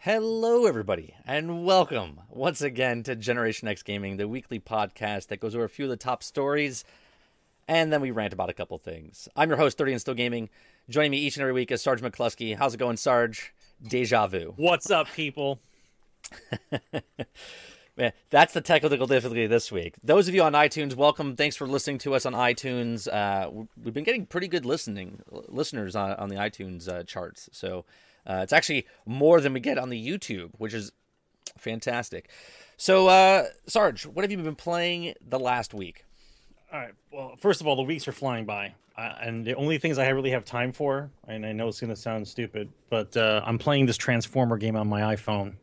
Hello, everybody, and welcome once again to Generation X Gaming, the weekly podcast that goes over a few of the top stories, and then we rant about a couple things. I'm your host, 30 and Still Gaming. Joining me each and every week is Sarge McCluskey. How's it going, Sarge? Deja vu. What's up, people? Man, that's the technical difficulty this week. Those of you on iTunes, welcome. Thanks for listening to us on iTunes. We've been getting pretty good listeners on the iTunes charts, so... it's actually more than we get on the YouTube, which is fantastic. So, Sarge, what have you been playing the last week? All right. Well, first of all, the weeks are flying by. And the only things I really have time for, and I know it's going to sound stupid, but I'm playing this Transformer game on my iPhone.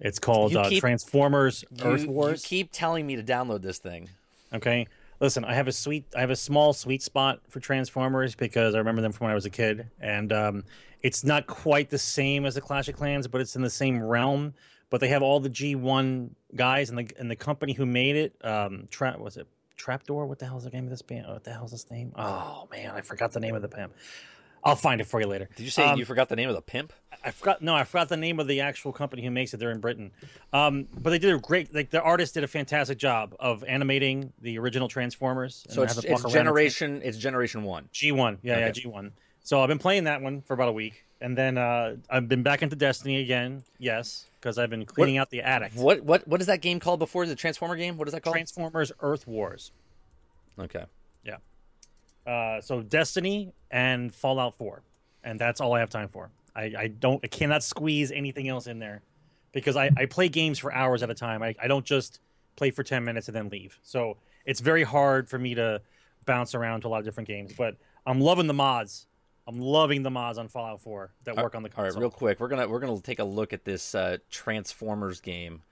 It's called Transformers Earth Wars. You keep telling me to download this thing. Okay. Listen, I have a small sweet spot for Transformers because I remember them from when I was a kid, and it's not quite the same as the Clash of Clans, but it's in the same realm. But they have all the G1 guys, and the company who made it, was it Trapdoor? What the hell is the name of this band? What the hell is this name? Oh man, I forgot the name of the pimp. I'll find it for you later. Did you say you forgot the name of the pimp? I forgot the name of the actual company who makes it. They're in Britain. But they did a great, like the artist did a fantastic job of animating the original Transformers. And so it's Generation 1. G1. Yeah, G1. So I've been playing that one for about a week. And then I've been back into Destiny again. Yes, because I've been cleaning out the attic. What is that game called before? The Transformer game? What is that called? Transformers Earth Wars. Okay. Yeah. So Destiny and Fallout 4. And that's all I have time for. I cannot squeeze anything else in there because I play games for hours at a time. I don't just play for 10 minutes and then leave. So it's very hard for me to bounce around to a lot of different games. But I'm loving the mods. I'm loving the mods on Fallout 4 that work on the console. All right, real quick, we're gonna take a look at this Transformers game.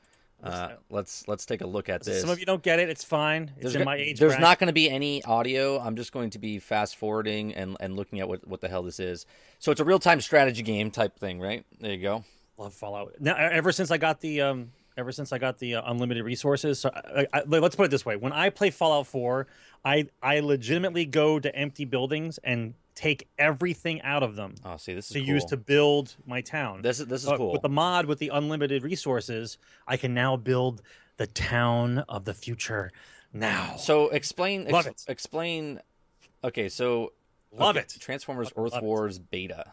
Let's take a look at this. Some of you don't get it. It's fine. It's there's in my age. There's bracket. Not going to be any audio. I'm just going to be fast forwarding and looking at what the hell this is. So it's a real time strategy game type thing, right? There you go. Love Fallout. Now, ever since I got the unlimited resources. So let's put it this way: when I play Fallout 4, I legitimately go to empty buildings and take everything out of them. Oh, see, this is cool. Use to build my town. This is cool. With the mod, with the unlimited resources, I can now build the town of the future. Now, so explain. Okay, so love it. Transformers Earth Wars beta.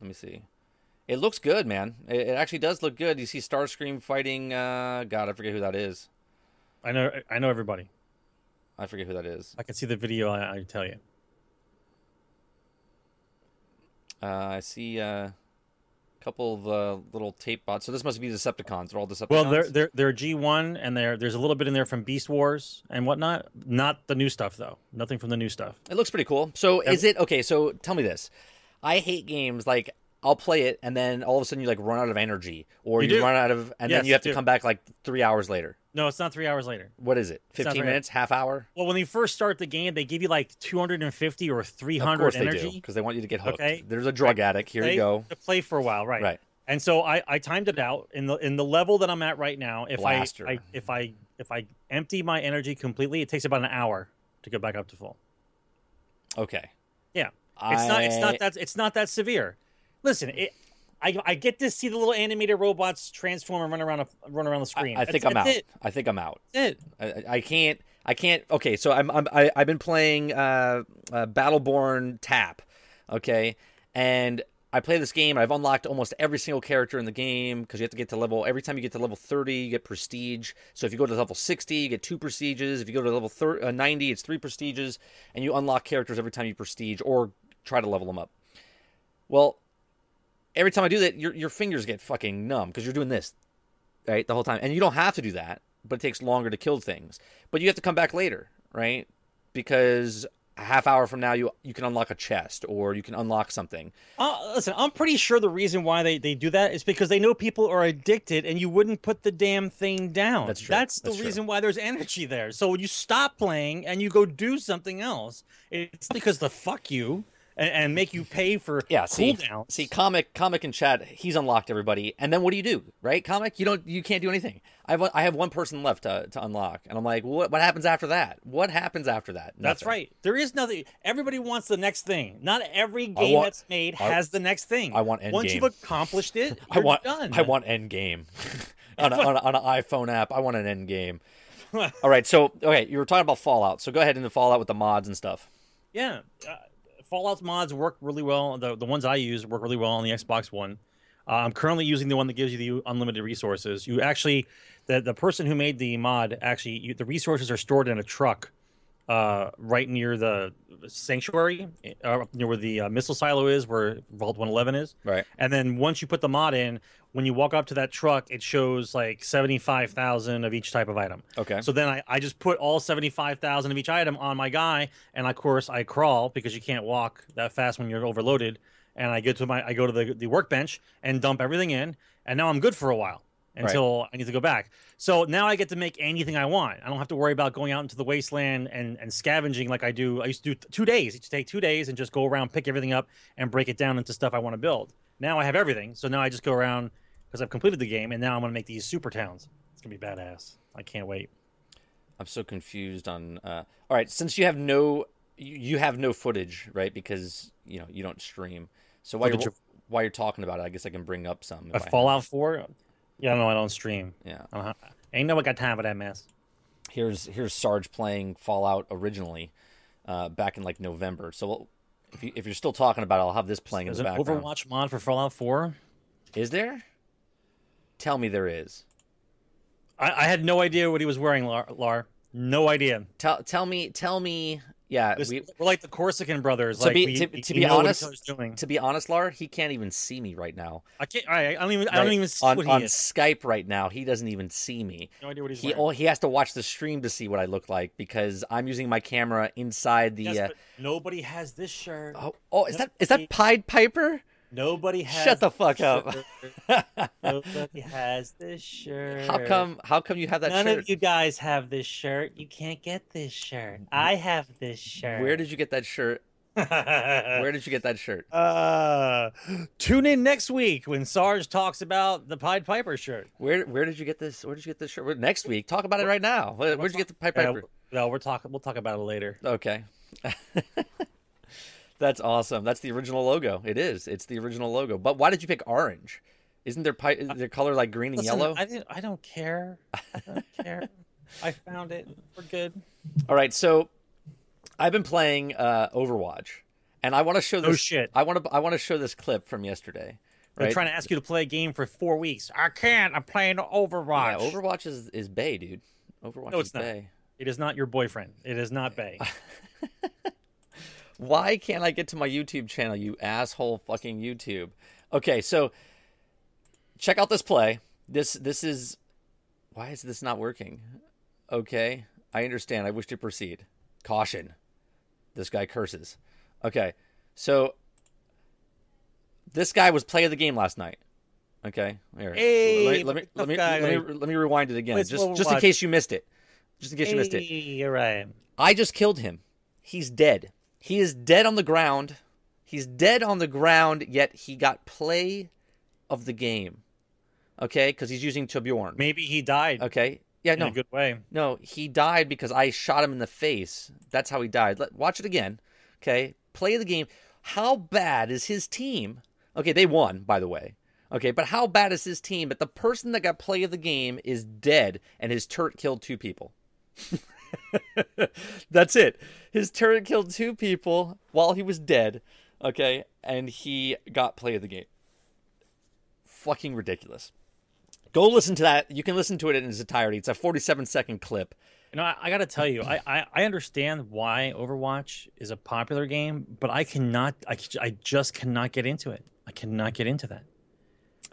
Let me see. It looks good, man. It actually does look good. You see Starscream fighting. God, I forget who that is. I know everybody. I forget who that is. I can see the video. I tell you. I see a couple of little tape bots. So this must be Decepticons. They're all Decepticons. Well, they're G1, and there's a little bit in there from Beast Wars and whatnot. Not the new stuff, though. Nothing from the new stuff. It looks pretty cool. So is it okay? So tell me this. I hate games like I'll play it, and then all of a sudden you like run out of energy, or you run out of, and then you have to come back like 3 hours later. No, it's not 3 hours later. What is it? 15 minutes? Half hour? Well, when you first start the game, they give you like 250 or 300 energy. Of course they do, because they want you to get hooked. Okay. There's a drug addict. Here you go. To play for a while, right? Right. And so I timed it out in the level that I'm at right now. If I empty my energy completely, it takes about an hour to go back up to full. Okay. Yeah. It's not that severe. Listen, I get to see the little animated robots transform and run around the screen. I think I'm out. That's it. I can't. Okay, so I've been playing Battleborn Tap. Okay, and I play this game. I've unlocked almost every single character in the game because you have to get to level. Every time you get to level 30, you get prestige. So if you go to level 60, you get 2 prestiges. If you go to level 90, it's 3 prestiges, and you unlock characters every time you prestige or try to level them up. Well. Every time I do that, your fingers get fucking numb because you're doing this, right, the whole time. And you don't have to do that, but it takes longer to kill things. But you have to come back later, right? Because a half hour from now, you can unlock a chest or you can unlock something. Listen, I'm pretty sure the reason why they do that is because they know people are addicted and you wouldn't put the damn thing down. That's true. That's the reason why there's energy there. So you stop playing and you go do something else. It's because the fuck you and make you pay for cooldowns. See, Comic in chat, he's unlocked everybody. And then what do you do, right, Comic? You can't do anything. I have one person left to unlock, and I'm like, what happens after that? What happens after that? Nothing. That's right. There is nothing. Everybody wants the next thing. Not every game that's made has the next thing. I want Endgame. Once you've accomplished it, you're done. I want Endgame on an iPhone app. I want an Endgame. All right. So, okay, you were talking about Fallout. So go ahead into Fallout with the mods and stuff. Yeah. Fallout's mods work really well. The ones I use work really well on the Xbox One. I'm currently using the one that gives you the unlimited resources. You actually, the person who made the mod, the resources are stored in a truck right near the sanctuary, near where the missile silo is, where Vault 111 is. Right. And then once you put the mod in, when you walk up to that truck, it shows like 75,000 of each type of item. Okay. So then I just put all 75,000 of each item on my guy, and of course I crawl because you can't walk that fast when you're overloaded. And I go to the workbench and dump everything in, and now I'm good for a while until I need to go back. So now I get to make anything I want. I don't have to worry about going out into the wasteland and scavenging like I do. I used to do 2 days. It used to take 2 days and just go around, pick everything up, and break it down into stuff I want to build. Now I have everything. So now I just go around because I've completed the game, and now I'm going to make these super towns. It's going to be badass. I can't wait. I'm so confused on... all right, since you have no footage, right, because you don't stream... So while you're talking about it, I guess I can bring up some. Fallout 4? Yeah, no, I don't stream. Yeah. Uh-huh. Ain't nobody got time for that mess. Here's Sarge playing Fallout originally back in like November. So if you're still talking about it, I'll have this playing in the background. There's an Overwatch mod for Fallout 4? Is there? Tell me there is. I had no idea what he was wearing, Lar. No idea. Tell me... Yeah, we're like the Corsican brothers. To be honest, Lar, he can't even see me right now. I don't even see what he is. Skype right now. He doesn't even see me. No idea what he's wearing. He has to watch the stream to see what I look like because I'm using my camera inside the. Yes, but nobody has this shirt. Oh, is that Pied Piper? Nobody has. Shut the fuck up. Nobody has this shirt. How come you have that shirt? None of you guys have this shirt. You can't get this shirt. I have this shirt. Where did you get that shirt? Tune in next week when Sarge talks about the Pied Piper shirt. Where did you get this? Where did you get this shirt? Next week. Talk about it right now. Where'd you get the Pied Piper? No, we'll talk about it later. Okay. That's awesome. That's the original logo. It is. It's the original logo. But why did you pick orange? Isn't their color like green and yellow? I don't care. I found it. We're good. All right. So I've been playing Overwatch, and I want to show this. Oh shit! I want to show this clip from yesterday. Right? They're trying to ask you to play a game for 4 weeks. I can't. I'm playing Overwatch. Yeah, Overwatch is bae, dude. Overwatch. No, it's not. Bae. It is not your boyfriend. It is not bae. Why can't I get to my YouTube channel, you asshole fucking YouTube? Okay, so check out this play. This is... Why is this not working? Okay, I understand. I wish to proceed. Caution. This guy curses. Okay, so this guy was player of the game last night. Okay, here. Hey, let me rewind it again, just in case you missed it. You're right. I just killed him. He's dead. He is dead on the ground. Yet he got play of the game. Okay, because he's using Torbjorn. Maybe he died. Okay, yeah, in a good way. No, he died because I shot him in the face. That's how he died. Watch it again. Okay, play of the game. How bad is his team? Okay, they won, by the way. Okay, but how bad is his team? But the person that got play of the game is dead, and his turret killed two people. That's it. His turret killed two people while he was dead. Okay, and he got play of the game. Fucking ridiculous. Go listen to that. You can listen to it in its entirety. It's a 47-second clip. You know, I gotta tell you, I understand why Overwatch is a popular game, but I just cannot get into it. I cannot get into that.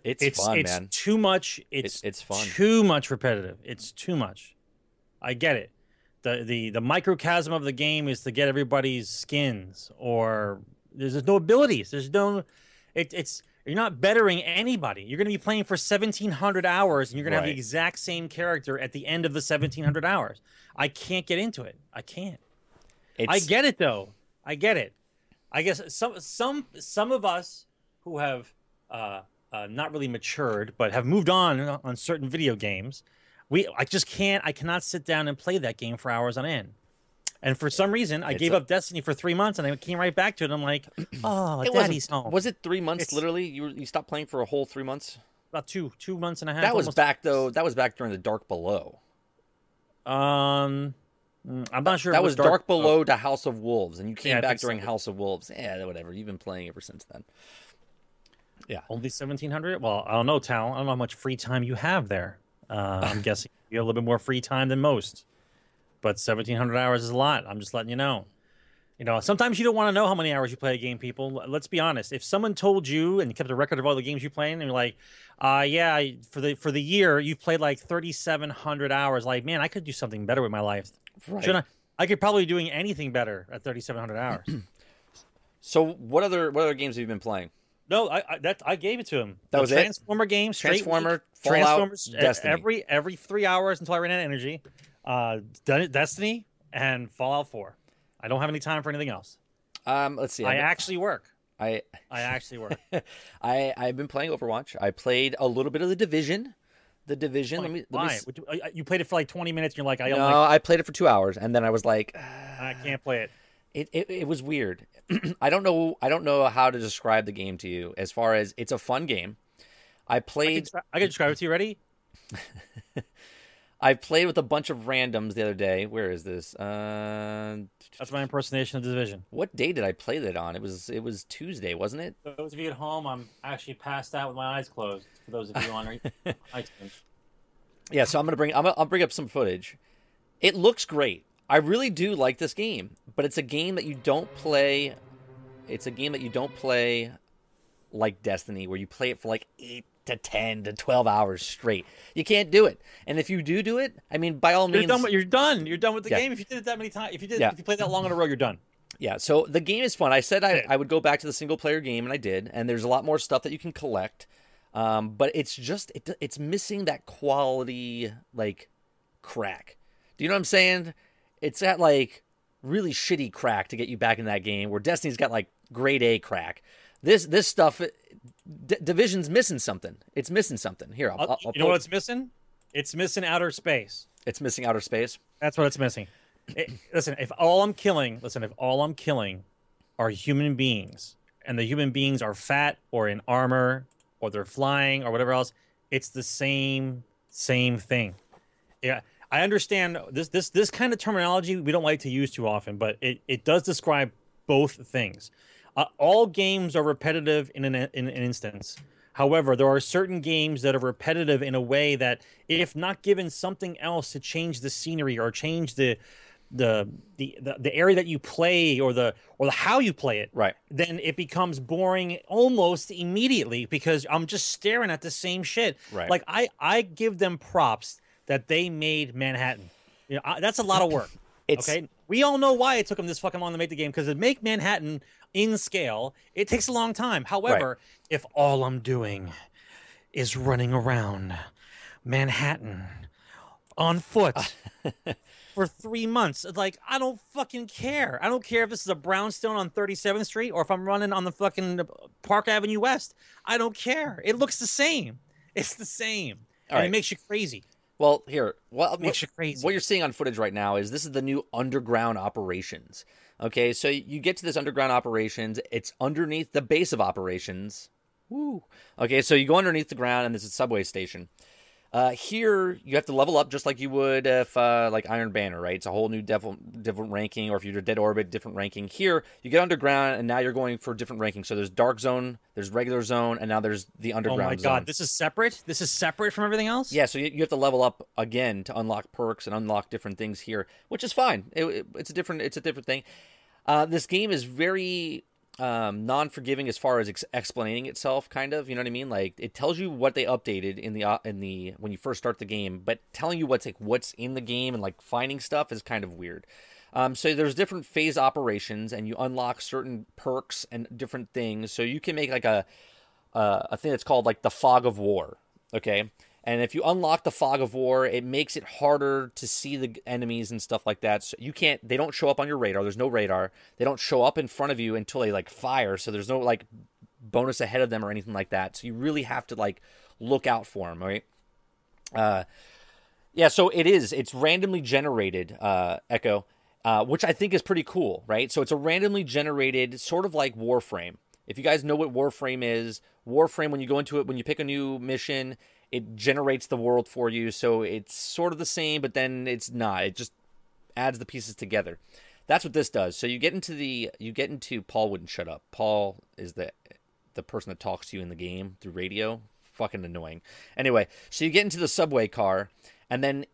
It's fun, man. It's too much. It's fun. Too much repetitive. It's too much. I get it. the microcosm of the game is to get everybody's skins, or there's no abilities. There's no, it's you're not bettering anybody. You're going to be playing for 1,700 hours, and you're going to have the exact same character at the end of the 1,700 hours. I can't get into it. I can't. I get it, though. I get it. I guess some of us who have not really matured, but have moved on certain video games, I cannot sit down and play that game for hours on end. And for some reason, I gave up Destiny for 3 months, and I came right back to it. And I'm like, oh, Daddy's home. Was it 3 months? Literally, you stopped playing for a whole 3 months. About two months and a half. That was back though. That was back during the Dark Below. I'm not sure. That was Dark Below to House of Wolves, and you came back during House of Wolves. Yeah, whatever. You've been playing ever since then. Yeah, only 1,700. Well, I don't know, Tal. I don't know how much free time you have there. I'm guessing you have a little bit more free time than most. But 1,700 hours is a lot. I'm just letting you know. You know, sometimes you don't want to know how many hours you play a game, people. Let's be honest. If someone told you and kept a record of all the games you played, and you're like, for the year, you've played like 3,700 hours. Like, man, I could do something better with my life. Right. I could probably be doing anything better at 3,700 hours. So what other games have you been playing? No, I gave it to him. That was Transformer games. Transformers, Destiny. Every 3 hours until I ran out of energy. Destiny and Fallout 4. I don't have any time for anything else. Let's see. I actually work. I've been playing Overwatch. I played a little bit of The Division. You played it for like 20 minutes. And you're like, I played it for 2 hours, and then I was like, I can't play it. It was weird. I don't know how to describe the game to you. As far as it's a fun game, I can describe it to you. Ready? I played with a bunch of randoms the other day. Where is this? That's my impersonation of The Division. What day did I play that on? It was Tuesday, wasn't it? For those of you at home, I'm actually passed out with my eyes closed. For those of you on iTunes. Yeah, so I'll bring up some footage. It looks great. I really do like this game, but it's a game that you don't play. It's a game that you don't play like Destiny, where you play it for like 8 to 10 to 12 hours straight. You can't do it, and if you do it, I mean, by all means, you're done with the game. If you did it that many times, if you played that long in a row, you're done. Yeah. So the game is fun. I said I would go back to the single player game, and I did. And there's a lot more stuff that you can collect, but it's just it's missing that quality like crack. Do you know what I'm saying? It's that like really shitty crack to get you back in that game. Where Destiny's got like grade A crack. This stuff. Division's missing something. It's missing something. Here, I'll you know what it's missing? It's missing outer space. It's missing outer space. That's what it's missing. Listen, if all I'm killing are human beings, and the human beings are fat or in armor or they're flying or whatever else, it's the same thing. Yeah, I understand this kind of terminology we don't like to use too often, but it does describe both things. All games are repetitive in an instance. However, there are certain games that are repetitive in a way that, if not given something else to change the scenery or change the area that you play or the how you play it, right, then it becomes boring almost immediately because I'm just staring at the same shit. Right. Like I give them props that they made Manhattan. You know, that's a lot of work. Okay, we all know why it took them this fucking long to make the game, because to make Manhattan in scale, it takes a long time. However, if all I'm doing is running around Manhattan on foot for 3 months, like, I don't fucking care. I don't care if this is a brownstone on 37th Street or if I'm running on the fucking Park Avenue West. I don't care. It looks the same. It's the same. It makes you crazy. Well, here, what you're seeing on footage right now is this is the new underground operations. Okay, so you get to this underground operations. It's underneath the base of operations. Woo. Okay, so you go underneath the ground, and this is a subway station. Here, you have to level up just like you would if, like Iron Banner, right? It's a whole new different ranking, or if you're Dead Orbit, different ranking. Here, you get underground, and now you're going for different rankings. So there's Dark Zone, there's Regular Zone, and now there's the Underground Zone. Oh my God, Zone. This is separate? This is separate from everything else? Yeah, so you have to level up again to unlock perks and unlock different things here, which is fine. It's a different thing. This game is very non-forgiving as far as explaining itself, kind of, you know what I mean? Like, it tells you what they updated in the when you first start the game, but telling you what's in the game and like finding stuff is kind of weird. So there's different phase operations, and you unlock certain perks and different things. So you can make like a thing that's called like the Fog of War, okay? And if you unlock the Fog of War, it makes it harder to see the enemies and stuff like that. So you can't, they don't show up on your radar. There's no radar. They don't show up in front of you until they like fire. So there's no like bonus ahead of them or anything like that. So you really have to like look out for them, right? Yeah, so it's randomly generated, Echo, which I think is pretty cool, right? So it's a randomly generated sort of like Warframe. If you guys know what Warframe is, Warframe, when you go into it, when you pick a new mission, it generates the world for you, so it's sort of the same, but then it's not. It just adds the pieces together. That's what this does. So you get into Paul wouldn't shut up. Paul is the person that talks to you in the game through radio. Fucking annoying. Anyway, so you get into the subway car, and then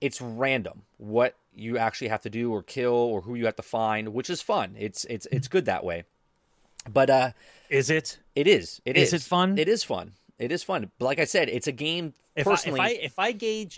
it's random what you actually have to do or kill or who you have to find, which is fun. It's good that way. But is it? It is. It is. Is it fun? It is fun. It is fun. But like I said, it's a game. Personally, if I gauge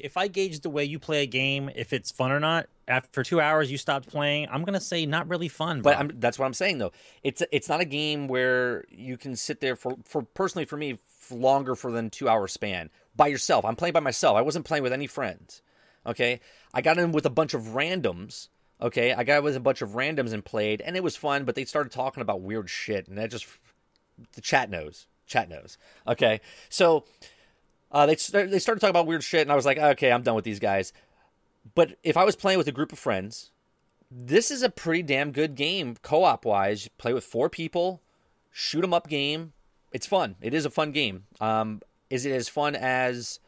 the way you play a game, if it's fun or not, after 2 hours you stopped playing, I'm gonna say not really fun. Bro. But that's what I'm saying though. It's not a game where you can sit there for personally for me longer for than 2 hour span by yourself. I'm playing by myself. I wasn't playing with any friends. Okay, I got in with a bunch of randoms. Okay, I got with a bunch of randoms and played, and it was fun. But they started talking about weird shit, and that just the chat knows. Chat knows. Okay, so they started talking about weird shit, and I was like, okay, I'm done with these guys. But if I was playing with a group of friends, this is a pretty damn good game, co-op wise. You play with four people, shoot 'em up game. It's fun. It is a fun game. Is it as fun as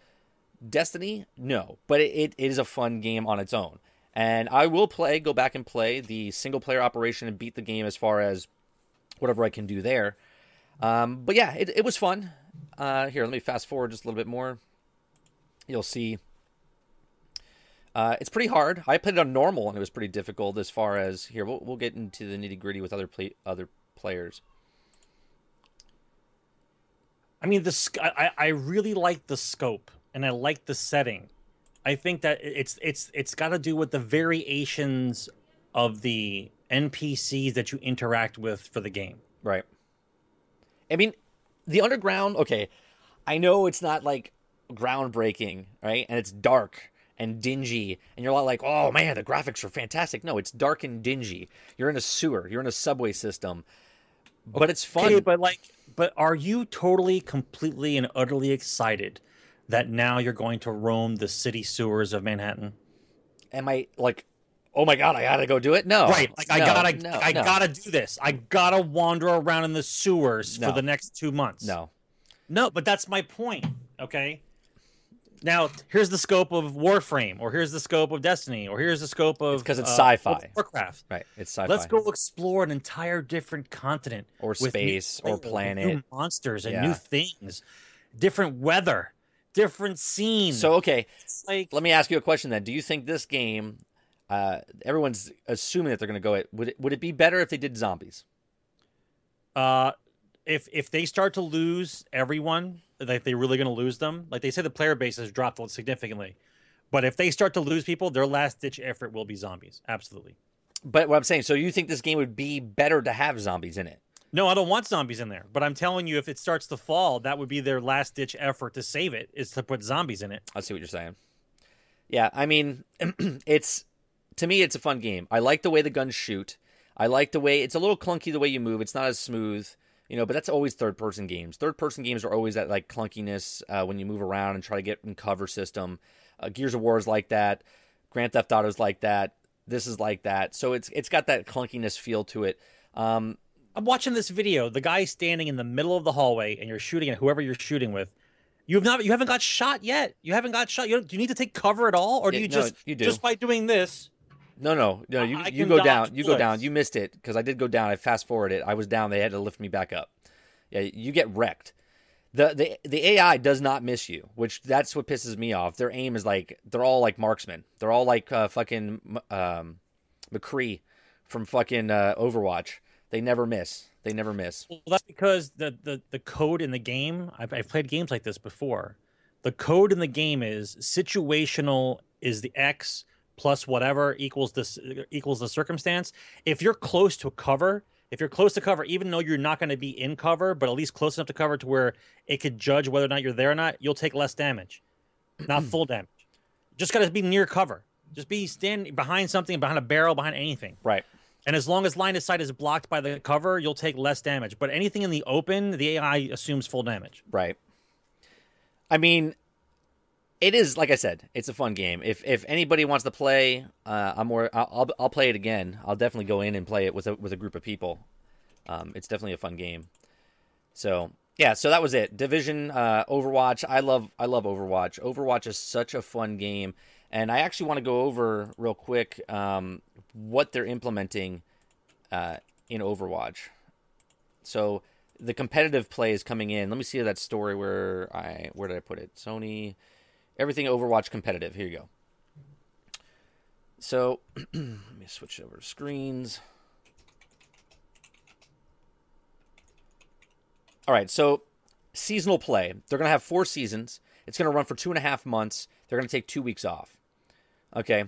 Destiny? No, but it is a fun game on its own. And I will go back and play the single player operation and beat the game as far as whatever I can do there. But yeah, it was fun. Here, let me fast forward just a little bit more. You'll see. It's pretty hard. I played it on normal, and it was pretty difficult as far as here. We'll get into the nitty gritty with other players. I mean, I really like the scope, and I like the setting. I think that it's got to do with the variations of the NPCs that you interact with for the game, right? I mean, the underground, okay, I know it's not, like, groundbreaking, right? And it's dark and dingy, and you're a lot like, oh, man, the graphics are fantastic. No, it's dark and dingy. You're in a sewer. You're in a subway system. But okay, it's fun. Okay, but are you totally, completely, and utterly excited that now you're going to roam the city sewers of Manhattan? Am I, like... oh my God, I gotta go do it? No. Right. Like, I gotta do this. I gotta wander around in the sewers for the next 2 months. No, but that's my point. Okay. Now, here's the scope of Warframe, or here's the scope of Destiny, or here's the scope of... because it's sci-fi. Warcraft. Right, it's sci-fi. Let's go explore an entire different continent. Or space, or planet. New monsters and new things. Different weather. Different scenes. So, okay. Like, let me ask you a question then. Do you think this game... everyone's assuming that they're going to go it. Would it be better if they did zombies? If they start to lose everyone, like they're really going to lose them. Like they say, the player base has dropped significantly, but if they start to lose people, their last ditch effort will be zombies. Absolutely. But what I'm saying, so you think this game would be better to have zombies in it? No, I don't want zombies in there. But I'm telling you, if it starts to fall, that would be their last ditch effort to save it, is to put zombies in it. I see what you're saying. Yeah, I mean, it's. To me, it's a fun game. I like the way the guns shoot. I like the way... it's a little clunky the way you move. It's not as smooth, you know, but that's always third-person games. Third-person games are always that, like, clunkiness when you move around and try to get in cover system. Gears of War is like that. Grand Theft Auto is like that. This is like that. So it's got that clunkiness feel to it. I'm watching this video. The guy's standing in the middle of the hallway, and you're shooting at whoever you're shooting with. You haven't got shot yet. You haven't got shot. Do you need to take cover at all, or do just by doing this... No. You go down. You go down. You missed it because I did go down. I fast forwarded it. I was down. They had to lift me back up. Yeah, you get wrecked. The AI does not miss you, which that's what pisses me off. Their aim is like they're all like marksmen. They're all like fucking McCree from fucking Overwatch. They never miss. They never miss. Well, that's because the code in the game, I've played games like this before. The code in the game is situational is the X plus whatever equals the circumstance. If you're close to cover, even though you're not going to be in cover, but at least close enough to cover to where it could judge whether or not you're there or not, you'll take less damage, not full damage. Just got to be near cover. Just be standing behind something, behind a barrel, behind anything. Right. And as long as line of sight is blocked by the cover, you'll take less damage. But anything in the open, the AI assumes full damage. Right. I mean, it is, like I said, it's a fun game. If anybody wants to play, I'll play it again. I'll definitely go in and play it with a group of people. It's definitely a fun game. So yeah, so that was it. Division, Overwatch. I love Overwatch. Overwatch is such a fun game, and I actually want to go over real quick what they're implementing in Overwatch. So the competitive play is coming in. Let me see that story where did I put it? Sony, everything Overwatch competitive. Here you go. So let me switch over to screens. All right, so seasonal play. They're going to have 4 seasons. It's going to run for 2.5 months. They're going to take 2 weeks off. Okay,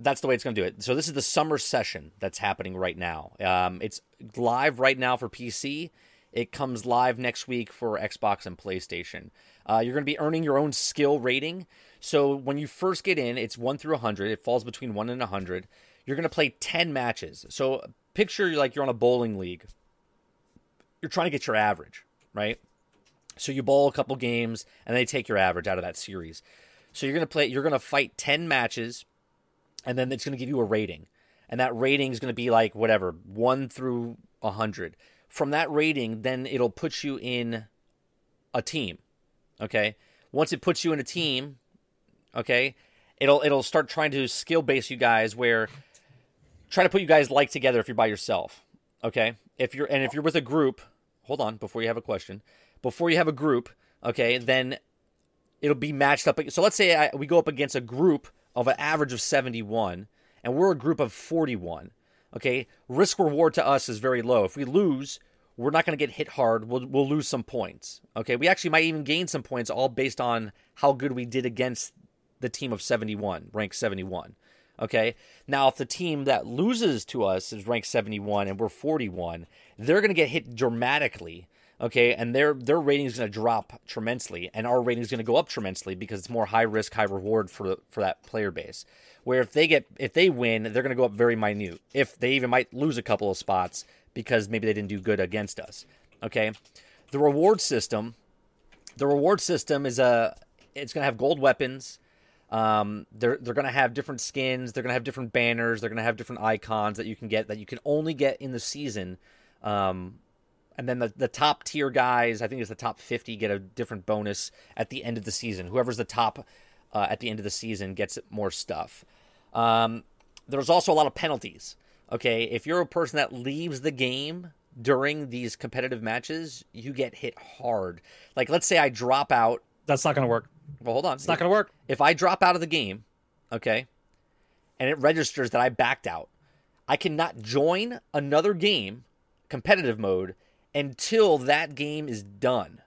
that's the way it's going to do it. So this is the summer session that's happening right now. It's live right now for PC. It comes live next week for Xbox and PlayStation. You're going to be earning your own skill rating. So when you first get in, it's 1 through 100. It falls between 1 and 100. You're going to play 10 matches. So picture like you're on a bowling league. You're trying to get your average, right? So you bowl a couple games and they take your average out of that series. So you're going to fight 10 matches, and then it's going to give you a rating. And that rating is going to be like whatever, 1 through 100. From that rating, then it'll put you in a team. Okay? Once it puts you in a team, okay, it'll start trying to skill base you guys, where try to put you guys like together if you're by yourself. Okay? If you're with a group, hold on, before you have a question. Before you have a group, okay, then it'll be matched up. So let's say we go up against a group of an average of 71, and we're a group of 41. Okay, risk reward to us is very low. If we lose, we're not going to get hit hard. We'll lose some points. Okay, we actually might even gain some points, all based on how good we did against the team of 71, rank 71. Okay, now if the team that loses to us is ranked 71 and we're 41, they're going to get hit dramatically, okay, and their rating is going to drop tremendously, and our rating is going to go up tremendously because it's more high risk, high reward for that player base, where if they win, they're going to go up very minute, if they even might lose a couple of spots because maybe they didn't do good against us, okay? The reward system is it's going to have gold weapons. They're going to have different skins. They're going to have different banners. They're going to have different icons that you can only get in the season. And then the top tier guys, I think it's the top 50, get a different bonus at the end of the season. Whoever's the top at the end of the season gets more stuff. There's also a lot of penalties. Okay, if you're a person that leaves the game during these competitive matches, you get hit hard. Like, let's say I drop out. That's not going to work. Well, hold on. It's not going to work. If I drop out of the game, okay, and it registers that I backed out, I cannot join another game, competitive mode, until that game is done,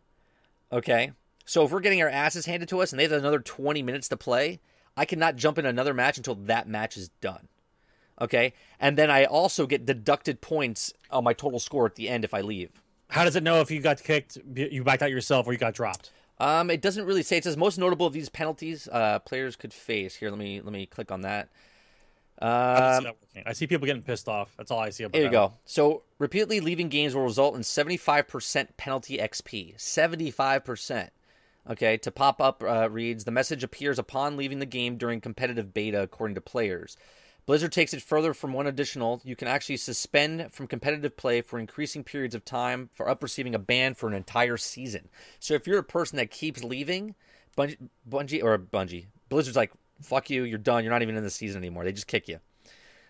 okay? So if we're getting our asses handed to us and they have another 20 minutes to play, I cannot jump in another match until that match is done, okay? And then I also get deducted points on my total score at the end if I leave. How does it know if you got kicked, you backed out yourself, or you got dropped? It doesn't really say. It says most notable of these penalties players could face. Here, let me click on that. I see people getting pissed off. That's all I see about that. There you go. So repeatedly leaving games will result in 75% penalty XP. 75%. Okay, to pop up reads, the message appears upon leaving the game during competitive beta, according to players. Blizzard takes it further from one additional. You can actually suspend from competitive play for increasing periods of time for up receiving a ban for an entire season. So if you're a person that keeps leaving, Blizzard's like, fuck you, you're done. You're not even in the season anymore. They just kick you.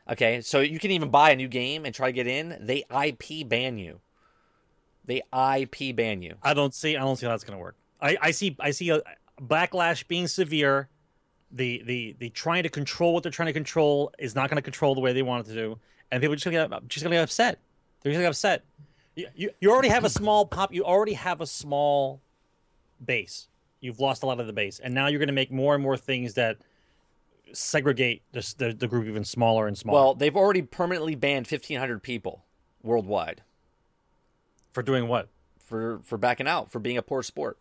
Okay, so you can even buy a new game and try to get in. They IP ban you. I don't see how that's going to work. I see a backlash being severe. The trying to control what they're trying to control is not going to control the way they want it to do. and people are just gonna get upset. They're just gonna get upset. You already have a small pop. You already have a small base. You've lost a lot of the base, and now you're going to make more and more things that segregate the group even smaller and smaller. Well, they've already permanently banned 1,500 people worldwide. For doing what? For backing out, for being a poor sport.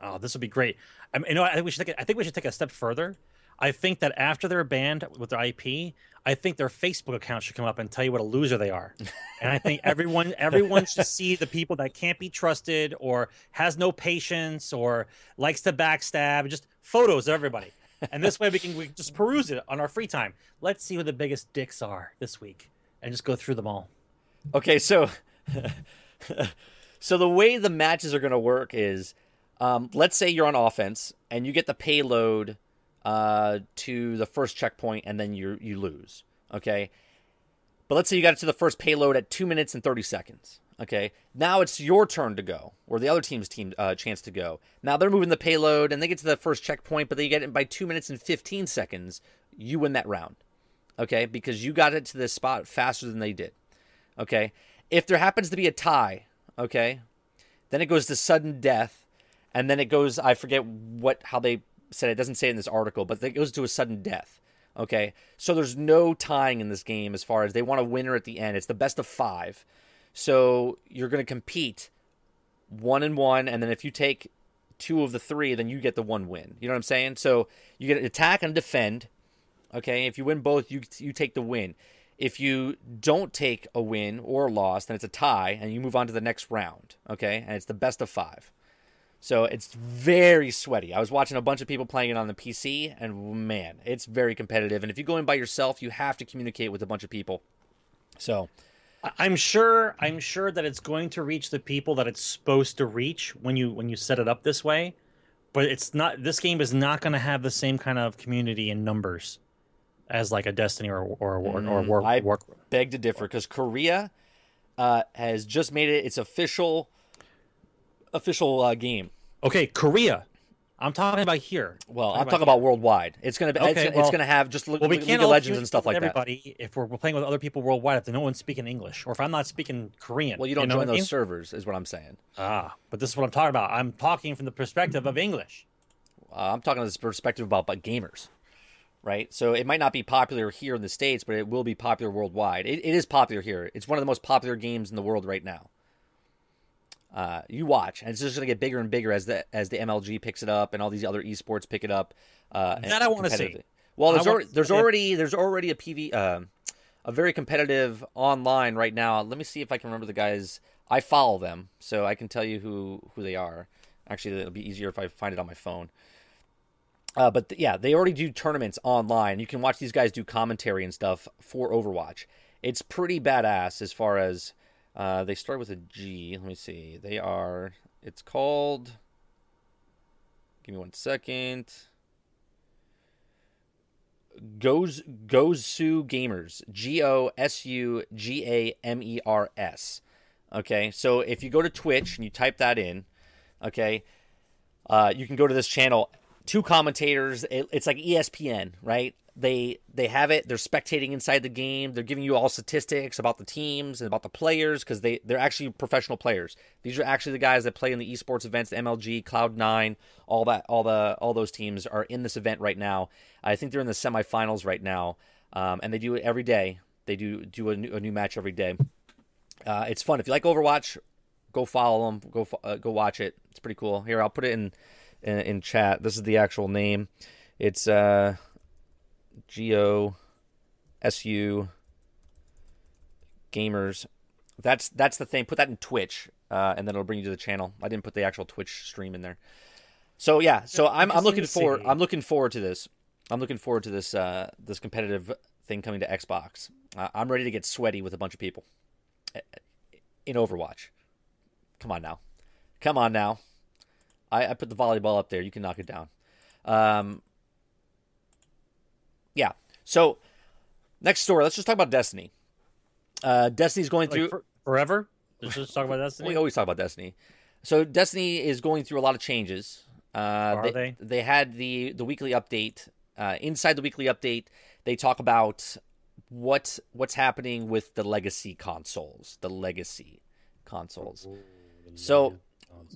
Oh, this would be great. I think we should take a step further. I think that after they're banned with their IP, I think their Facebook account should come up and tell you what a loser they are. And I think everyone should see the people that can't be trusted or has no patience or likes to backstab, just photos of everybody. And this way we can just peruse it on our free time. Let's see who the biggest dicks are this week and just go through them all. Okay, so the way the matches are going to work is let's say you're on offense and you get the payload to the first checkpoint, and then you lose, okay? But let's say you got it to the first payload at 2 minutes and 30 seconds, okay? Now it's your turn to go, or the other team's chance to go. Now they're moving the payload, and they get to the first checkpoint, but they get it by 2 minutes and 15 seconds. You win that round, okay? Because you got it to this spot faster than they did, okay? If there happens to be a tie, okay, then it goes to sudden death, and then it goes, I forget how they said, it doesn't say it in this article, but it goes to a sudden death. Okay, so there's no tying in this game as far as they want a winner at the end. It's the best of 5. So you're going to compete 1 and 1, and then if you take 2 of the 3, then you get the 1 win. You know what I'm saying? So you get attack and defend. Okay, if you win both, you take the win. If you don't take a win or a loss, then it's a tie, and you move on to the next round. Okay, and it's the best of 5. So it's very sweaty. I was watching a bunch of people playing it on the PC, and man, it's very competitive. And if you go in by yourself, you have to communicate with a bunch of people. So I'm sure that it's going to reach the people that it's supposed to reach when you set it up this way. But it's not. This game is not going to have the same kind of community in numbers as like a Destiny or Warcraft. I beg to differ, because Korea has just made it its official game. Okay, Korea. I'm talking about here. Well, I'm talking about worldwide. It's going to be. Okay, it's going to have just League of Legends and stuff like everybody, that. If we're playing with other people worldwide, if no one's speaking English, or if I'm not speaking Korean. Well, you don't join those servers, is what I'm saying. Ah, but this is what I'm talking about. I'm talking from the perspective of English. I'm talking from this perspective about gamers, right? So it might not be popular here in the States, but it will be popular worldwide. It is popular here. It's one of the most popular games in the world right now. You watch, and it's just going to get bigger and bigger as the MLG picks it up, and all these other esports pick it up. That I want to see. Well, there's already a PV, a very competitive online right now. Let me see if I can remember the guys. I follow them, so I can tell you who they are. Actually, it'll be easier if I find it on my phone. But they already do tournaments online. You can watch these guys do commentary and stuff for Overwatch. It's pretty badass as far as. They start with a G. Let me see. They are. It's called. Give me 1 second. Gosu Gamers. GOSUGAMERS. Okay. So if you go to Twitch and you type that in, okay, you can go to this channel. 2 commentators. It's like ESPN, right? They have it. They're spectating inside the game. They're giving you all statistics about the teams and about the players, because they're actually professional players. These are actually the guys that play in the esports events, the MLG, Cloud9, all that, all those teams are in this event right now. I think they're in the semifinals right now, and they do it every day. They do a new match every day. It's fun. If you like Overwatch, go follow them. Go watch it. It's pretty cool. Here, I'll put it in chat. This is the actual name. It's GOSU Gamers. That's the thing. Put that in Twitch, and then it'll bring you to the channel. I didn't put the actual Twitch stream in there. So yeah, so I'm looking forward to this. I'm looking forward to this this competitive thing coming to Xbox. I'm ready to get sweaty with a bunch of people in Overwatch. Come on now. I put the volleyball up there. You can knock it down. Yeah. So, next story. Let's just talk about Destiny. Destiny's going through forever. Let's just talk about Destiny. We always talk about Destiny. So Destiny is going through a lot of changes. Are they? They had the weekly update. Inside the weekly update, they talk about what's happening with the legacy consoles. So the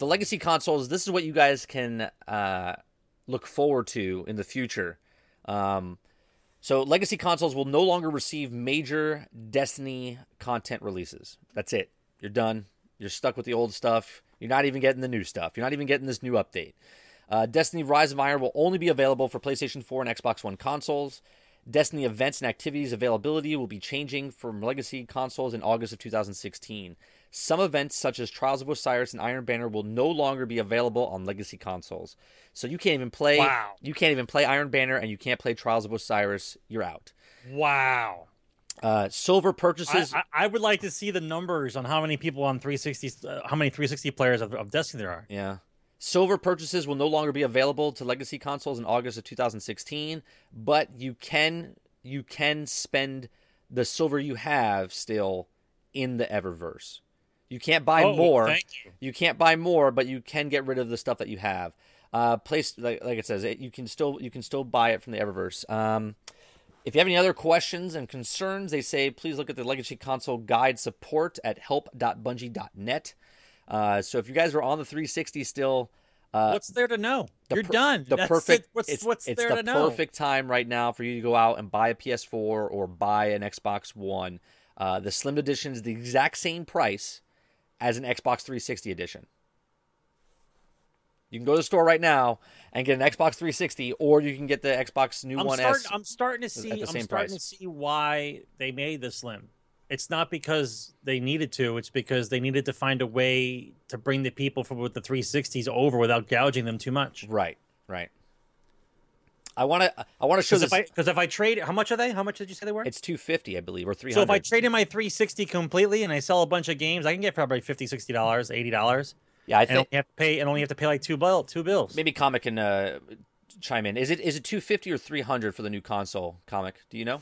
legacy consoles, this is what you guys can look forward to in the future. So legacy consoles will no longer receive major Destiny content releases. That's it. You're done. You're stuck with the old stuff. You're not even getting the new stuff. You're not even getting this new update. Destiny Rise of Iron will only be available for PlayStation 4 and Xbox One consoles. Destiny events and activities availability will be changing from legacy consoles in August of 2016. Some events, such as Trials of Osiris and Iron Banner, will no longer be available on legacy consoles. So you can't even play. Wow. You can't even play Iron Banner, and you can't play Trials of Osiris. You're out. Wow. Silver purchases. I would like to see the numbers on how many people on 360, how many 360 players of Destiny there are. Yeah. Silver purchases will no longer be available to legacy consoles in August of 2016, but you can spend the silver you have still in the Eververse. You can't buy more. Thank you. You can't buy more, but you can get rid of the stuff that you have. Like it says, you can still buy it from the Eververse. If you have any other questions and concerns, they say please look at the legacy console guide support at help.bungie.net. So if you guys were on the 360 still, what's there to know? You're done. The perfect. What's there to know? It's the perfect time right now for you to go out and buy a PS4 or buy an Xbox One. The Slim Edition is the exact same price as an Xbox 360 edition. You can go to the store right now and get an Xbox 360, or you can get the Xbox new One S. I'm starting to see why they made the Slim. It's not because they needed to. It's because they needed to find a way to bring the people from with the 360s over without gouging them too much. Right. I want to show this because if I trade, how much are they? How much did you say they were? It's $250, I believe, or $300. So if I trade in my 360 completely and I sell a bunch of games, I can get probably $50, $60, $80. Yeah, I think and only have to pay like two bills. Maybe Comic can chime in. Is it $250 or $300 for the new console? Comic, do you know?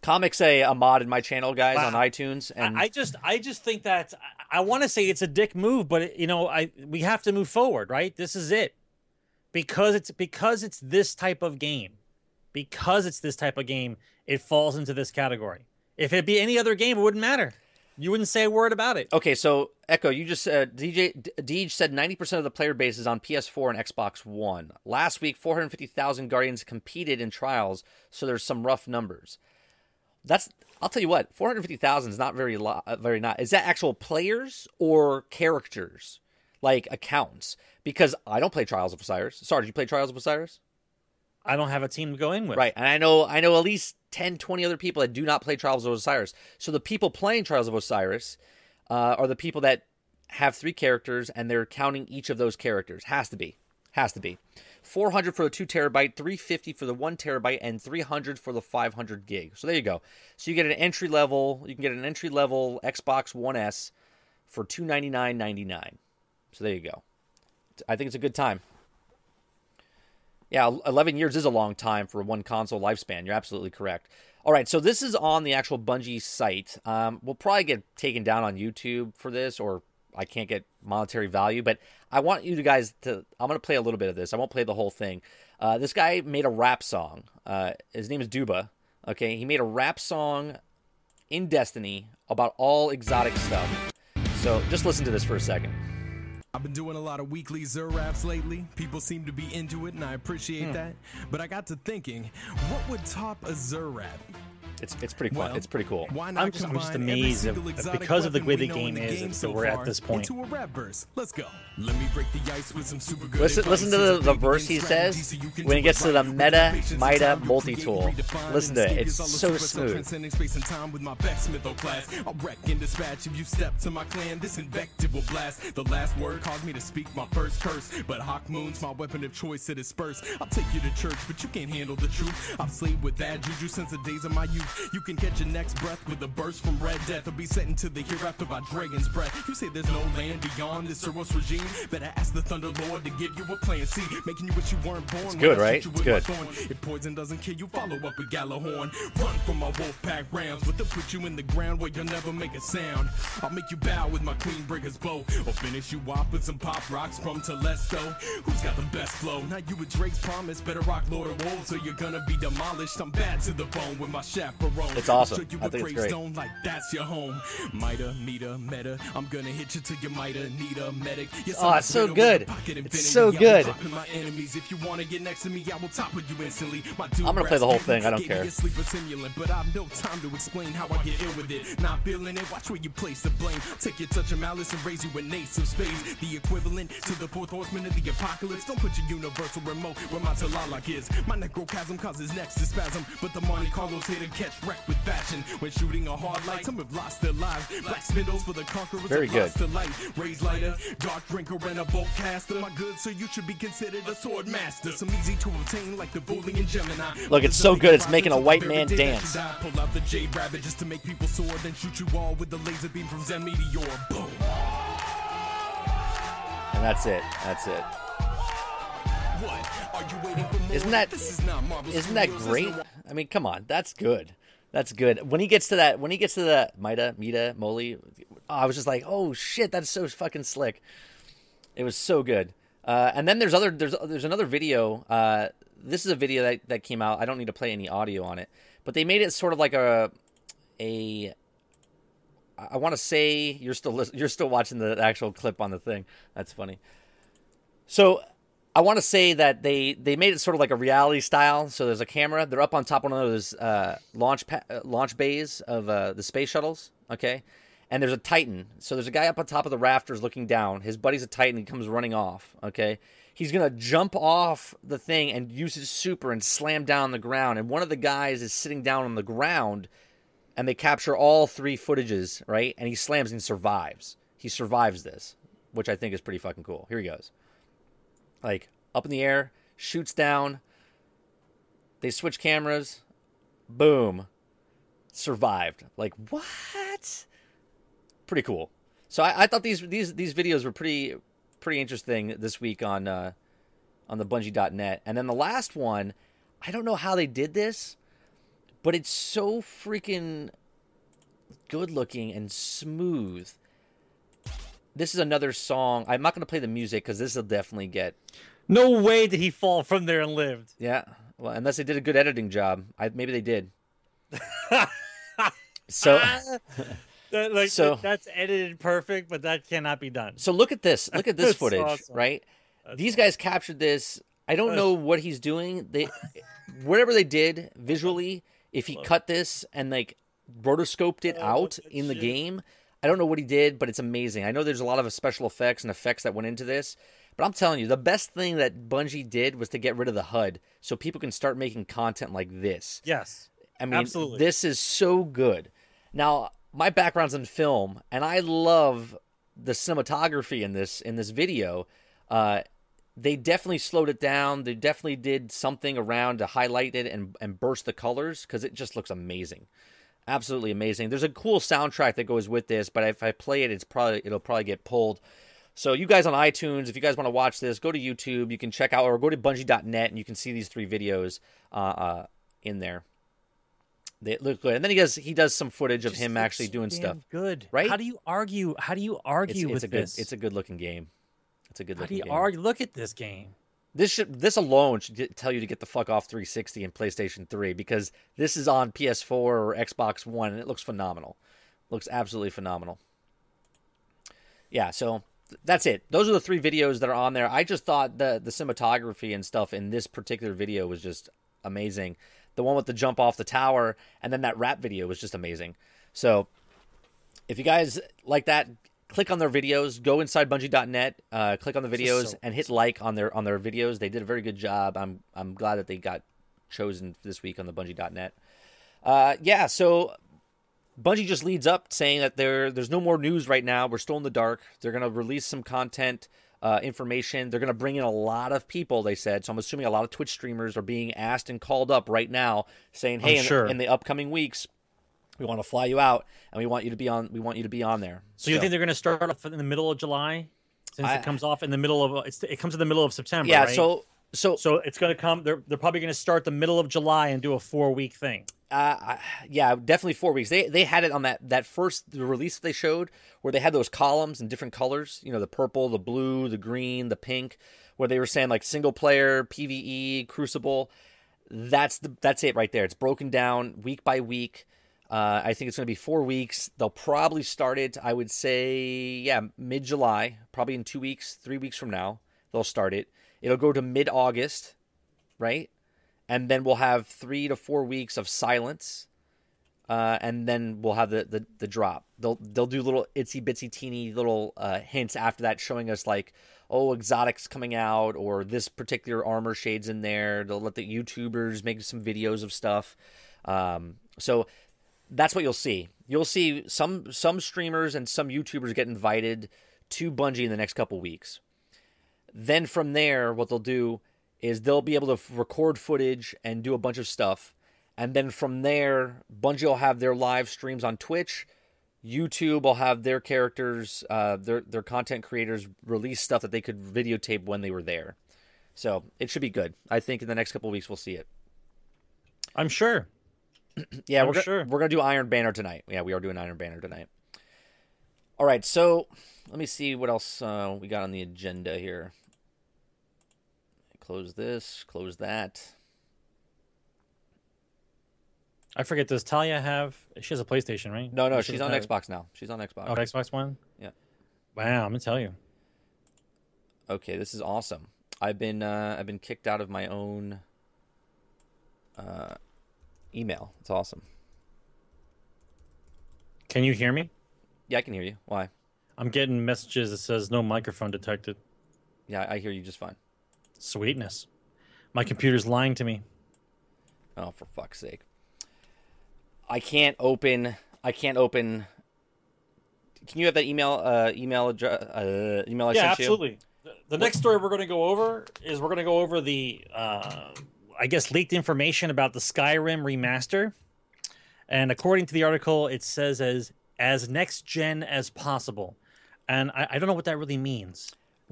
Comic's a mod in my channel, guys, on iTunes, and I just think that I want to say it's a dick move, but we have to move forward, right? This is it, because it's this type of game, it falls into this category. If it be any other game, it wouldn't matter. You wouldn't say a word about it. Okay, so Echo, you just Deej said 90% of the player base is on PS4 and Xbox One. Last week, 450,000 Guardians competed in trials, so there's some rough numbers. I'll tell you what, 450,000 is not very. Is that actual players or characters, like accounts? Because I don't play Trials of Osiris. Sorry, did you play Trials of Osiris? I don't have a team to go in with. Right, and I know at least 10, 20 other people that do not play Trials of Osiris. So the people playing Trials of Osiris are the people that have three characters, and they're counting each of those characters. Has to be. 400 for the 2 terabyte, 350 for the 1 terabyte, and 300 for the 500 gig. So there you go. So you get an entry level. You can get an entry level Xbox One S for $299.99. So there you go. I think it's a good time. Yeah, 11 years is a long time for one console lifespan. You're absolutely correct. All right, so this is on the actual Bungie site. We'll probably get taken down on YouTube for this, or I can't get monetary value, but I want you guys to... I'm going to play a little bit of this. I won't play the whole thing. This guy made a rap song. His name is Duba. Okay, he made a rap song in Destiny about all exotic stuff. So just listen to this for a second. I've been doing a lot of weekly Zuraps lately. People seem to be into it, and I appreciate that. But I got to thinking, what would top a Zurap? It's pretty fun. It's pretty cool. I'm just amazed because of the way the game is that we're at this point. Let's go. Let me break the ice with some super good. Listen to the verse he says when it gets to the Mida multi-tool. Listen to it. It's so smooth. I'll wreck and dispatch if you step to my clan. This invective will blast. The last word caused me to speak my first curse. But Hawk Moon's my weapon of choice to disperse. I'll take you to church, but you can't handle the truth. I've slaved with that juju since the days of my youth. You can catch your next breath with a burst from Red Death, or be sent to the hereafter by Dragon's Breath. You say there's no land beyond this Cerros regime. Better ask the Thunder Lord to give you a plan C, making you wish you weren't born. It's good, right? It's good. If poison doesn't kill you, follow up with Gjallarhorn. Run from my wolf pack rams, but they'll put you in the ground where you'll never make a sound. I'll make you bow with my Queenbreaker's bow, or finish you off with some pop rocks from Telesto. Who's got the best flow? Not you with Drake's promise. Better rock Lord of Wolves, or you're gonna be demolished. I'm bad to the bone with my chaperone. It's awesome. I think it's great. Like that's your home. Mita, meter, meta. I'm gonna hit you till you mita, need a medic. Oh, it's so good. It's so good. If you wanna get next to me, I will topple you instantly. I'm gonna play the whole thing. I don't care. But I've no time to explain how I get ill with it. Not feeling it. Watch where you place the blame. Take your touch of malice and raise you an ace of spades, the equivalent to the fourth horseman of the apocalypse. Don't put your universal remote where my Talalak is. My necrochasm causes next to spasm, but the Monte Carlos here to catch wreck with fashion. When shooting a hard light, some have lost their lives. Black spindles for the conquerors. Very good. To light, raise lighter, dark drinker and a bolt caster. My good, so you should be considered a sword master. Some easy to obtain like the Boolean Gemini. Look, it's so good. It's making a white man dance. Pull out the jade rabbit just to make people sword, then shoot you all with the laser beam from Zen Meteor. Boom. And that's it. That's it. What? Are you waiting for more? Isn't that great? I mean, come on, that's good. That's good. When he gets to that Mida, Mita, Moli, I was just like, oh shit, that's so fucking slick. It was so good. And then there's another video. This is a video that came out. I don't need to play any audio on it, but they made it sort of like a I want to say you're still watching the actual clip on the thing. That's funny. So I want to say that they made it sort of like a reality style. So there's a camera. They're up on top of one of those launch bays of the space shuttles. Okay, and there's a Titan. So there's a guy up on top of the rafters looking down. His buddy's a Titan. He comes running off. Okay, he's gonna jump off the thing and use his super and slam down the ground. And one of the guys is sitting down on the ground, and they capture all three footages, right? And he slams and survives. He survives this, which I think is pretty fucking cool. Here he goes. Like, up in the air, shoots down, they switch cameras, boom, survived. Like, what? Pretty cool. So I thought these videos were pretty interesting this week on the Bungie.net. And then the last one, I don't know how they did this, but it's so freaking good-looking and smooth. This is another song. I'm not going to play the music because this will definitely get... No way did he fall from there and lived. Yeah. Well, unless they did a good editing job. Maybe they did. So... That's edited perfect, but that cannot be done. So look at this. Look at this footage, awesome. Right? That's These guys captured this. I don't know what he's doing. Whatever they did visually, if he cut this and like rotoscoped it out in the game... I don't know what he did, but it's amazing. I know there's a lot of special effects and effects that went into this, but I'm telling you, the best thing that Bungie did was to get rid of the HUD so people can start making content like this. Yes, I mean, absolutely. This is so good. Now, my background's in film, and I love the cinematography in this video. They definitely slowed it down. They definitely did something around to highlight it and burst the colors because it just looks amazing. Absolutely amazing. There's a cool soundtrack that goes with this, but if I play it, it'll probably get pulled. So you guys on iTunes, if you guys want to watch this, go to YouTube. You can check out, or go to Bungie.net, and you can see these three videos in there. They look good. And then he does some footage of him actually doing stuff. Good, right? How do you argue with this? It's a good looking game. It's a good looking game. How do you argue? Look at this game. This alone should tell you to get the fuck off 360 and PlayStation 3, because this is on PS4 or Xbox One, and it looks phenomenal. It looks absolutely phenomenal. Yeah, so that's it. Those are the three videos that are on there. I just thought the cinematography and stuff in this particular video was just amazing. The one with the jump off the tower, and then that rap video was just amazing. So if you guys like that... Click on their videos. Go inside Bungie.net. Click on the videos and hit like on their videos. They did a very good job. I'm glad that they got chosen this week on the Bungie.net. Yeah. So Bungie just leads up saying that there's no more news right now. We're still in the dark. They're gonna release some content information. They're going to bring in a lot of people, they said. So I'm assuming a lot of Twitch streamers are being asked and called up right now saying, hey, in the upcoming weeks, we want to fly you out and we want you to be on. We want you to be on there. So you think they're going to start off in the middle of July, since it comes off in the middle of it comes in the middle of September. Yeah. Right? So it's going to come. They're probably going to start the middle of July and do a 4-week thing. Yeah, definitely 4 weeks. They had it on that first release they showed where they had those columns in different colors. You know, the purple, the blue, the green, the pink. Where they were saying like single player, PvE, Crucible. That's it right there. It's broken down week by week. I think it's going to be 4 weeks. They'll probably start it, I would say, mid-July, probably in 2 weeks, 3 weeks from now, they'll start it. It'll go to mid-August, right? And then we'll have 3 to 4 weeks of silence, and then we'll have the drop. They'll do little itsy-bitsy teeny little hints after that showing us like, oh, exotics coming out or this particular armor shade's in there. They'll let the YouTubers make some videos of stuff. So that's what you'll see. You'll see some streamers and some YouTubers get invited to Bungie in the next couple weeks. Then from there, what they'll do is they'll be able to record footage and do a bunch of stuff. And then from there, Bungie will have their live streams on Twitch. YouTube will have their characters, their content creators release stuff that they could videotape when they were there. So it should be good. I think in the next couple of weeks we'll see it. I'm sure. Yeah, we're gonna do Iron Banner tonight. Yeah, we are doing Iron Banner tonight. All right, so let me see what else we got on the agenda here. Close this, close that. I forget. Does Talia have? She has a PlayStation, right? No, she's on Xbox now. She's on Xbox. Oh, Xbox One. Yeah. Wow, I'm gonna tell you. Okay, this is awesome. I've been kicked out of my own. Email. It's awesome. Can you hear me? Yeah, I can hear you. Why? I'm getting messages that says no microphone detected. Yeah, I hear you just fine. Sweetness. My computer's lying to me. Oh, for fuck's sake. I can't open. Can you have that email address I sent you? Yeah, absolutely. The next story we're going to go over is the I guess leaked information about the Skyrim remaster, and according to the article, it says as next gen as possible, and I don't know what that really means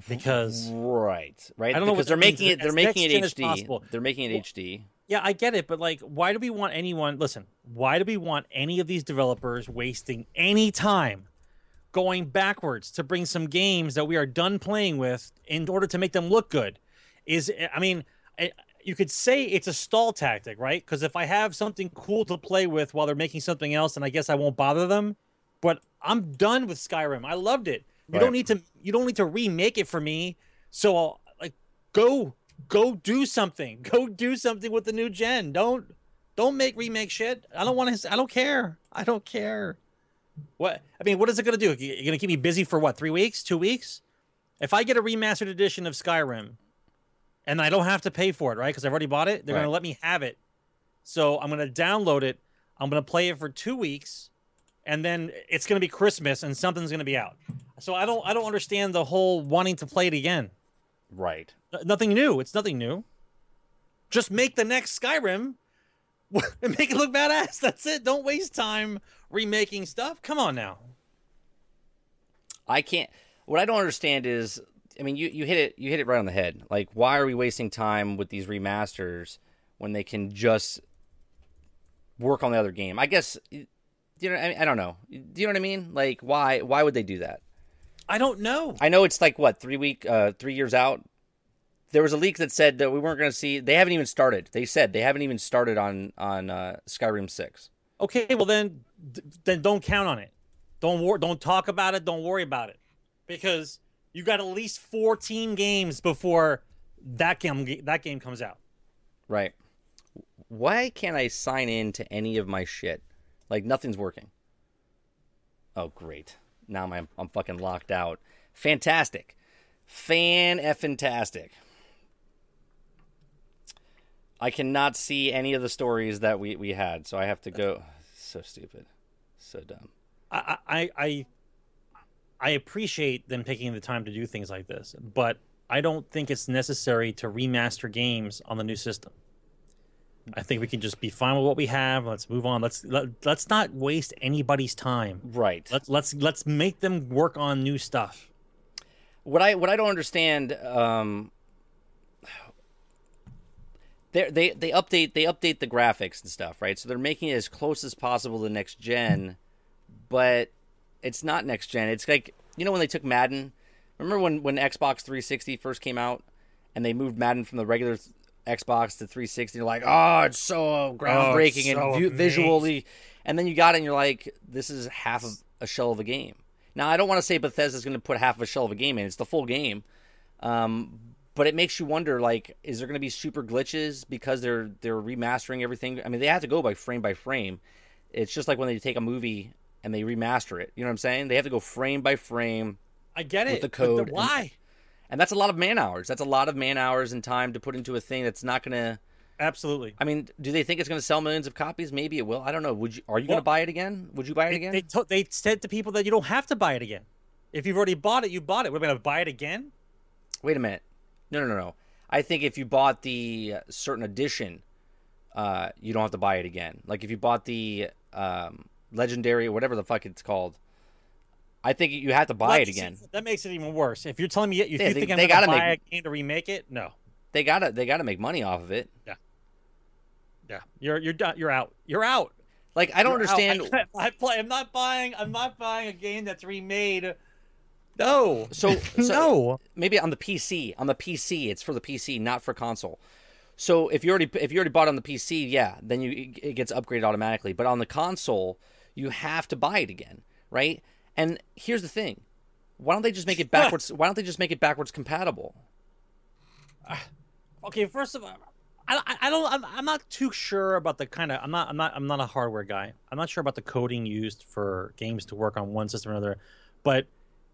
because right. I don't know because they're making it HD. Yeah, I get it, but like, why do we want anyone? Listen, why do we want any of these developers wasting any time going backwards to bring some games that we are done playing with in order to make them look good? You could say it's a stall tactic, right? Because if I have something cool to play with while they're making something else, then I guess I won't bother them. But I'm done with Skyrim. I loved it. You don't need to remake it for me. So I'll, like, go do something. Go do something with the new gen. Don't make remake shit. I don't care. What is it gonna do? You're gonna keep me busy for what, 3 weeks, 2 weeks? If I get a remastered edition of Skyrim, and I don't have to pay for it, right? Because I've already bought it. They're going to let me have it. So I'm going to download it. I'm going to play it for 2 weeks. And then it's going to be Christmas and something's going to be out. So I don't understand the whole wanting to play it again. Right. Nothing new. It's nothing new. Just make the next Skyrim and make it look badass. That's it. Don't waste time remaking stuff. Come on now. I can't. What I don't understand is, I mean, you hit it right on the head. Like, why are we wasting time with these remasters when they can just work on the other game? I guess, I don't know. Do you know what I mean? Like, why would they do that? I don't know. I know it's like, 3 years out? There was a leak that said that we weren't going to see, they haven't even started. They said they haven't even started on Skyrim 6. Okay, well then don't count on it. Don't talk about it. Don't worry about it. Because you got at least 14 games before that game comes out. Right. Why can't I sign in to any of my shit? Like, nothing's working. Oh, great. Now I'm fucking locked out. Fantastic. Fan-effintastic. I cannot see any of the stories that we had, so I have to go. So stupid. So dumb. I I appreciate them taking the time to do things like this, but I don't think it's necessary to remaster games on the new system. I think we can just be fine with what we have. Let's move on. Let's not waste anybody's time. Right. Let's make them work on new stuff. What I don't understand, they update the graphics and stuff, right? So they're making it as close as possible to next gen, but it's not next gen. It's like, you know, when they took Madden. Remember when Xbox 360 first came out, and they moved Madden from the regular Xbox to 360. You're like, oh, it's so groundbreaking and visually. And then you got it, and you're like, this is half of a shell of a game. Now, I don't want to say Bethesda's going to put half of a shell of a game in. It's the full game. But it makes you wonder, like, is there going to be super glitches because they're remastering everything? I mean, they have to go by frame. It's just like when they take a movie and they remaster it. You know what I'm saying? They have to go frame by frame. I get it. With the code. But why? And that's a lot of man hours. That's a lot of man hours and time to put into a thing that's not going to... Absolutely. I mean, do they think it's going to sell millions of copies? Maybe it will. I don't know. Are you going to buy it again? Would you buy it again? They said to people that you don't have to buy it again. If you've already bought it, you bought it. We're going to buy it again? Wait a minute. No. I think if you bought the certain edition, you don't have to buy it again. Like if you bought the legendary or whatever the fuck it's called, I think you have to buy it again. That makes it even worse. If you're telling me you think I'm going to buy a game to remake it, no. They gotta make money off of it. Yeah. Yeah, you're out. You're out. Like I don't understand. I'm not buying a game that's remade. No. So no. Maybe on the PC. It's for the PC, not for console. So if you already bought it on the PC, yeah, then it gets upgraded automatically. But on the console, you have to buy it again, right? And here's the thing: why don't they just make it backwards? Why don't they just make it backwards compatible? Okay, first of all. I'm not too sure about the kind of. I'm not a hardware guy. I'm not sure about the coding used for games to work on one system or another. But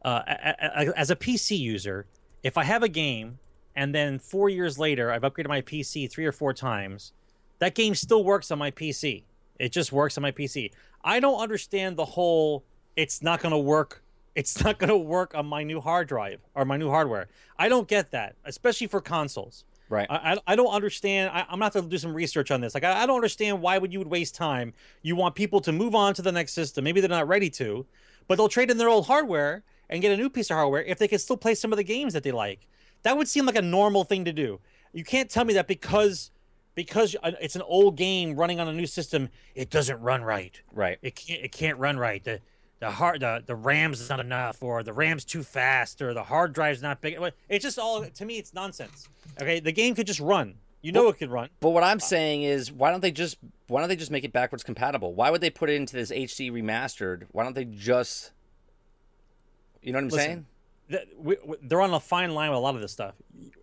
as a PC user, if I have a game and then 4 years later I've upgraded my PC 3 or 4 times, that game still works on my PC. It just works on my PC. I don't understand the whole. It's not going to work. It's not going to work on my new hard drive or my new hardware. I don't get that, especially for consoles. Right. I don't understand. I'm going to have to do some research on this. Like, I don't understand why you would waste time. You want people to move on to the next system. Maybe they're not ready to, but they'll trade in their old hardware and get a new piece of hardware if they can still play some of the games that they like. That would seem like a normal thing to do. You can't tell me that because it's an old game running on a new system, it doesn't run right. Right. It can't run right. The RAM's is not enough, or the RAM's too fast, or the hard drive's not big. It's just all, to me, it's nonsense. Okay, the game could just run. It could run. But what I'm saying is, why don't they just make it backwards compatible? Why would they put it into this HD remastered? Why don't they just, you know what I'm saying? They're on a fine line with a lot of this stuff.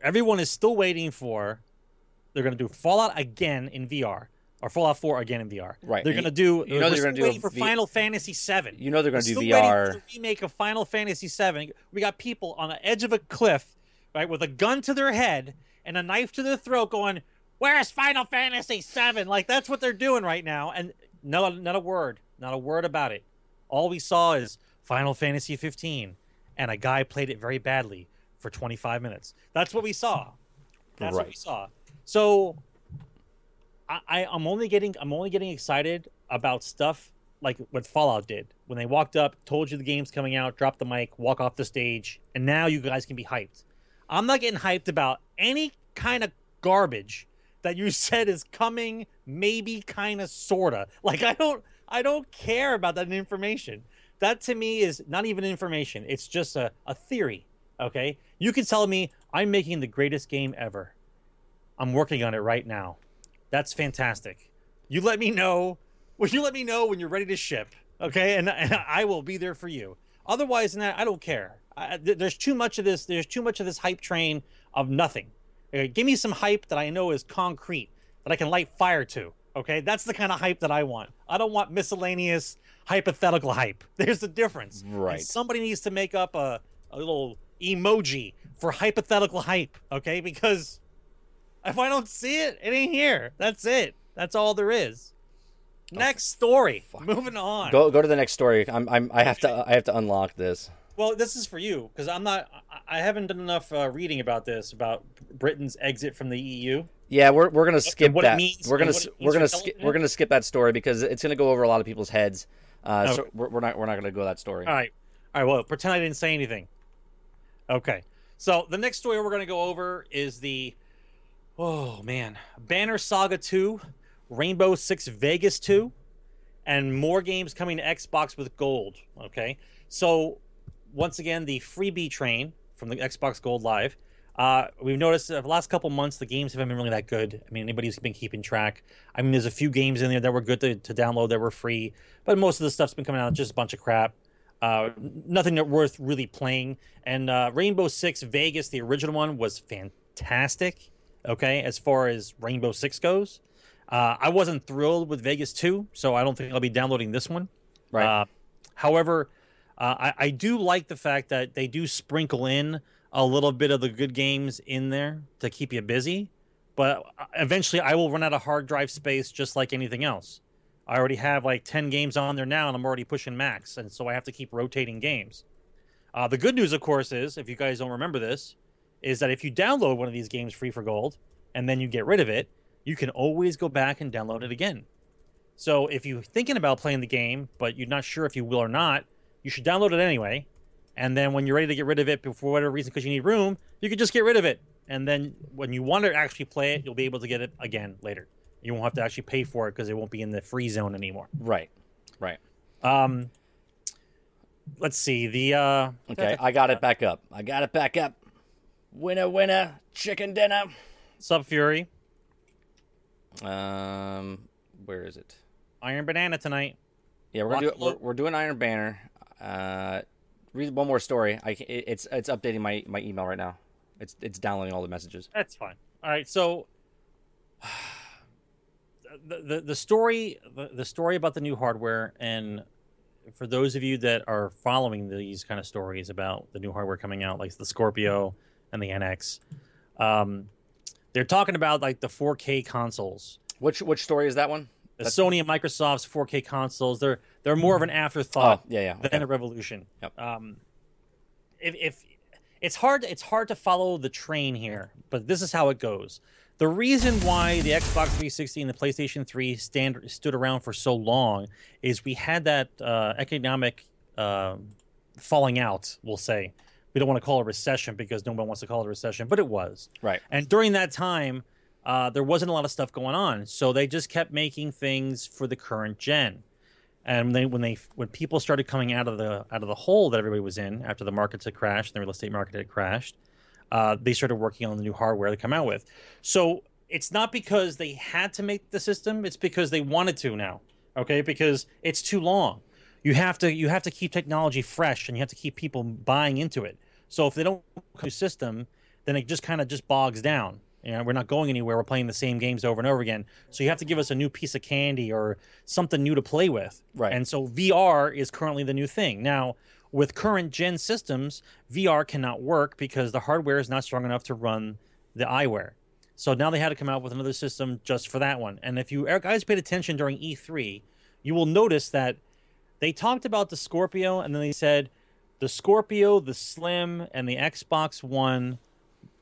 Everyone is still waiting for. They're going to do Fallout again in VR. Or Fallout 4 again in VR. Right. They're going to do. You know they're going to do for Final Fantasy 7. You know they're going to do VR. For the remake of Final Fantasy 7. We got people on the edge of a cliff, right, with a gun to their head and a knife to their throat, going, "Where's Final Fantasy 7?" Like that's what they're doing right now, and no, not a word about it. All we saw is Final Fantasy 15, and a guy played it very badly for 25 minutes. That's what we saw. That's right. What we saw. So. I'm only getting excited about stuff like what Fallout did when they walked up, told you the game's coming out, dropped the mic, walk off the stage, and now you guys can be hyped. I'm not getting hyped about any kind of garbage that you said is coming, maybe, kind of, sorta. Like I don't care about that information. That to me is not even information. It's just a theory. Okay, you can tell me I'm making the greatest game ever. I'm working on it right now. That's fantastic. You let me know. Well, you let me know when you're ready to ship, okay? And I will be there for you. Otherwise than that, I don't care. There's too much of this. There's too much of this hype train of nothing. Give me some hype that I know is concrete, that I can light fire to, okay? That's the kind of hype that I want. I don't want miscellaneous hypothetical hype. There's the difference. Right. And somebody needs to make up a little emoji for hypothetical hype, okay? Because... if I don't see it, it ain't here. That's it. That's all there is. Next story. Fuck. Moving on. Go to the next story. I have to unlock this. Well, this is for you, because I'm not. I haven't done enough reading about this, about Britain's exit from the EU. Yeah, we're gonna skip that. We're gonna skip that story because it's gonna go over a lot of people's heads. Okay. So we're not gonna go that story. All right. Well, pretend I didn't say anything. Okay. So the next story we're gonna go over is the, oh man, Banner Saga 2, Rainbow Six Vegas 2, and more games coming to Xbox with Gold. Okay, so. Once again, the freebie train from the Xbox Gold Live. We've noticed that the last couple months, the games haven't been really that good. I mean, anybody's been keeping track. I mean, there's a few games in there that were good to download that were free, but most of the stuff's been coming out just a bunch of crap. Nothing that worth really playing. And Rainbow Six Vegas, the original one, was fantastic, okay, as far as Rainbow Six goes. I wasn't thrilled with Vegas 2, so I don't think I'll be downloading this one. Right. However... I do like the fact that they do sprinkle in a little bit of the good games in there to keep you busy. But eventually I will run out of hard drive space just like anything else. I already have like 10 games on there now, and I'm already pushing max. And so I have to keep rotating games. The good news, of course, is, if you guys don't remember this, is that if you download one of these games free for gold and then you get rid of it, you can always go back and download it again. So if you're thinking about playing the game, but you're not sure if you will or not, you should download it anyway, and then when you're ready to get rid of it for whatever reason because you need room, you can just get rid of it. And then when you want to actually play it, you'll be able to get it again later. You won't have to actually pay for it because it won't be in the free zone anymore. Right. Let's see. Okay, I got it back up. Winner, winner, chicken dinner. Sub Fury. Where is it? Iron Banana tonight. Yeah, we're doing Iron Banner. Read one more story. It's updating my email right now. It's downloading all the messages. That's fine. All right. So the story about the new hardware, and for those of you that are following these kind of stories about the new hardware coming out, like the Scorpio and the NX, they're talking about like the 4K consoles. Which story is that one? Sony and Microsoft's 4K consoles, they're more of an afterthought than a revolution. Yep. If it's hard to follow the train here, but this is how it goes. The reason why the Xbox 360 and the PlayStation 3 stood around for so long is we had that economic falling out, we'll say. We don't want to call it a recession because no one wants to call it a recession, but it was. Right. And during that time, there wasn't a lot of stuff going on, so they just kept making things for the current gen. And when people started coming out of the hole that everybody was in after the markets had crashed, the real estate market had crashed, they started working on the new hardware they come out with. So it's not because they had to make the system; it's because they wanted to now. Okay, because it's too long. You have to keep technology fresh, and you have to keep people buying into it. So if they don't do system, then it just kind of just bogs down. You know, we're not going anywhere. We're playing the same games over and over again. So you have to give us a new piece of candy or something new to play with. Right. And so VR is currently the new thing. Now, with current gen systems, VR cannot work because the hardware is not strong enough to run the eyewear. So now they had to come out with another system just for that one. And if you guys paid attention during E3, you will notice that they talked about the Scorpio, and then they said the Scorpio, the Slim, and the Xbox One,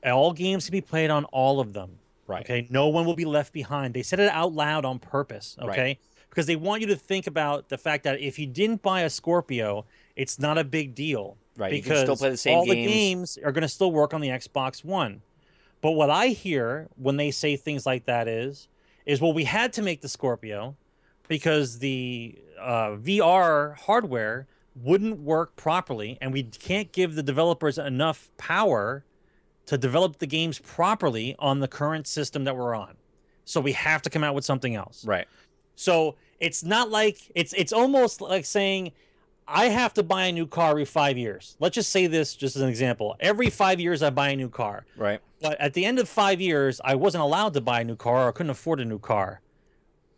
all games can be played on all of them. Right. Okay. No one will be left behind. They said it out loud on purpose. Okay. Right. Because they want you to think about the fact that if you didn't buy a Scorpio, it's not a big deal. Right. Because you can still play the same all games. The games are going to still work on the Xbox One. But what I hear when they say things like that is well, we had to make the Scorpio because the VR hardware wouldn't work properly, and we can't give the developers enough power to develop the games properly on the current system that we're on. So we have to come out with something else. Right. So it's not like it's almost like saying I have to buy a new car every 5 years. Let's just say this just as an example. Every 5 years I buy a new car. Right. But at the end of 5 years, I wasn't allowed to buy a new car or couldn't afford a new car.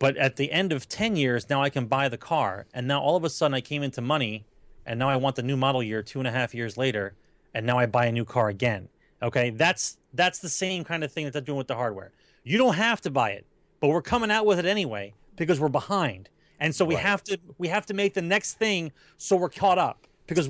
But at the end of 10 years, now I can buy the car. And now all of a sudden I came into money, and now I want the new model year 2.5 years later. And now I buy a new car again. Okay, that's the same kind of thing that they're doing with the hardware. You don't have to buy it, but we're coming out with it anyway because we're behind, and so we have to make the next thing so we're caught up. because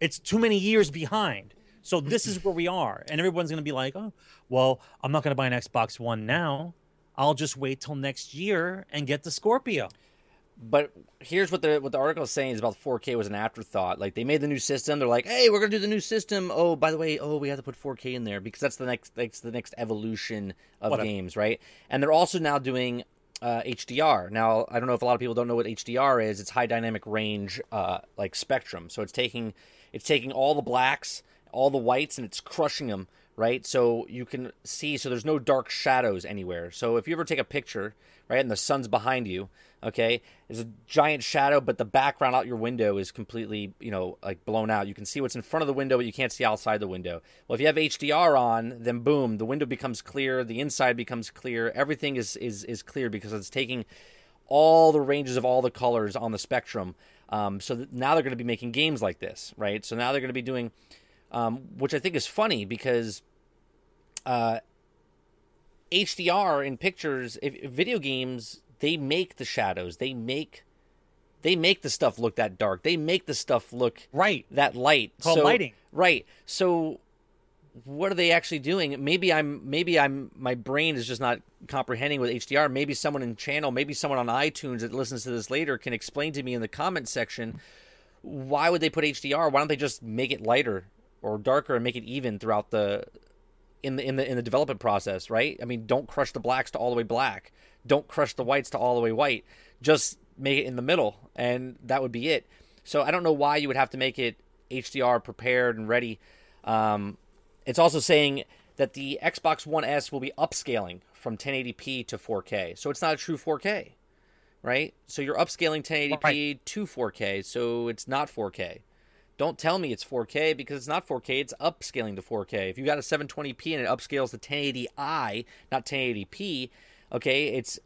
it's too many years behind. So this is where we are. And everyone's going to be like, oh, well, I'm not going to buy an Xbox One now. I'll just wait till next year and get the Scorpio. But here's what the article is saying is about 4K was an afterthought. Like, they made the new system. They're like, hey, we're going to do the new system. Oh, by the way, we have to put 4K in there because that's the next evolution of games, right? And they're also now doing HDR. Now, I don't know if a lot of people don't know what HDR is. It's high dynamic range like spectrum. So it's taking all the blacks, all the whites, and it's crushing them, right? So you can see, so there's no dark shadows anywhere. So if you ever take a picture, right, and the sun's behind you, okay, there's a giant shadow, but the background out your window is completely, like, blown out. You can see what's in front of the window, but you can't see outside the window. Well, if you have HDR on, then boom, the window becomes clear, the inside becomes clear, everything is clear because it's taking all the ranges of all the colors on the spectrum. So now they're going to be making games like this, right? So now they're going to be doing... which I think is funny because HDR in pictures, if video games, they make the shadows. They make the stuff look that dark. They make the stuff look right that light. Called lighting. Right. So what are they actually doing? Maybe my brain is just not comprehending with HDR. Maybe someone in channel, maybe someone on iTunes that listens to this later can explain to me in the comment section, why would they put HDR? Why don't they just make it lighter or darker and make it even throughout the development process, right? I mean, don't crush the blacks to all the way black. Don't crush the whites to all the way white. Just make it in the middle, and that would be it. So I don't know why you would have to make it HDR prepared and ready. It's also saying that the Xbox One S will be upscaling from 1080p to 4K. So it's not a true 4K, right? So you're upscaling 1080p to 4K, so it's not 4K. Don't tell me it's 4K because it's not 4K. It's upscaling to 4K. If you got a 720p and it upscales to 1080i, not 1080p, okay, it's,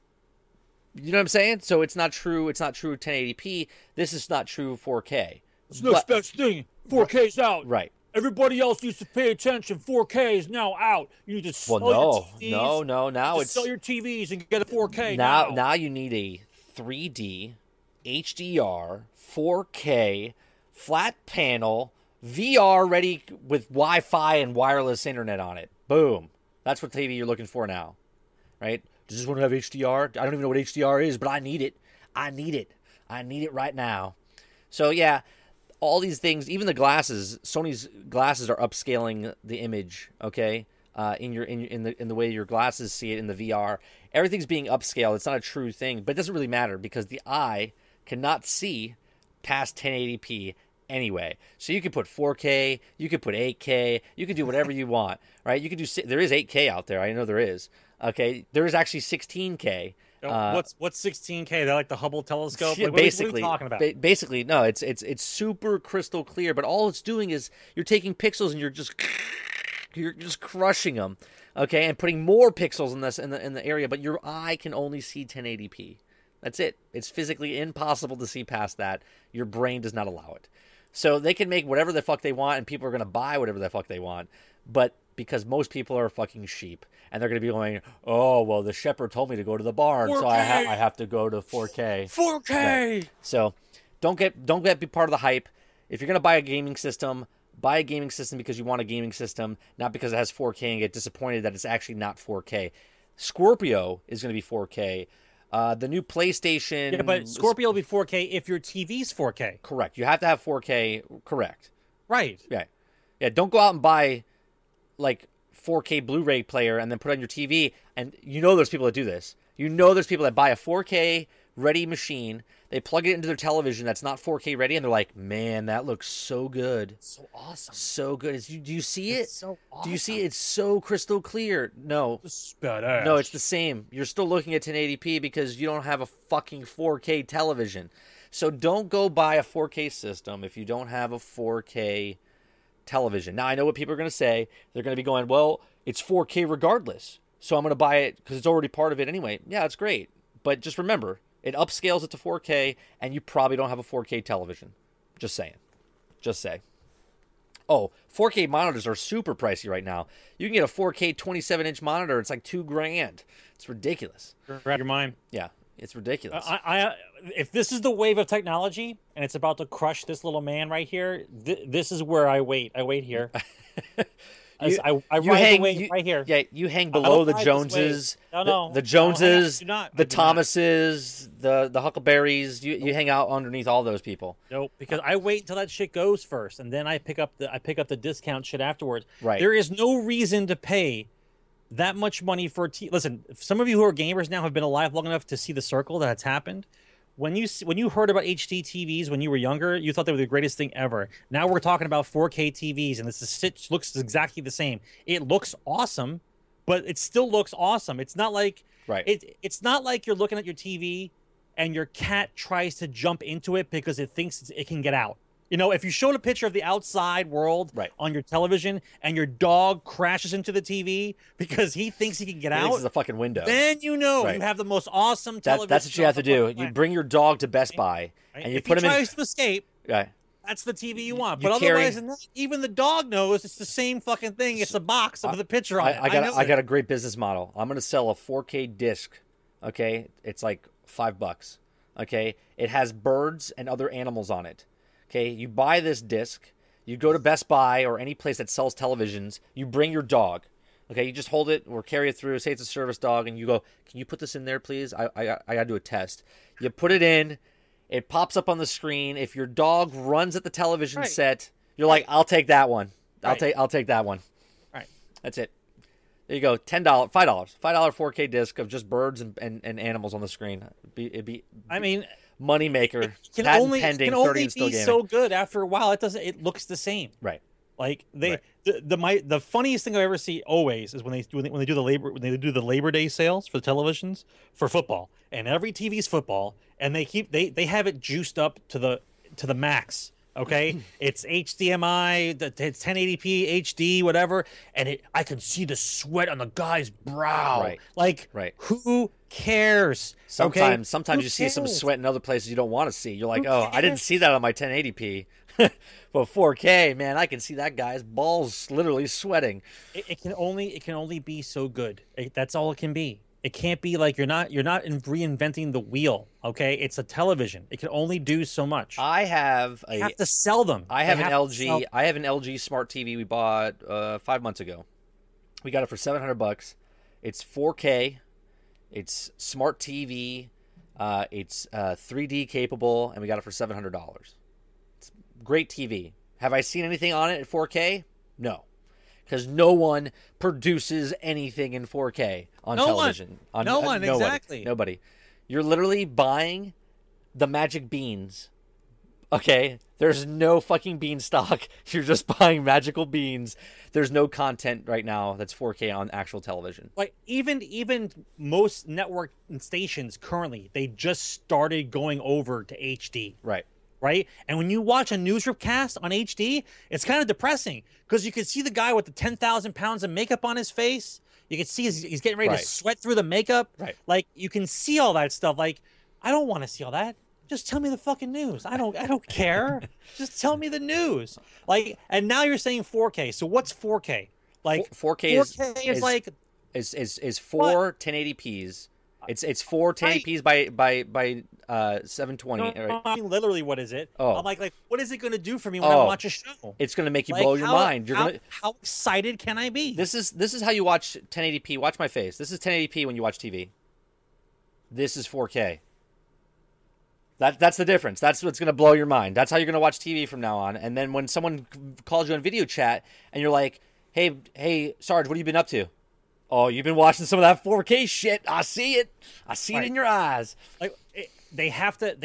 you know what I'm saying? So it's not true. It's not true 1080p. This is not true 4K. It's no such thing. 4K's out. Right. Everybody else used to pay attention. 4K is now out. You need to sell your TVs. No. Now it's sell your TVs and get a 4K. Now you need a 3D, HDR, 4K. Flat panel, VR ready with Wi-Fi and wireless internet on it. Boom. That's what TV you're looking for now, right? Does this one have HDR? I don't even know what HDR is, but I need it. I need it right now. So, yeah, all these things, even the glasses, Sony's glasses are upscaling the image, okay, in the way your glasses see it in the VR. Everything's being upscaled. It's not a true thing, but it doesn't really matter because the eye cannot see past 1080p. Anyway, so you can put 4K, you can put 8K, you can do whatever you want, right? You can do. There is 8K out there. I know there is. Okay, there is actually 16K. What's 16K? They're like the Hubble telescope. Yeah, like, basically, what are you talking about? Basically, no. It's super crystal clear. But all it's doing is you're taking pixels and you're just crushing them. Okay, and putting more pixels in the area, but your eye can only see 1080p. That's it. It's physically impossible to see past that. Your brain does not allow it. So they can make whatever the fuck they want, and people are going to buy whatever the fuck they want. But because most people are fucking sheep, and they're going to be going, oh, well, the shepherd told me to go to the barn, 4K. So I have to go to 4K. 4K! Right. So don't be part of the hype. If you're going to buy a gaming system because you want a gaming system, not because it has 4K and get disappointed that it's actually not 4K. Scorpio is going to be 4K. The new PlayStation... Yeah, but Scorpio will be 4K if your TV's 4K. Correct. You have to have 4K. Correct. Right. Yeah. Yeah, don't go out and buy, like, 4K Blu-ray player and then put it on your TV. And you know there's people that do this. You know there's people that buy a 4K ready machine. They plug it into their television that's not 4K ready. And they're like, man, that looks so good. So awesome. So good. Do you see it? It's so awesome. Do you see it? It's so crystal clear. No. It's badass. No, it's the same. You're still looking at 1080p because you don't have a fucking 4K television. So don't go buy a 4K system if you don't have a 4K television. Now, I know what people are going to say. They're going to be going, well, it's 4K regardless. So I'm going to buy it because it's already part of it anyway. Yeah, it's great. But just remember... it upscales it to 4K, and you probably don't have a 4K television. Just saying. Just say. Oh, 4K monitors are super pricey right now. You can get a 4K 27-inch monitor. It's like $2,000. It's ridiculous. Grab your mind. Yeah. It's ridiculous. If this is the wave of technology and it's about to crush this little man right here, this is where I wait. I wait here. I ride the wave right here. Yeah, you hang below the Joneses, the Thomases, the Huckleberries. You hang out underneath all those people. Nope, because I wait until that shit goes first, and then I pick up the discount shit afterwards. Right. There is no reason to pay that much money for a team. Listen, some of you who are gamers now have been alive long enough to see the circle that's happened. When you heard about HD TVs when you were younger, you thought they were the greatest thing ever. Now we're talking about 4K TVs, and it looks exactly the same. It looks awesome, but it still looks awesome. It's not like It's not like you're looking at your TV and your cat tries to jump into it because it thinks it can get out. You know, if you showed a picture of the outside world on your television and your dog crashes into the TV because he thinks he can get out, this is a fucking window. Then you know you have the most awesome television. That's what you have to do. You bring your dog to Best Buy and you put him in. If he tries to escape, that's the TV you want. But even the dog knows it's the same fucking thing. It's a box with a picture on it. I got a great business model. I'm going to sell a 4K disc. Okay, it's like $5. Okay, it has birds and other animals on it. Okay, you buy this disc, you go to Best Buy or any place that sells televisions, you bring your dog. Okay, you just hold it or carry it through, say it's a service dog, and you go, can you put this in there, please? I got to do a test. You put it in, it pops up on the screen. If your dog runs at the television set, you're like, I'll take that one. I'll take that one. All right. That's it. There you go, $10, $5. $5 4K disc of just birds and animals on the screen. Moneymaker. It can only be so good after a while. It looks the same. Right. Like the funniest thing I ever see always is when they do the Labor Day sales for the televisions for football, and every TV's football, and they have it juiced up to the max. Okay, it's HDMI, it's 1080p HD, whatever, and I can see the sweat on the guy's brow. Right. Like, who cares? Sometimes you see some sweat in other places you don't want to see. You're like, I didn't see that on my 1080p, but 4K, man, I can see that guy's balls literally sweating. It can only be so good. That's all it can be. It can't be like you're not reinventing the wheel, okay? It's a television. It can only do so much. You have to sell them. I have an LG smart TV we bought 5 months ago. We got it for $700. It's 4K. It's smart TV. It's 3D capable, and we got it for $700. It's great TV. Have I seen anything on it at 4K? No. Because no one produces anything in 4K on television. Nobody. You're literally buying the magic beans. Okay? There's no fucking bean stock. You're just buying magical beans. There's no content right now that's 4K on actual television. Like even most network stations currently, they just started going over to HD. Right? And when you watch a news repcast on HD, it's kind of depressing because you can see the guy with the 10,000 pounds of makeup on his face. You can see he's getting ready to sweat through the makeup. Right. Like, you can see all that stuff. Like, I don't want to see all that. Just tell me the fucking news. I don't care. Just tell me the news. Like, and now you're saying 4K. So what's 4K? Like 4K is 1080p's. It's 4 1080p's by 720. Right. Literally, what is it? Oh. I'm like, what is it going to do for me when I watch a show? It's going to make you blow your mind. How excited can I be? This is how you watch 1080p. Watch my face. This is 1080p when you watch TV. This is 4K. That's the difference. That's what's going to blow your mind. That's how you're going to watch TV from now on. And then when someone calls you on video chat and you're like, hey, Sarge, what have you been up to? Oh, you've been watching some of that 4K shit. I see it. I see it in your eyes. Like, they have to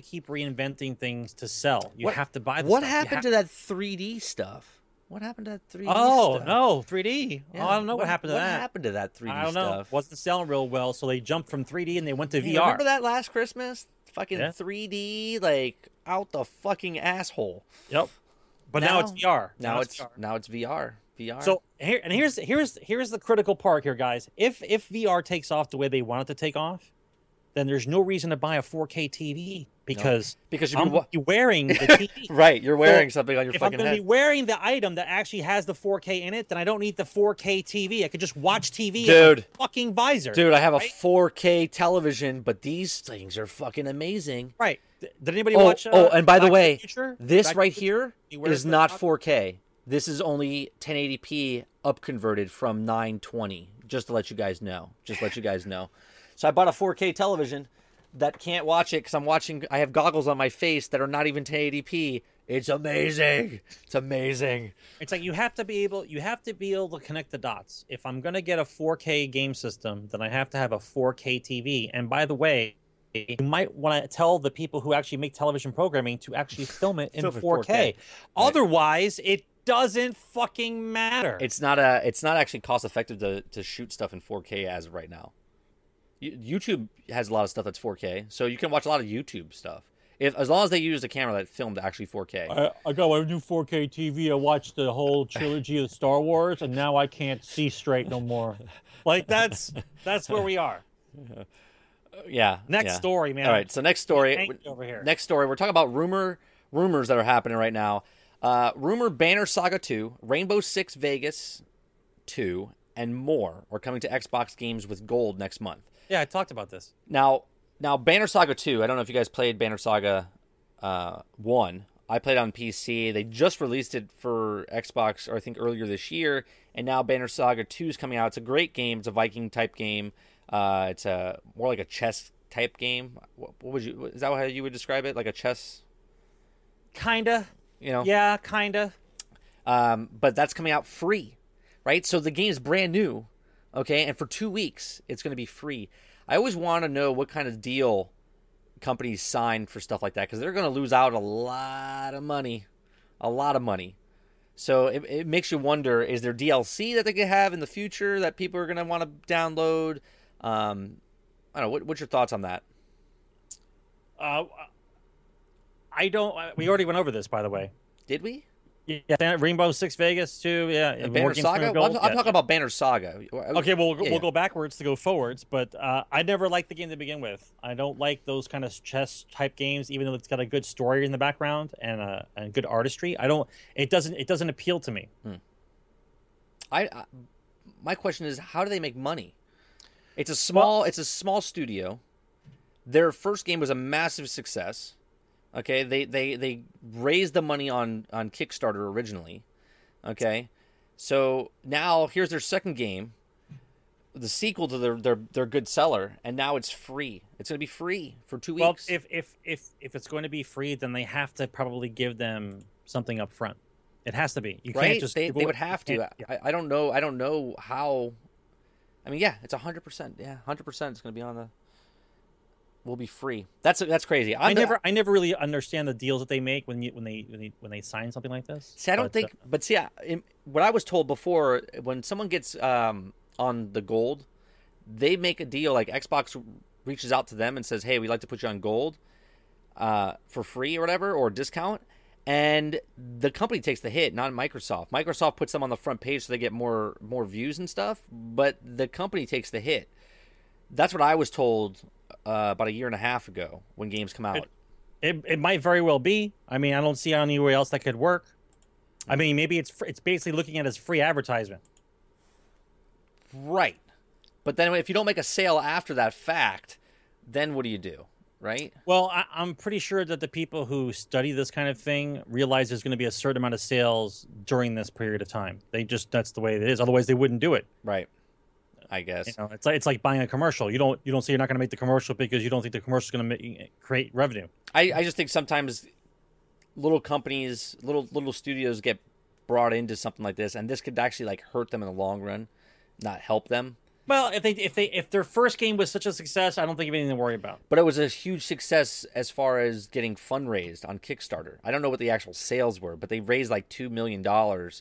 keep reinventing things to sell. You have to buy the stuff. What happened to that 3D stuff? Oh, no, 3D. Yeah. Oh, I don't know what happened to that. What happened to that 3D stuff? I don't know. It wasn't selling real well, so they jumped from 3D and they went to VR. Remember that last Christmas? Fucking 3D, like, out the fucking asshole. Yep. But now it's VR. Now it's VR. VR. So here's the critical part here, guys. If VR takes off the way they want it to take off, then there's no reason to buy a 4K TV because you're wearing the TV. Right, you're wearing something on your fucking head. If I'm going to be wearing the item that actually has the 4K in it, then I don't need the 4K TV. I could just watch TV in my fucking visor. Dude, I have a 4K television, but these things are fucking amazing. Right. Did anybody watch and by the way, this right here is not 4K. This is only 1080p upconverted from 920, just to let you guys know. So I bought a 4K television that can't watch it because I have goggles on my face that are not even 1080p. It's amazing. It's like you have to be able to connect the dots. If I'm going to get a 4K game system, then I have to have a 4K TV. And by the way, you might want to tell the people who actually make television programming to actually film it in 4K. Right. Otherwise, it doesn't fucking matter. It's not actually cost effective to shoot stuff in 4K as of right now. YouTube has a lot of stuff that's 4K, so you can watch a lot of YouTube stuff. As long as they use a camera that filmed actually 4K. I got my new 4K TV. I watched the whole trilogy of Star Wars, and now I can't see straight no more. Like, that's where we are. Yeah. Next story, man. All right, so next story. Over here. Next story, we're talking about rumors that are happening right now. Rumor Banner Saga 2, Rainbow Six Vegas 2, and more are coming to Xbox games with gold next month. Yeah, I talked about this. Now, Banner Saga 2, I don't know if you guys played Banner Saga 1. I played on PC. They just released it for Xbox, or I think earlier this year, and now Banner Saga 2 is coming out. It's a great game. It's a Viking-type game. It's more like a chess-type game. Is that how you would describe it? Like a chess? Kinda. You know? Yeah, kinda. But that's coming out free, right? So the game is brand new. Okay, and for 2 weeks, it's going to be free. I always want to know what kind of deal companies sign for stuff like that, because they're going to lose out a lot of money. So it makes you wonder, is there DLC that they could have in the future that people are going to want to download? I don't know. What's your thoughts on that? We already went over this, by the way. Did we? Yeah, Rainbow Six Vegas too. Yeah, Banner Saga. Well, I'm talking about Banner Saga. Okay, well we'll go backwards to go forwards, but I never liked the game to begin with. I don't like those kind of chess type games, even though it's got a good story in the background and good artistry. It doesn't appeal to me. My question is, how do they make money? It's a small studio. Their first game was a massive success. Okay, they raised the money on Kickstarter originally. Okay, so now here's their second game, the sequel to their good seller, and now it's free. It's going to be free for 2 weeks. Well, if it's going to be free, then they have to probably give them something up front. It has to be. You right? Can't just they would have to. Yeah. I don't know. I don't know how. I mean, yeah, it's 100%. Yeah, 100%. It's going to be on the. Will be free. That's crazy. I never really understand the deals that they make when they sign something like this. See, I don't think. But see, what I was told before, when someone gets on the gold, they make a deal. Like Xbox reaches out to them and says, "Hey, we'd like to put you on gold for free or whatever, or a discount." And the company takes the hit, not Microsoft. Microsoft puts them on the front page so they get more views and stuff. But the company takes the hit. That's what I was told. About a year and a half ago when games come out. It might very well be. I mean, I don't see anywhere else that could work. I mean, maybe it's basically looking at it as free advertisement. Right. But then if you don't make a sale after that fact, then what do you do, right? Well, I'm pretty sure that the people who study this kind of thing realize there's going to be a certain amount of sales during this period of time. That's the way it is. Otherwise, they wouldn't do it. Right. I guess it's like buying a commercial. You don't say you're not going to make the commercial because you don't think the commercial is going to create revenue. I just think sometimes little companies, little studios get brought into something like this, and this could actually like hurt them in the long run, not help them. Well, if their first game was such a success, I don't think you have anything to worry about. But it was a huge success as far as getting fundraised on Kickstarter. I don't know what the actual sales were, but they raised like $2 million on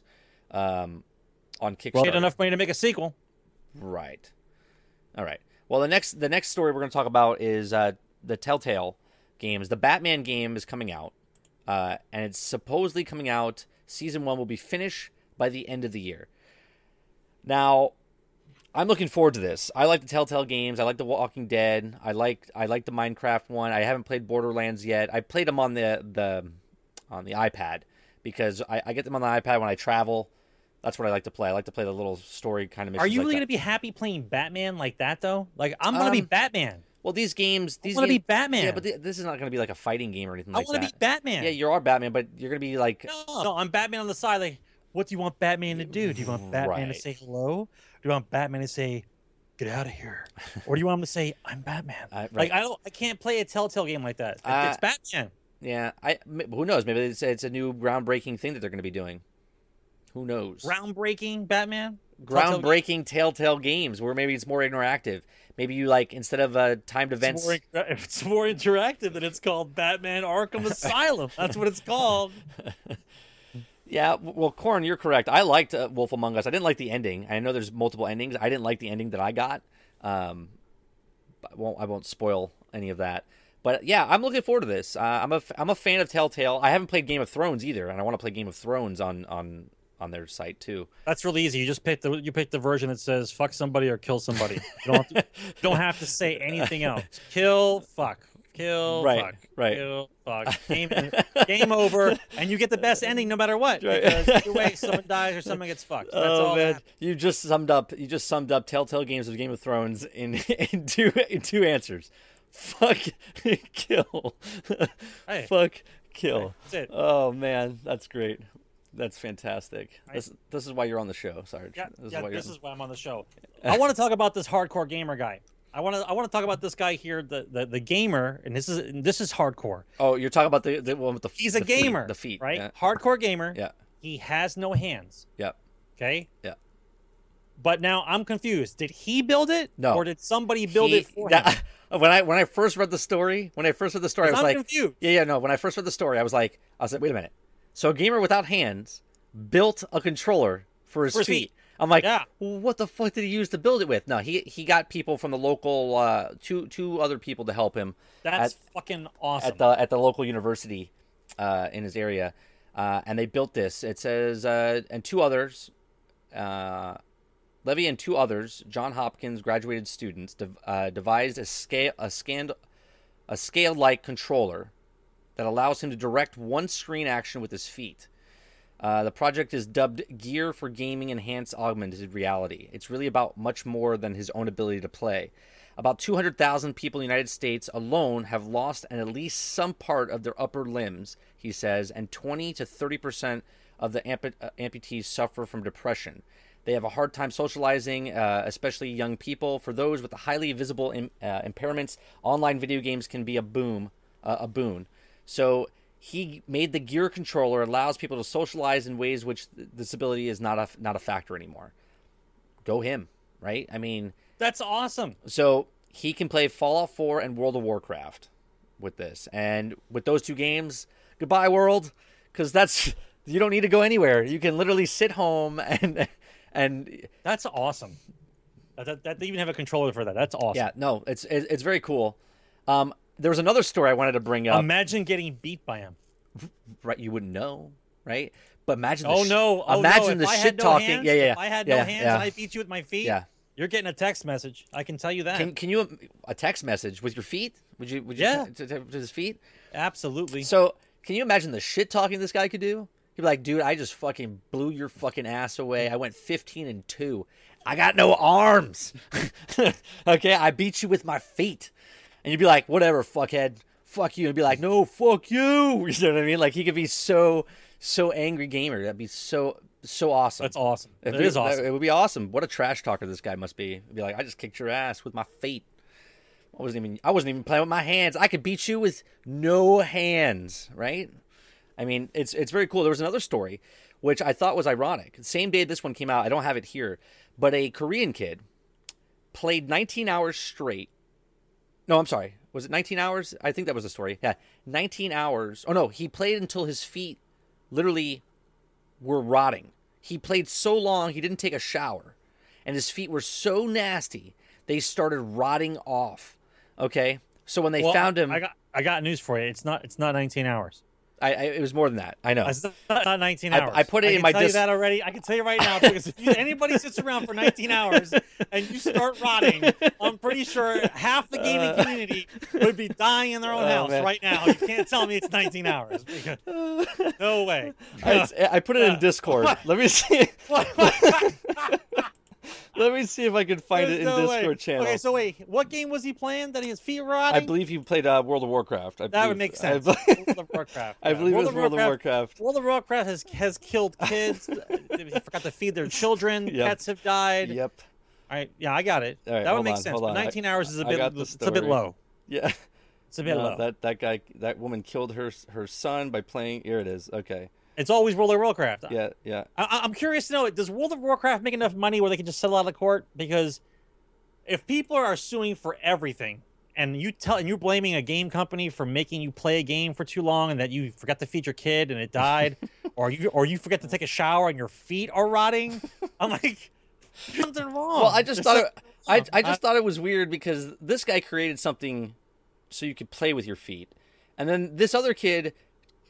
Kickstarter. Well, they had enough money to make a sequel. Right. All right. Well, the next story we're going to talk about is the Telltale games. The Batman game is coming out, and it's supposedly coming out. Season 1 will be finished by the end of the year. Now, I'm looking forward to this. I like the Telltale games. I like The Walking Dead. I like the Minecraft one. I haven't played Borderlands yet. I played them on the iPad because I get them on the iPad when I travel. That's what I like to play. I like to play the little story kind of missions. Are you really going to be happy playing Batman like that, though? Like, I'm going to be Batman. Well, these games I want to be Batman. Yeah, but this is not going to be like a fighting game or anything like that. I want to be Batman. Yeah, you are Batman, but you're going to be like... No, I'm Batman on the side. Like, what do you want Batman to do? Do you want Batman to say hello? Do you want Batman to say, get out of here? Or do you want him to say, I'm Batman? Like, I can't play a Telltale game like that. It's Batman. Yeah, who knows? Maybe it's a new groundbreaking thing that they're going to be doing. Who knows? Groundbreaking Batman? Groundbreaking Telltale games where maybe it's more interactive. Maybe you like, instead of timed events... It's more interactive than it's called Batman Arkham Asylum. That's what it's called. Yeah, well, Corn, you're correct. I liked Wolf Among Us. I didn't like the ending. I know there's multiple endings. I didn't like the ending that I got. I won't spoil any of that. But yeah, I'm looking forward to this. I'm a fan of Telltale. I haven't played Game of Thrones either, and I want to play Game of Thrones on their site too. That's really easy. You just pick the version that says fuck somebody or kill somebody. You don't have to say anything else. Kill, fuck. Game over, and you get the best ending no matter what. Right. Because either way, someone dies or someone gets fucked. That's all. Man. That you just summed up Telltale games of Game of Thrones in two answers. Fuck, kill. Hey. Fuck, kill. That's it. Oh man, that's great. That's fantastic. This is why you're on the show, Sarge. This is why I'm on the show. I want to talk about this hardcore gamer guy. I want to talk about this guy here, the gamer, and this is hardcore. Oh, you're talking about the one with the feet. He's a gamer. The feet, right? Yeah. Hardcore gamer. Yeah. He has no hands. Yeah. Okay? Yeah. But now I'm confused. Did he build it? No. Or did somebody build it for him? When I first read the story, I was like, confused. When I first read the story, I was like, wait a minute. So a gamer without hands built a controller for his feet. I'm like, What the fuck did he use to build it with? No, he got people from the local two other people to help him. That's fucking awesome. At the local university in his area, and they built this. It says and two others, Levy and two others, John Hopkins graduated students, devised a scale-like controller that allows him to direct one screen action with his feet. The project is dubbed Gear for Gaming Enhanced Augmented Reality. It's really about much more than his own ability to play. About 200,000 people in the United States alone have lost at least some part of their upper limbs, he says, and 20 to 30% of the amputees suffer from depression. They have a hard time socializing, especially young people. For those with the highly visible impairments, online video games can be a boon. So he made the Gear controller, allows people to socialize in ways which disability is not a factor anymore. Go him, right? I mean, that's awesome. So he can play Fallout 4 and World of Warcraft with this, and with those two games, goodbye world, because you don't need to go anywhere. You can literally sit home and that's awesome. That they even have a controller for that. That's awesome. Yeah, no, it's very cool. There was another story I wanted to bring up. Imagine getting beat by him. Right, you wouldn't know, right? But imagine the shit talking. Hands, If I had no hands and I beat you with my feet. Yeah. You're getting a text message. I can tell you that. Can you a text message with your feet? Would you to his feet? Absolutely. So, can you imagine the shit talking this guy could do? He'd be like, "Dude, I just fucking blew your fucking ass away. I went 15-2. I got no arms." Okay, I beat you with my feet. And you'd be like, whatever, fuckhead, fuck you. And be like, no, fuck you. You know what I mean? Like, he could be so angry gamer. That'd be so awesome. That's awesome. It is awesome. It would be awesome. What a trash talker this guy must be. He'd be like, I just kicked your ass with my feet. I wasn't even playing with my hands. I could beat you with no hands, right? I mean, it's very cool. There was another story, which I thought was ironic. The same day this one came out, I don't have it here, but a Korean kid played 19 hours straight. No, I'm sorry. Was it 19 hours? I think that was the story. Yeah, 19 hours. Oh, no, he played until his feet literally were rotting. He played so long, he didn't take a shower. And his feet were so nasty, they started rotting off. Okay? So when they found him... I got news for you. It's not 19 hours. It was more than that. I know. It's not 19 hours. I put it in my disc. I can tell you that already. I can tell you right now, because if anybody sits around for 19 hours and you start rotting, I'm pretty sure half the gaming community would be dying in their own house right now. You can't tell me it's 19 hours. Because, no way. I put it in Discord. Let me see. Let me see if I can find it in Discord channel. Okay, so wait, what game was he playing that his feet were rotting? I believe he played World of Warcraft. That would make sense. World of Warcraft. I believe it was World of Warcraft. World of Warcraft has killed kids. They forgot to feed their children. Yep. Pets have died. Yep. All right. Yeah, I got it. All right, that would make sense. But 19 hours is a bit low. Yeah. It's a bit low. That woman killed her son by playing. Here it is. Okay. It's always World of Warcraft. Yeah, yeah. I'm curious to know, does World of Warcraft make enough money where they can just settle out of court? Because if people are suing for everything, and you're blaming a game company for making you play a game for too long, and that you forgot to feed your kid and it died, or you forget to take a shower and your feet are rotting, I'm like, there's something wrong. Well, I just thought it was weird because this guy created something so you could play with your feet, and then this other kid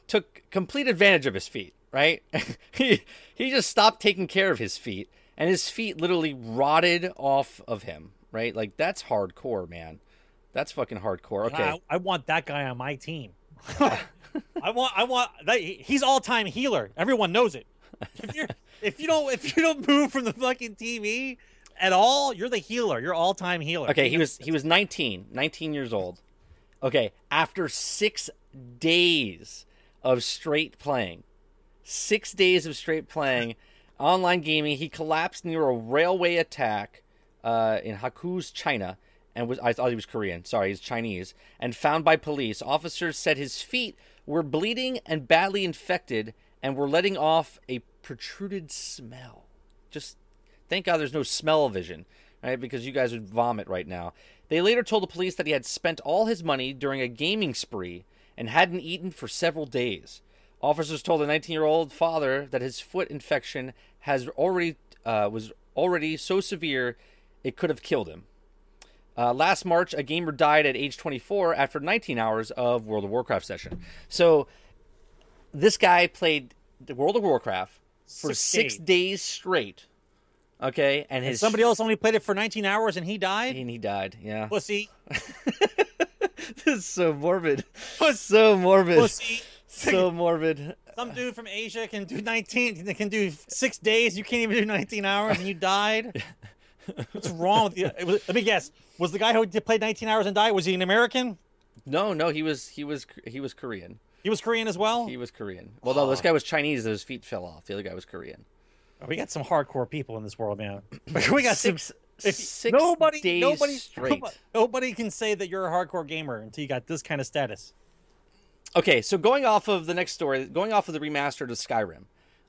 took complete advantage of his feet, right? he just stopped taking care of his feet, and his feet literally rotted off of him, right? Like, that's hardcore, man. That's fucking hardcore. Okay, I want that guy on my team. I want that. He's all-time healer. Everyone knows it. If you don't move from the fucking TV at all, you're the healer. You're all-time healer. Okay, he was 19 years old. Okay, after 6 days. Of straight playing. 6 days of straight playing. Online gaming. He collapsed near a railway attack in Haku's, China. And I thought he was Korean. Sorry, he's Chinese. And found by police. Officers said his feet were bleeding and badly infected and were letting off a protruded smell. Just thank God there's no smell vision, right? Because you guys would vomit right now. They later told the police that he had spent all his money during a gaming spree and hadn't eaten for several days. Officers told the 19-year-old father that his foot infection was already so severe it could have killed him. Last March, a gamer died at age 24 after 19 hours of World of Warcraft session. So this guy played World of Warcraft for six days straight. Okay, and somebody else only played it for 19 hours and he died? And he died, yeah. Pussy. This is so morbid. So morbid. Pussy. So morbid. Some dude from Asia can do 6 days. You can't even do 19 hours and you died. What's wrong with you? Let me guess. Was the guy who played 19 hours and died, was he an American? No, he was Korean. He was Korean as well? He was Korean. Well, no, this guy was Chinese. His feet fell off. The other guy was Korean. We got some hardcore people in this world, man. We got six days straight. Nobody can say that you're a hardcore gamer until you got this kind of status. Okay, so going off of the next story, going off of the remastered of Skyrim,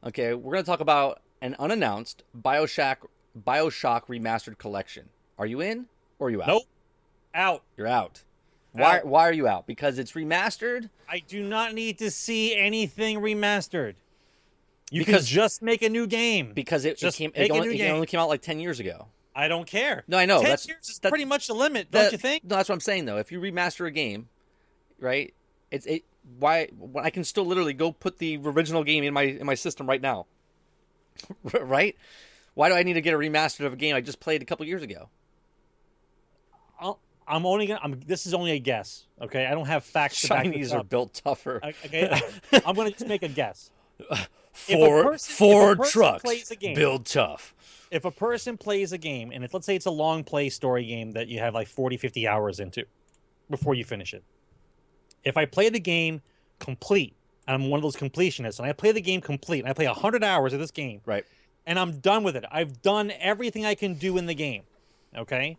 okay, we're going to talk about an unannounced BioShock Remastered Collection. Are you in or are you out? Nope. Out. You're out. Why are you out? Because it's remastered? I do not need to see anything remastered. You can just make a new game. Because it only came out like 10 years ago. I don't care. No, I know. 10 years is pretty much the limit, don't you think? No, that's what I'm saying, though. If you remaster a game, right, I can still literally go put the original game in my system right now, right? Why do I need to get a remaster of a game I just played a couple years ago? This is only a guess, okay? I don't have facts. Chinese are built tougher. Okay, I'm going to just make a guess. Four trucks, build tough. If a person plays a game, and let's say it's a long play story game that you have like 40, 50 hours into before you finish it. If I play the game complete, and I'm one of those completionists, and I play the game complete, and I play 100 hours of this game, right? And I'm done with it. I've done everything I can do in the game, okay?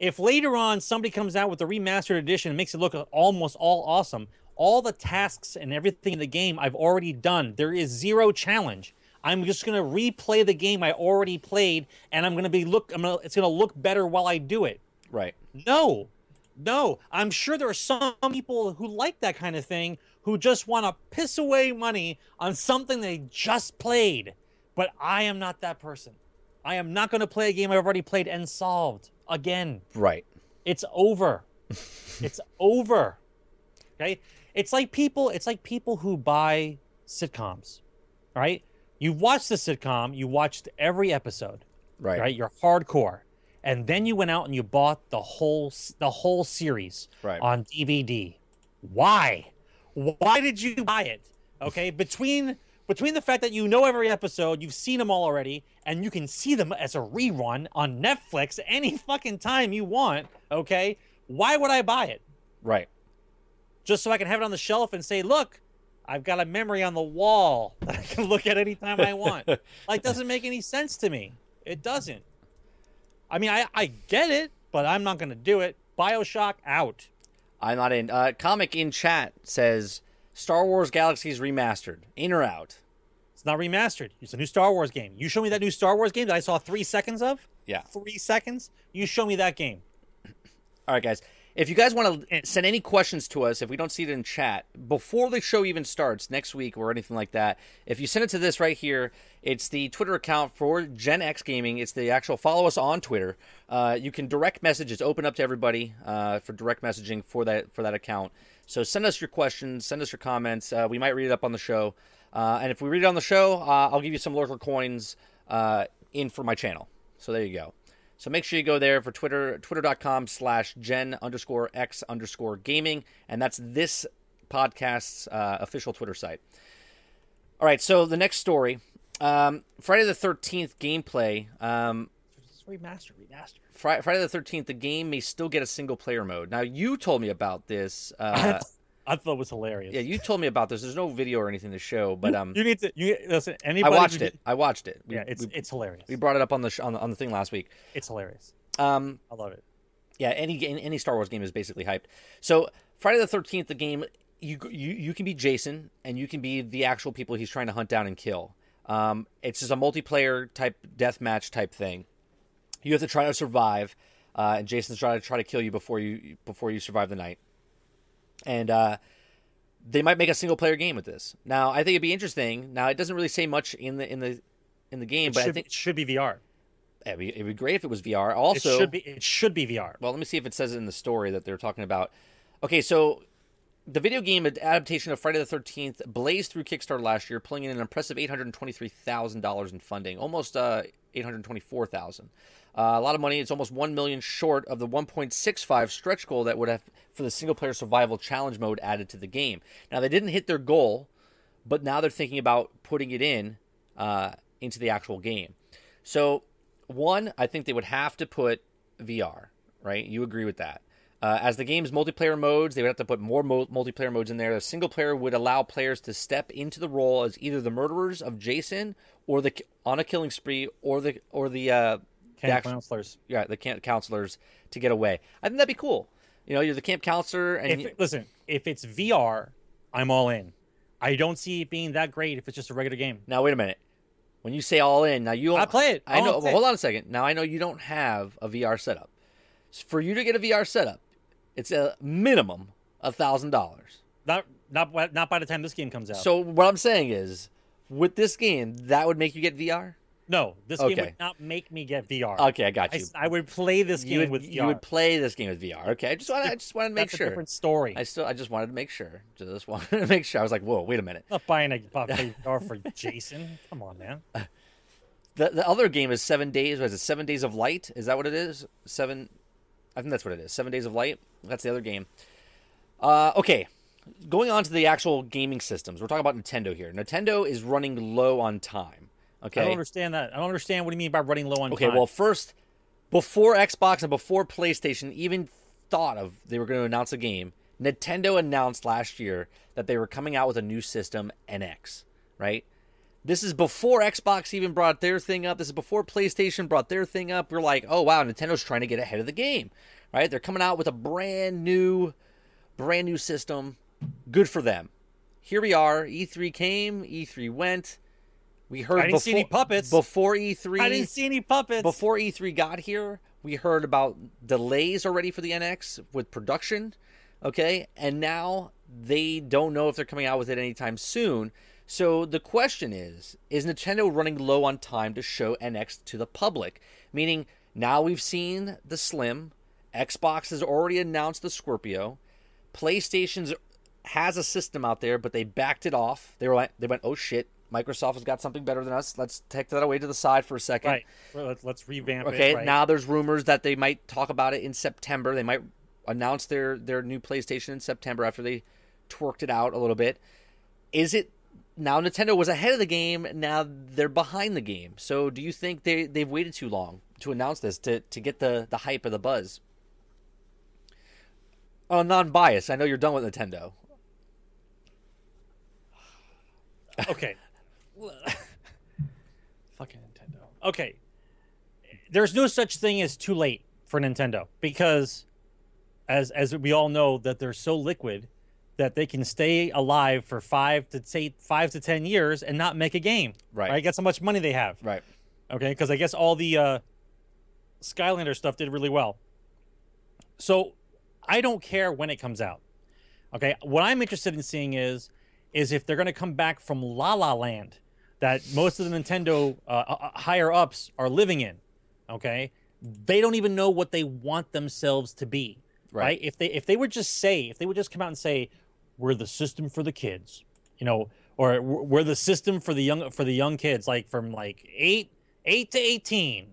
If later on somebody comes out with a remastered edition and makes it look almost all awesome, all the tasks and everything in the game I've already done. There is zero challenge. I'm just going to replay the game I already played, and it's going to look better while I do it. Right. No. I'm sure there are some people who like that kind of thing who just want to piss away money on something they just played. But I am not that person. I am not going to play a game I've already played and solved again. Right. It's over. It's like people who buy sitcoms, right? You watched the sitcom, you watched every episode, right? You're hardcore, and then you went out and you bought the whole series on DVD. Why? Why did you buy it? Okay, between the fact that you know every episode, you've seen them all already, and you can see them as a rerun on Netflix any fucking time you want. Okay, why would I buy it? Right. Just so I can have it on the shelf and say, look, I've got a memory on the wall that I can look at anytime I want. Like, doesn't make any sense to me. It doesn't. I mean, I get it, but I'm not going to do it. BioShock out. I'm not in. Comic in chat says, Star Wars Galaxies remastered. In or out? It's not remastered. It's a new Star Wars game. You show me that new Star Wars game that I saw 3 seconds of? Yeah. 3 seconds? You show me that game. All right, guys. If you guys want to send any questions to us, if we don't see it in chat, before the show even starts next week or anything like that, if you send it to this right here, it's the Twitter account for Gen X Gaming. It's the actual follow us on Twitter. You can direct message. It's open up to everybody for direct messaging for that account. So send us your questions. Send us your comments. We might read it up on the show. And if we read it on the show, I'll give you some lurker coins in for my channel. So there you go. So make sure you go there for Twitter, twitter.com/gen_x_gaming. And that's this podcast's official Twitter site. All right, so the next story. Friday the 13th gameplay. Remaster. Friday the 13th, the game may still get a single-player mode. Now, you told me about this. I thought it was hilarious. Yeah, you told me about this. There's no video or anything to show, but you need to. Listen, anybody. I watched it. It's hilarious. We brought it up on the thing last week. It's hilarious. I love it. Yeah, any Star Wars game is basically hyped. So Friday the 13th, the game, you can be Jason and you can be the actual people he's trying to hunt down and kill. It's just a multiplayer type deathmatch type thing. You have to try to survive, and Jason's trying to kill you before you survive the night. And they might make a single-player game with this. Now, I think it'd be interesting. Now, it doesn't really say much in the game, but I think it should be VR. It'd be great if it was VR. Also, it should be VR. Well, let me see if it says it in the story that they're talking about. Okay, so the video game adaptation of Friday the 13th blazed through Kickstarter last year, pulling in an impressive $823,000 in funding, almost $824,000. A lot of money. It's almost $1 million short of the $1.65 stretch goal that would have for the single-player survival challenge mode added to the game. Now, they didn't hit their goal, but now they're thinking about putting it in into the actual game. So, one, I think they would have to put VR, right? You agree with that. As the game's multiplayer modes, they would have to put more multiplayer modes in there. The single player would allow players to step into the role as either the murderers of Jason or the on a killing spree or the camp counselors to get away. I think that'd be cool. You know, you're the camp counselor. And listen, if it's VR, I'm all in. I don't see it being that great if it's just a regular game. Now wait a minute. When you say all in, now you I play it. I know. Well, hold on a second. Now I know you don't have a VR setup. For you to get a VR setup, it's a minimum $1,000. Not by the time this game comes out. So what I'm saying is, with this game, that would make you get VR? No, this game would not make me get VR. Okay, I got you. I would play this game with VR. You would play this game with VR. Okay, I just wanted to make sure. That's a different story. I just wanted to make sure. I was like, whoa, wait a minute. I'm not buying a VR for Jason. Come on, man. The other game is 7 days. What is it? 7 Days of Light? Is that what it is? I think that's what it is. 7 Days of Light. That's the other game. Okay. Going on to the actual gaming systems. We're talking about Nintendo here. Nintendo is running low on time. Okay. I don't understand that. I don't understand what you mean by running low on time. Okay, well, first, before Xbox and before PlayStation even thought of they were going to announce a game, Nintendo announced last year that they were coming out with a new system, NX, right? This is before Xbox even brought their thing up. This is before PlayStation brought their thing up. We're like, oh, wow, Nintendo's trying to get ahead of the game, right? They're coming out with a brand new system. Good for them. Here we are. E3 came. E3 went. We heard I didn't see any puppets. Before E3. I didn't see any puppets. Before E3 got here, we heard about delays already for the NX with production, okay? And now they don't know if they're coming out with it anytime soon. So the question is Nintendo running low on time to show NX to the public? Meaning, now we've seen the Slim, Xbox has already announced the Scorpio, PlayStation's has a system out there, but they backed it off. They went, oh shit, Microsoft has got something better than us. Let's take that away to the side for a second. Right. Well, let's revamp it. Okay. Right. Now there's rumors that they might talk about it in September. They might announce their new PlayStation in September after they twerked it out a little bit. Is it now Nintendo was ahead of the game, now they're behind the game. So do you think they've waited too long to announce this, to get the hype or the buzz? Oh, non-biased. I know you're done with Nintendo. Okay. Fucking Nintendo. Okay. There's no such thing as too late for Nintendo, because as we all know, that they're so liquid that they can stay alive for 5 to 10 years and not make a game. Right? That's how much money they have. Right. Okay, because I guess all the Skylander stuff did really well. So I don't care when it comes out. Okay, what I'm interested in seeing is if they're going to come back from La La Land that most of the Nintendo higher-ups are living in, okay? They don't even know what they want themselves to be, right? If they would just come out and say, we're the system for the kids, you know, or we're the system for the young kids, like from like 8 to 18,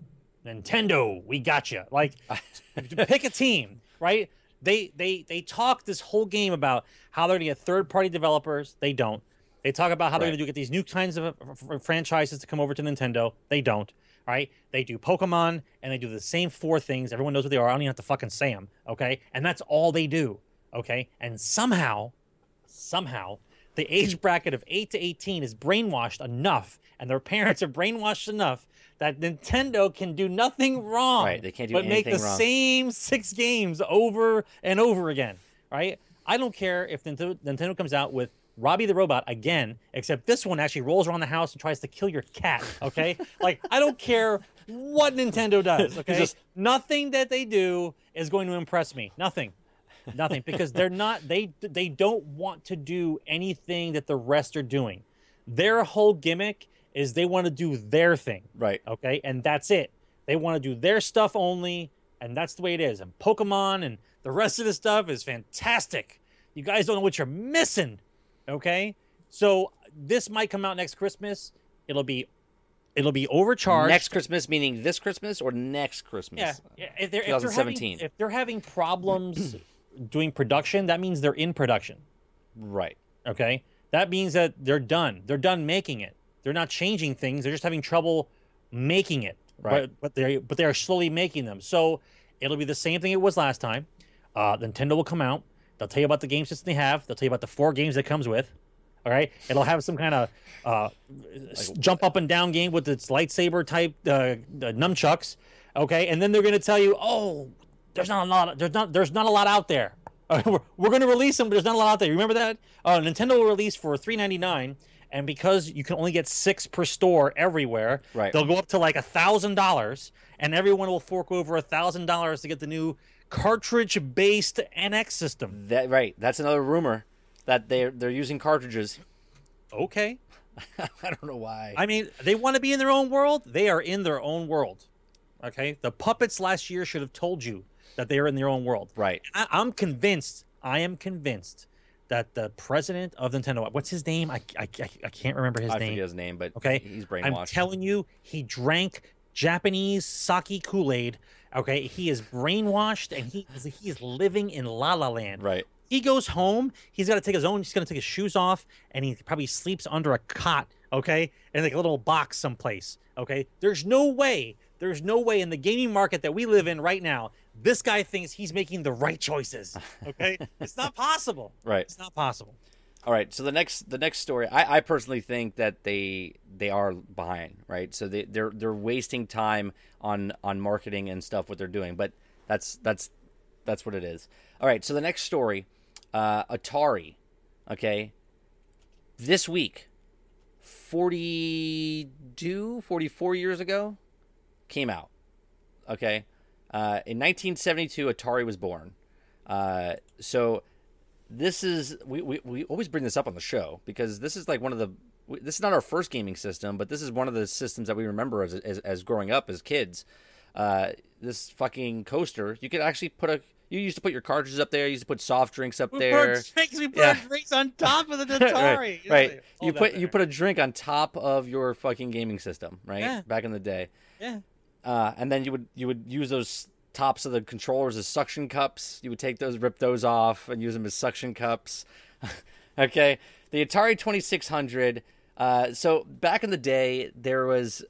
Nintendo, we got you. Like, pick a team, right? They talk this whole game about how they're going to get third-party developers. They don't. They talk about how they're going to get these new kinds of franchises to come over to Nintendo. They don't. All right? They do Pokemon, and they do the same four things. Everyone knows what they are. I don't even have to fucking say them. Okay? And that's all they do. Okay? And somehow, the age bracket of 8 to 18 is brainwashed enough, and their parents are brainwashed enough that Nintendo can do nothing wrong, right? They can't do anything wrong, but make the same 6 games over and over again, right? I don't care if Nintendo comes out with Robbie the Robot again, except this one actually rolls around the house and tries to kill your cat, okay? Like, I don't care what Nintendo does, okay? Nothing that they do is going to impress me. Nothing, because they're not, they don't want to do anything that the rest are doing. Their whole gimmick is they want to do their thing. Right. Okay? And that's it. They want to do their stuff only, and that's the way it is. And Pokemon and the rest of the stuff is fantastic. You guys don't know what you're missing. Okay? So this might come out next Christmas. It'll be overcharged. Next Christmas meaning this Christmas or next Christmas? Yeah. If they're having problems doing production, that means they're in production. Right. Okay? That means that they're done. They're done making it. They're not changing things. They're just having trouble making it. Right. But they are slowly making them. So it'll be the same thing it was last time. Nintendo will come out. They'll tell you about the game system they have. They'll tell you about the 4 games it comes with. All right. It'll have some kind of jump up and down game with its lightsaber type nunchucks. Okay. And then they're going to tell you, oh, there's not a lot out there. We're going to release them, but there's not a lot out there. Remember that? Nintendo will release for $3.99. And because you can only get 6 per store everywhere, right, they'll go up to like $1,000, and everyone will fork over $1,000 to get the new cartridge-based NX system. That's another rumor that they're using cartridges. Okay, I don't know why. I mean, they want to be in their own world. They are in their own world. Okay, the puppets last year should have told you that they are in their own world. Right. I am convinced. That the president of Nintendo, what's his name? I can't remember his name. I forget his name, but okay? He's brainwashed. I'm telling you, he drank Japanese sake Kool-Aid. Okay, he is brainwashed, and he is living in La La Land. Right. He goes home. He's going to take his shoes off, and he probably sleeps under a cot. Okay, in like a little box someplace. Okay, there's no way in the gaming market that we live in right now, this guy thinks he's making the right choices, okay? It's not possible. Right. It's not possible. All right, so the next story, I personally think that they are behind, right? So they're wasting time on marketing and stuff, what they're doing, but that's what it is. All right, so the next story, Atari, okay? This week, 44 years ago, came out, okay? In 1972, Atari was born. So this is we always bring this up on the show because this is like this is not our first gaming system, but this is one of the systems that we remember as growing up as kids. This fucking coaster, you could actually put a You used to put your cartridges up there. You used to put soft drinks up there. We put drinks on top of the Atari. Right. You put a drink on top of your fucking gaming system, right? Yeah. Back in the day. Yeah. And then you would use those tops of the controllers as suction cups. You would take those, rip those off, and use them as suction cups. Okay. The Atari 2600. So back in the day, there was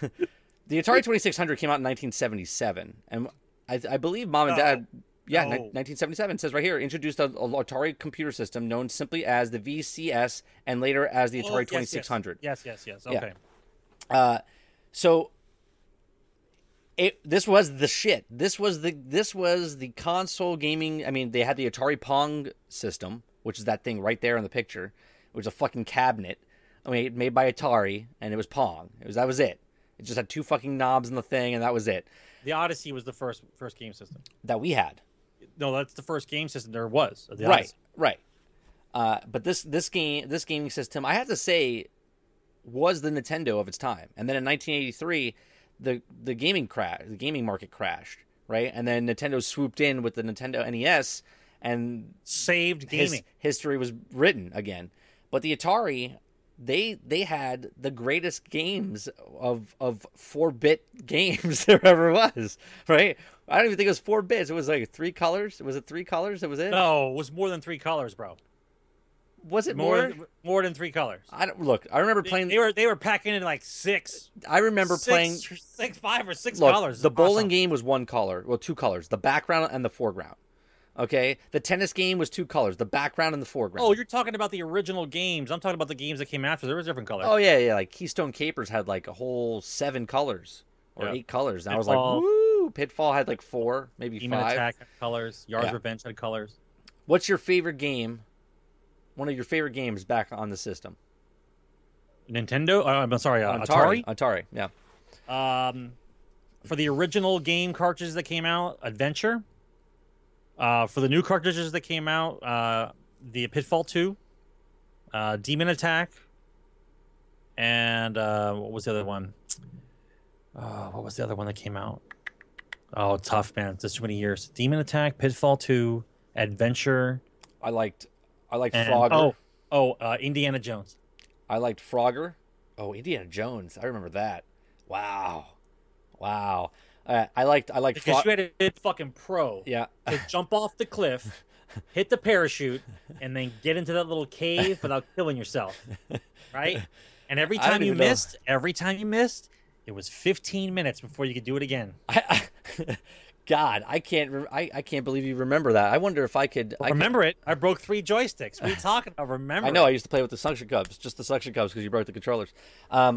the Atari 2600 came out in 1977, and I believe mom and dad, 1977 says right here, introduced an Atari computer system known simply as the VCS and later as the Atari 2600. Yes. Okay. Yeah. This was the shit. This was the console gaming. I mean, they had the Atari Pong system, which is that thing right there in the picture. It was a fucking cabinet. I mean, made by Atari, and it was Pong. That was it. It just had two fucking knobs in the thing, and that was it. The Odyssey was the first game system that we had. No, that's the first game system there was. Right. But this gaming system, I have to say, was the Nintendo of its time. And then in 1983, the gaming market crashed, right? And then Nintendo swooped in with the Nintendo NES and saved gaming. History was written again. But the Atari, they had the greatest games of 4-bit games there ever was, right? I don't even think it was 4 bits. It was like 3 colors. Was it 3 colors? That was it? No, it was more than 3 colors, bro. Was it more than 3 colors? I remember playing. They were packing in like 6. I remember playing 5 or 6 colors. The bowling game was 1 color. Well, 2 colors. The background and the foreground. Okay, the tennis game was 2 colors, the background and the foreground. Oh, you're talking about the original games. I'm talking about the games that came after. There was different colors. Oh, yeah. Like Keystone Capers had like a whole 7 colors or 8 colors. And Pitfall. I was like, woo! Pitfall had like 4, maybe Demon 5. Demon Attack had colors. Yard's Revenge had colors. What's your favorite game? One of your favorite games back on the system? Nintendo? I'm sorry, Atari? Atari, yeah. For the original game cartridges that came out, Adventure. For the new cartridges that came out, the Pitfall 2, Demon Attack, and what was the other one? What was the other one that came out? Oh, tough, man. It's just too many years. Demon Attack, Pitfall 2, Adventure. I liked Frogger. Indiana Jones. I liked Frogger. Oh, Indiana Jones. I remember that. Wow. I liked because you had to hit fucking pro. Yeah, to jump off the cliff, hit the parachute, and then get into that little cave without killing yourself, right? And every time you missed, it was 15 minutes before you could do it again. God, I can't believe you remember that. I wonder if I could remember it. I broke 3 joysticks. What are you talking about? Remember? I know. I used to play with the suction cups, just the suction cups, because you broke the controllers. I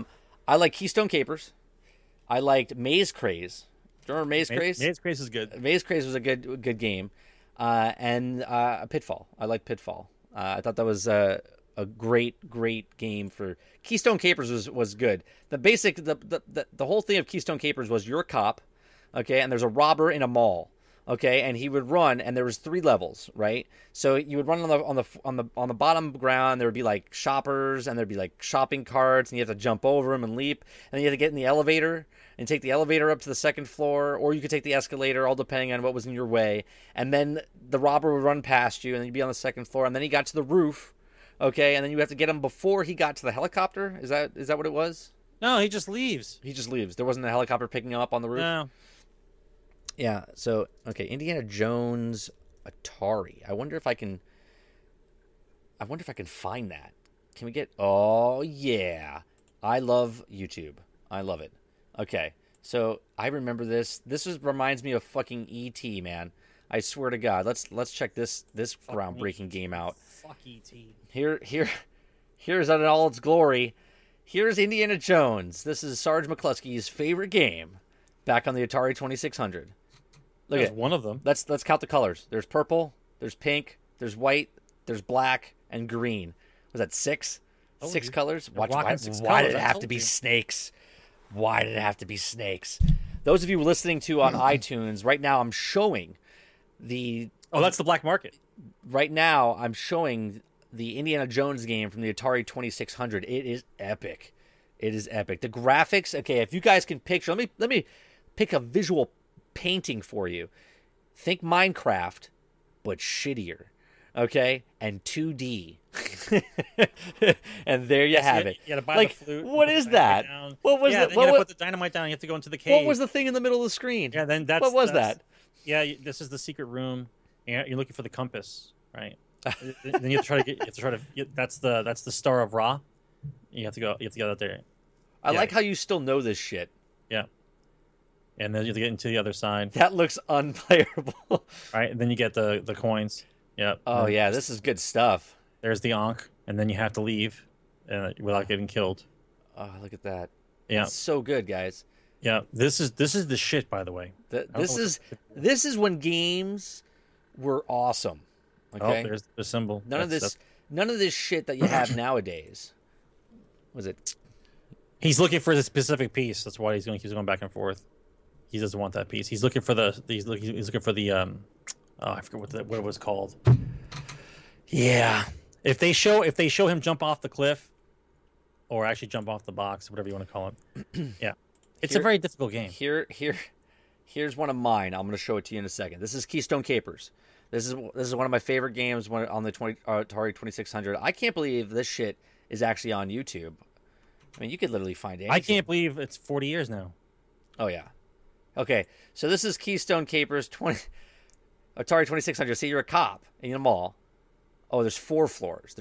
like Keystone Capers. I liked Maze Craze. Do you remember Maze Craze? Maze Craze is good. Maze Craze was a good game. And Pitfall. I liked Pitfall. I thought that was a great game for... Keystone Capers was good. The whole thing of Keystone Capers was you're a cop, okay, and there's a robber in a mall, okay, and he would run, and there was 3 levels, right? So you would run on the bottom ground, there would be like shoppers, and there'd be like shopping carts, and you have to jump over them and leap, and then you have to get in the elevator and take the elevator up to the second floor, or you could take the escalator, all depending on what was in your way. And then the robber would run past you, and then you'd be on the second floor, and then he got to the roof, okay, and then you have to get him before he got to the helicopter. Is that what it was? No, he just leaves. There wasn't a helicopter picking him up on the roof? No. Yeah, so, okay, Indiana Jones, Atari. I wonder if I can find that. Can we get... Oh, yeah. I love YouTube. I love it. Okay, so I remember this. This reminds me of fucking E.T., man. I swear to God. Let's check this groundbreaking game out. Fuck E.T. Here's in all its glory. Here's Indiana Jones. This is Sarge McCluskey's favorite game back on the Atari 2600. Look at one of them. Let's count the colors. There's purple, there's pink, there's white, there's black, and green. Was that 6? Oh, 6 colors? Watch, why did it have to be snakes? Why did it have to be snakes? Those of you listening to on iTunes, right now I'm showing the... Oh, that's the black market. Right now I'm showing the Indiana Jones game from the Atari 2600. It is epic. The graphics... Okay, if you guys can picture... Let me pick a visual painting for you. Think Minecraft, but shittier. Okay, and 2D, and there you have it. You gotta buy the flute, what is that? What was that? You gotta put the dynamite down. You have to go into the cave. What was the thing in the middle of the screen? Yeah, then that's what was that? Yeah, this is the secret room. You're looking for the compass, right? Then you have to try to get. You have to try to. That's the Star of Ra. You have to go. You have to go out there. I like how you still know this shit. Yeah. And then you have to get into the other side. That looks unplayable. Right, and then you get the coins. Yep. Oh, yeah, this is good stuff. There's the Ankh, and then you have to leave without getting killed. Oh, look at that. Yeah. It's so good, guys. Yeah, this is the shit, by the way. This is when games were awesome. Okay? Oh, there's the symbol. None of this shit that you have nowadays. Was it? He's looking for the specific piece. That's why he's going back and forth. He doesn't want that piece. He's looking for the I forget what it was called. Yeah, if they show him jump off the cliff, or actually jump off the box, whatever you want to call it. Yeah, it's a very difficult game. Here's one of mine. I'm going to show it to you in a second. This is Keystone Capers. This is one of my favorite games on the Atari 2600. I can't believe this shit is actually on YouTube. I mean, you could literally find anything. I can't believe it's 40 years now. Oh yeah. Okay, so this is Keystone Capers Atari 2600. See, you're a cop in a mall. Oh, there's four floors.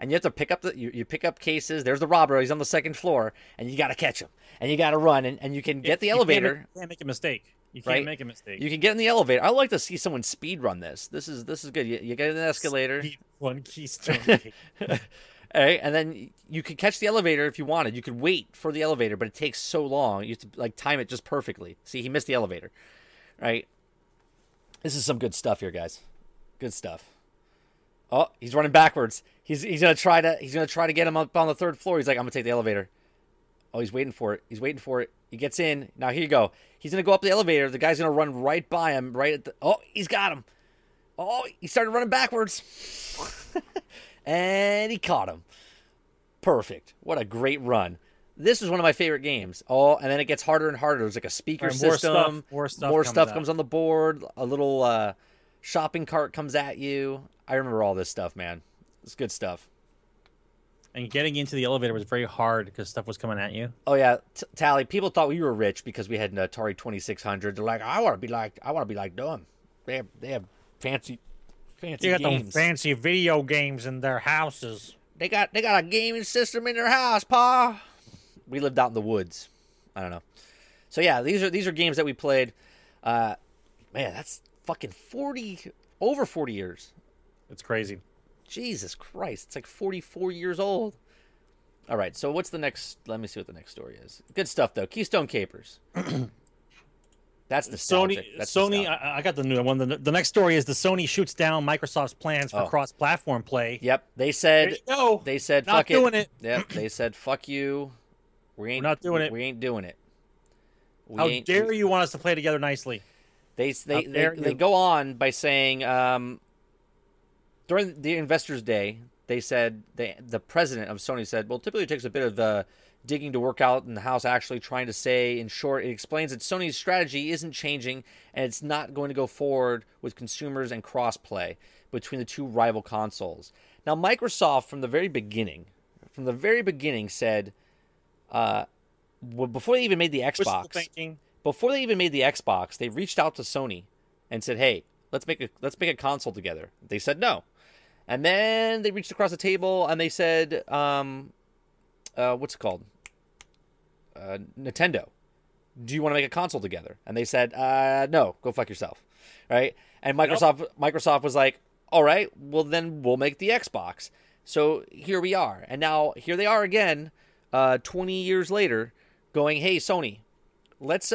And you have to pick up you pick up cases. There's the robber. He's on the second floor, and you got to catch him. And you got to run, and you can get the elevator. You can't make a mistake. You can get in the elevator. I'd like to see someone speed run this. This is good. You get in the escalator. Speed one Keystone. All right, and then you could catch the elevator if you wanted. You could wait for the elevator, but it takes so long. You have to time it just perfectly. See, he missed the elevator. Right. This is some good stuff here, guys. Good stuff. Oh, he's running backwards. He's gonna try to get him up on the third floor. He's like, I'm gonna take the elevator. Oh, he's waiting for it. He gets in. Now here you go. He's gonna go up the elevator. The guy's gonna run right by him. Oh, he's got him. Oh, he started running backwards, and he caught him. Perfect. What a great run. This is one of my favorite games. Oh, and then it gets harder and harder. There's like a speaker system. More stuff comes on the board. A little shopping cart comes at you. I remember all this stuff, man. It's good stuff. And getting into the elevator was very hard because stuff was coming at you. Oh, yeah. Tally, people thought we were rich because we had an Atari 2600. They're like, I want to be like them. They have fancy games. They got them fancy video games in their houses. They got a gaming system in their house, pa. We lived out in the woods. I don't know. So yeah, these are games that we played. Man, that's fucking over 40 years. It's crazy. Jesus Christ, it's like 44 years old. All right, so what's the next? Let me see what the next story is. Good stuff though. Keystone Capers. That's the Sony. I got the new one. The next story is the Sony shoots down Microsoft's plans for cross-platform play. Yep, they said. No, they said not fuck doing it. Yep, they said fuck you. We ain't doing it. How dare you want us to play together nicely? They go on by saying during the Investors Day, they said the president of Sony said, well, typically it takes a bit of the digging to work out in the house actually trying to say, in short, it explains that Sony's strategy isn't changing and it's not going to go forward with consumers and cross-play between the two rival consoles. Now, Microsoft, from the very beginning said, before they even made the Xbox, they reached out to Sony and said, "Hey, let's make a console together." They said no, and then they reached across the table and they said, "What's it called? Nintendo, do you want to make a console together?" And they said, "No, go fuck yourself." Right? And Microsoft was like, "All right, well then we'll make the Xbox." So here we are, and now here they are again. 20 years later, going, hey, Sony, let's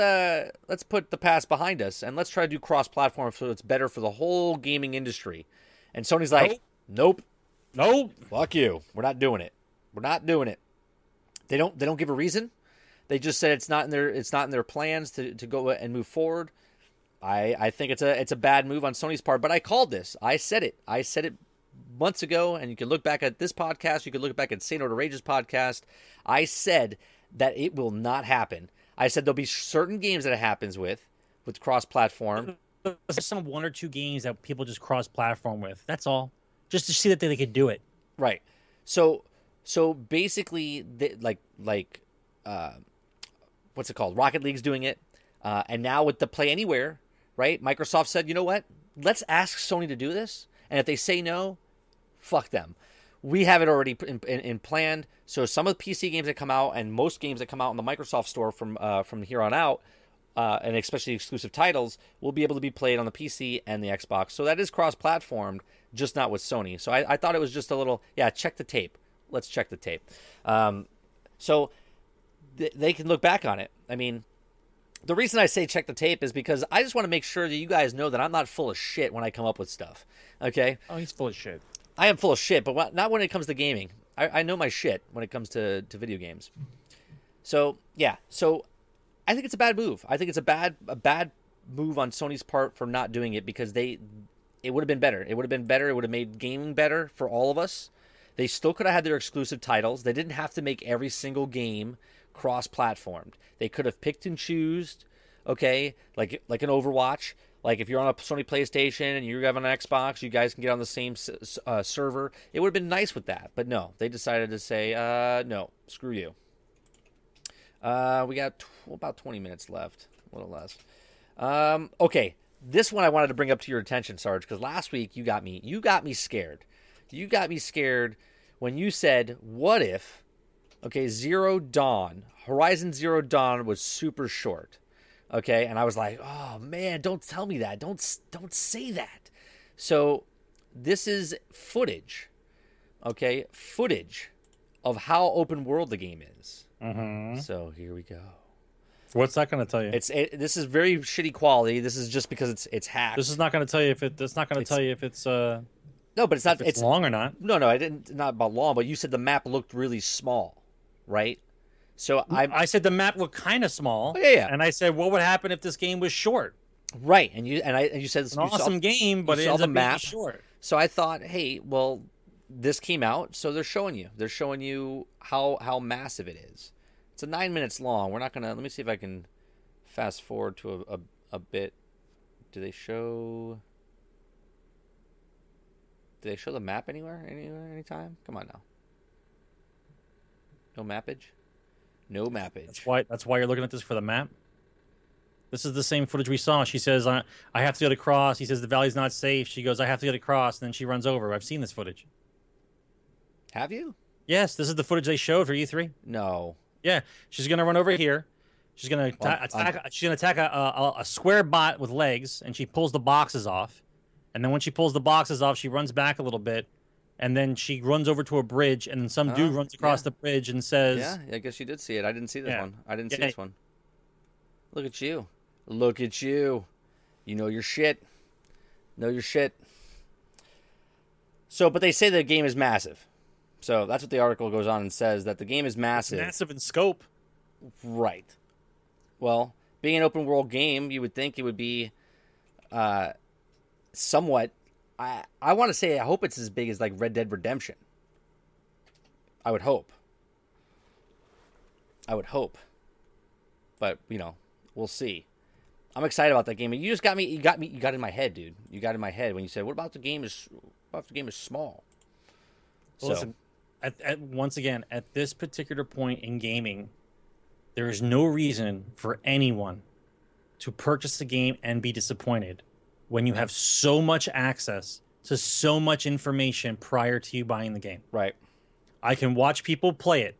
put the past behind us and let's try to do cross-platform so it's better for the whole gaming industry. And Sony's like, nope, fuck you, we're not doing it. They don't give a reason. They just said it's not in their plans to go and move forward. I think it's a bad move on Sony's part, but I called this. I said it. Months ago, and you can look back at this podcast, you can look back at Sane Outrageous podcast, I said that it will not happen. I said there'll be certain games that it happens with cross-platform, there's some one or two games that people just cross-platform with. That's all. Just to see that they could do it. Right. So basically, what's it called? Rocket League's doing it. And now with the Play Anywhere, right? Microsoft said, you know what? Let's ask Sony to do this. And if they say no, fuck them. We have it already in planned. So some of the PC games that come out and most games that come out on the Microsoft Store from here on out, and especially exclusive titles, will be able to be played on the PC and the Xbox. So that is cross-platformed, just not with Sony. So I thought it was just a little, check the tape. Let's check the tape. So they can look back on it. I mean, the reason I say check the tape is because I just want to make sure that you guys know that I'm not full of shit when I come up with stuff. Okay? Oh, he's full of shit. I am full of shit, but not when it comes to gaming. I know my shit when it comes to video games. So, yeah. So, I think it's a bad move. I think it's a bad move on Sony's part for not doing it because it would have been better. It would have been better. It would have made gaming better for all of us. They still could have had their exclusive titles. They didn't have to make every single game cross-platformed. They could have picked and choosed, okay, like an Overwatch. Like if you're on a Sony PlayStation and you have an Xbox, you guys can get on the same server. It would have been nice with that, but no. They decided to say, no, screw you. We got about 20 minutes left, a little less. Okay, this one I wanted to bring up to your attention, Sarge, because last week you got me scared. You got me scared when you said, what if, okay, Horizon Zero Dawn was super short, okay? And I was like, oh, man, don't tell me that. Don't say that. So this is footage, okay? Footage of how open world the game is. Mm-hmm. So here we go. What's that going to tell you? This is very shitty quality. This is just because it's hacked. This is not going to tell you if it's no, but it's not. It's long or not? No, I didn't. Not about long, but you said the map looked really small, right? So I said the map looked kind of small. Yeah. And I said, what would happen if this game was short? Right, and you said it's an awesome game, but it's a map short. So I thought, hey, well, this came out, so they're showing you how massive it is. It's a 9 minutes long. We're not gonna. Let me see if I can fast forward to a bit. Do they show? Do they show the map anywhere, anytime? Come on now. No mappage. That's why you're looking at this for the map? This is the same footage we saw. She says, I have to get across. He says, the valley's not safe. She goes, I have to get across. And then she runs over. I've seen this footage. Have you? Yes, this is the footage they showed for E3. No. Yeah, she's going to run over here. She's going to attack a square bot with legs, and she pulls the boxes off. And then when she pulls the boxes off, she runs back a little bit, and then she runs over to a bridge, and then some dude runs across the bridge and says... Yeah, I guess you did see it. I didn't see this one. I didn't see this one. Look at you. You know your shit. So, but they say the game is massive. So that's what the article goes on and says, that the game is massive. It's massive in scope. Right. Well, being an open-world game, you would think it would be... somewhat, I want to say I hope it's as big as like Red Dead Redemption. I would hope. But you know, we'll see. I'm excited about that game. And you just got in my head, dude. You got in my head when you said, "What about if the game is small?" Well, so, listen, once again, at this particular point in gaming, there is no reason for anyone to purchase the game and be disappointed. When you have so much access to so much information prior to you buying the game. Right. I can watch people play it.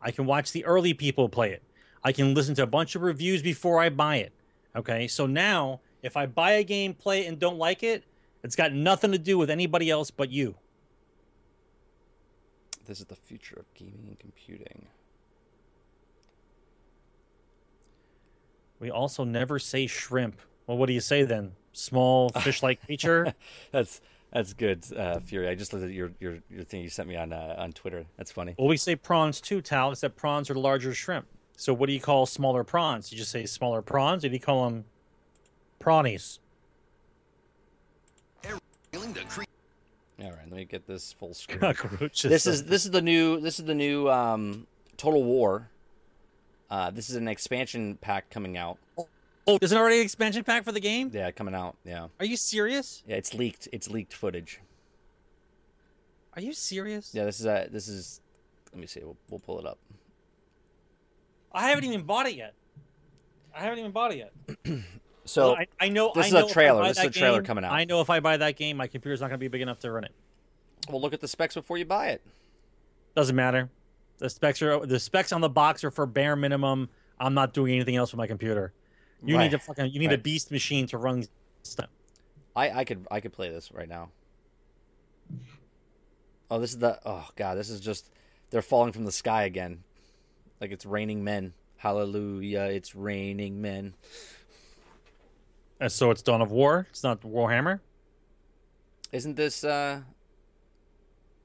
I can watch the early people play it. I can listen to a bunch of reviews before I buy it. Okay, so now, if I buy a game, play it, and don't like it, it's got nothing to do with anybody else but you. This is the future of gaming and computing. We also never say shrimp. Well, what do you say then? Small fish-like creature. that's good, Fury. I just looked at your thing you sent me on Twitter. That's funny. Well, we say prawns too, Tal, except prawns are larger shrimp. So what do you call smaller prawns? You just say smaller prawns, or do you call them prawnies? All right, let me get this full screen. This is the new Total War. This is an expansion pack coming out. Oh, there's already an expansion pack for the game? Yeah, coming out. Yeah. Are you serious? Yeah, it's leaked. It's leaked footage. Are you serious? Yeah, this is. Let me see. We'll pull it up. I haven't even bought it yet. So well, I know. This is a trailer. This is a trailer coming out. I know if I buy that game, my computer's not going to be big enough to run it. Well, look at the specs before you buy it. Doesn't matter. The specs on the box are for bare minimum. I'm not doing anything else with my computer. You need a beast machine to run stuff. I could play this right now. Oh, this is just they're falling from the sky again. Like it's raining men. Hallelujah, it's raining men. And so it's Dawn of War? It's not Warhammer? Isn't this this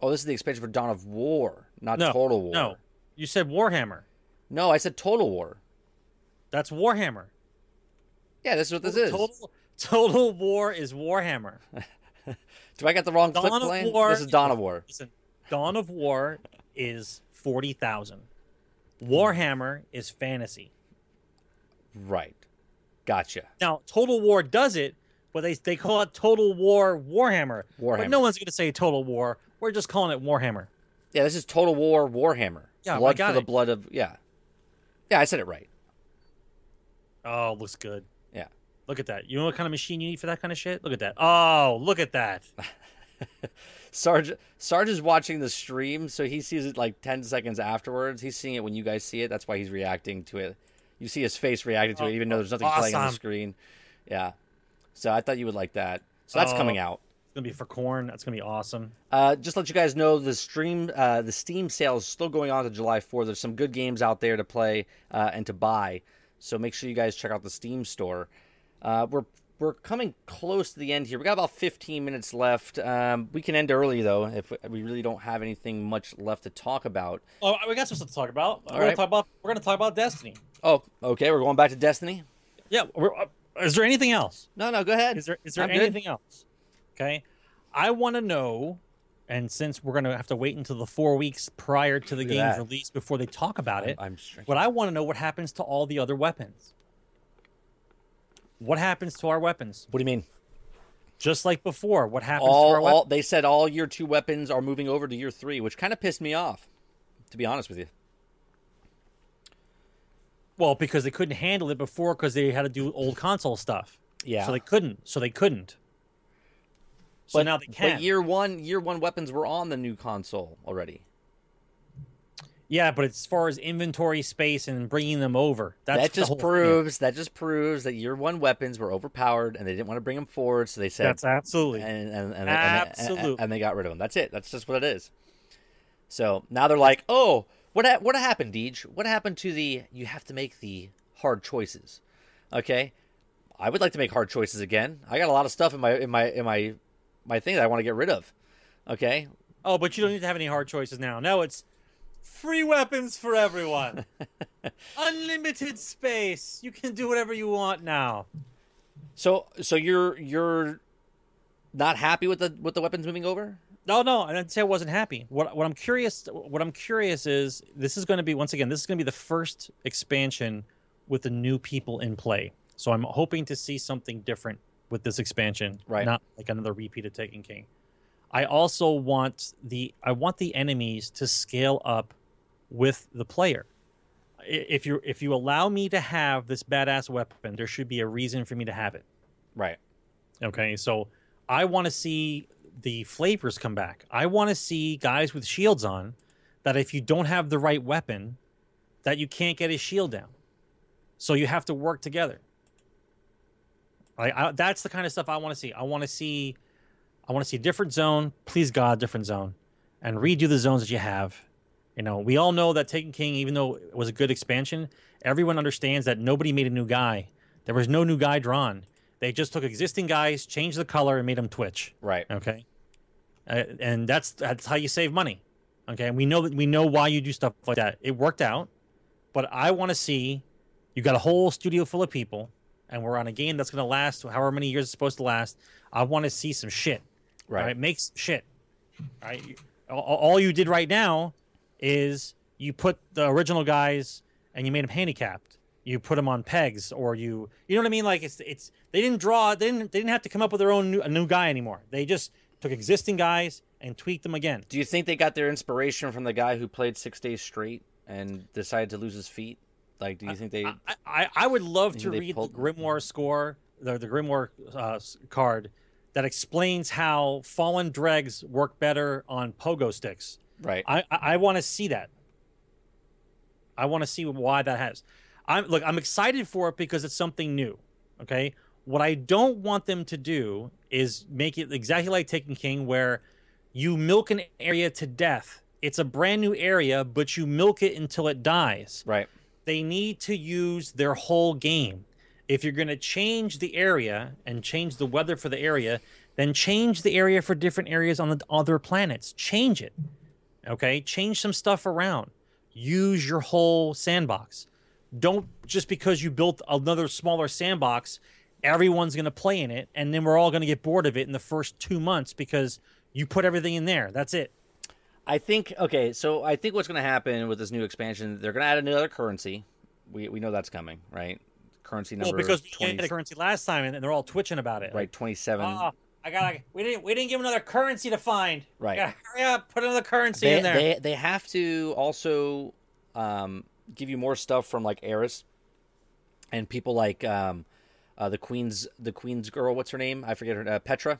is the expansion for Dawn of War, not Total War. No. You said Warhammer. No, I said Total War. That's Warhammer. Yeah, this is what this is. Total War is Warhammer. Do I got the wrong clip playing? This is Dawn of War. Listen, Dawn of War is 40,000. Warhammer is fantasy. Right. Gotcha. Now, Total War does it, but they call it Total War Warhammer. But no one's going to say Total War. We're just calling it Warhammer. Yeah, this is Total War Warhammer. Yeah, blood for the blood of... Yeah. Yeah, I said it right. Oh, looks good. Yeah. Look at that. You know what kind of machine you need for that kind of shit? Look at that. Oh, look at that. Sarge is watching the stream, so he sees it like 10 seconds afterwards. He's seeing it when you guys see it. That's why he's reacting to it. You see his face reacting to it, even though there's nothing playing on the screen. Yeah. So I thought you would like that. So that's coming out. It's going to be for Korn. That's going to be awesome. Just to let you guys know, the Steam sale is still going on to July 4th. There's some good games out there to play and to buy. So make sure you guys check out the Steam store. We're coming close to the end here. We got about 15 minutes left. We can end early though if we really don't have anything much left to talk about. Oh, we got some stuff to talk about. We're going to talk about Destiny. Oh, okay. We're going back to Destiny. Yeah. Is there anything else? No. Go ahead. Is there anything else? Okay. I want to know. And since we're going to have to wait until the 4 weeks prior to the game's release before they talk about it, but I want to know what happens to all the other weapons. What happens to our weapons? What do you mean? Just like before, what happens to our weapons? They said all year 2 weapons are moving over to year 3, which kind of pissed me off, to be honest with you. Well, because they couldn't handle it before because they had to do old console stuff. Yeah. So they couldn't. So now they can. But year one weapons were on the new console already. Yeah, but as far as inventory space and bringing them over, that just proves that year one weapons were overpowered and they didn't want to bring them forward. So they said that's absolutely and they got rid of them. That's it. That's just what it is. So now they're like, oh, what happened, Deej? What happened to the? You have to make the hard choices. Okay, I would like to make hard choices again. I got a lot of stuff in my thing that I want to get rid of. Okay. Oh, but you don't need to have any hard choices now. Now it's free weapons for everyone. Unlimited space. You can do whatever you want now. So you're not happy with the weapons moving over? No, I didn't say I wasn't happy. What I'm curious is this is going to be the first expansion with the new people in play. So I'm hoping to see something different with this expansion, right? Not like another repeat of Taken King. I also want the enemies to scale up with the player. If you allow me to have this badass weapon, there should be a reason for me to have it. Right. Okay, so I want to see the flavors come back. I want to see guys with shields on that if you don't have the right weapon, that you can't get his shield down. So you have to work together. That's the kind of stuff I want to see. I want to see different zone. Please God, different zone, and redo the zones that you have. You know, we all know that Taken King, even though it was a good expansion, everyone understands that nobody made a new guy. There was no new guy drawn. They just took existing guys, changed the color, and made them twitch. Right. Okay. And that's how you save money. Okay. And we know why you do stuff like that. It worked out, but I want to see. You got a whole studio full of people. And we're on a game that's going to last however many years it's supposed to last. I want to see some shit. Right. Right? Make shit. Right? All you did right now is you put the original guys and you made them handicapped. you put them on pegs, or you know what I mean? Like it's they didn't have to come up with their own new guy anymore. They just took existing guys and tweaked them again. Do you think they got their inspiration from the guy who played 6 days straight and decided to lose his feet? Like, do you think they? I would love to read the Grimoire score, the Grimoire card that explains how fallen dregs work better on pogo sticks. Right. I want to see that. I want to see why that has. I'm excited for it because it's something new. Okay. What I don't want them to do is make it exactly like Taken King, where you milk an area to death. It's a brand new area, but you milk it until it dies. Right. They need to use their whole game. If you're going to change the area and change the weather for the area, then change the area for different areas on the other planets. Change it. Okay? Change some stuff around. Use your whole sandbox. Don't just because you built another smaller sandbox, everyone's going to play in it, and then we're all going to get bored of it in the first 2 months because you put everything in there. That's it. I think what's going to happen with this new expansion, they're going to add another currency. We know that's coming, right? Currency number. Well, because we had a currency last time, and they're all twitching about it. Right, 27. Oh, we didn't give another currency to find. Right. Gotta hurry up, put another currency in there. They have to also give you more stuff from like Eris and people like the Queen's girl. What's her name? I forget her. Petra.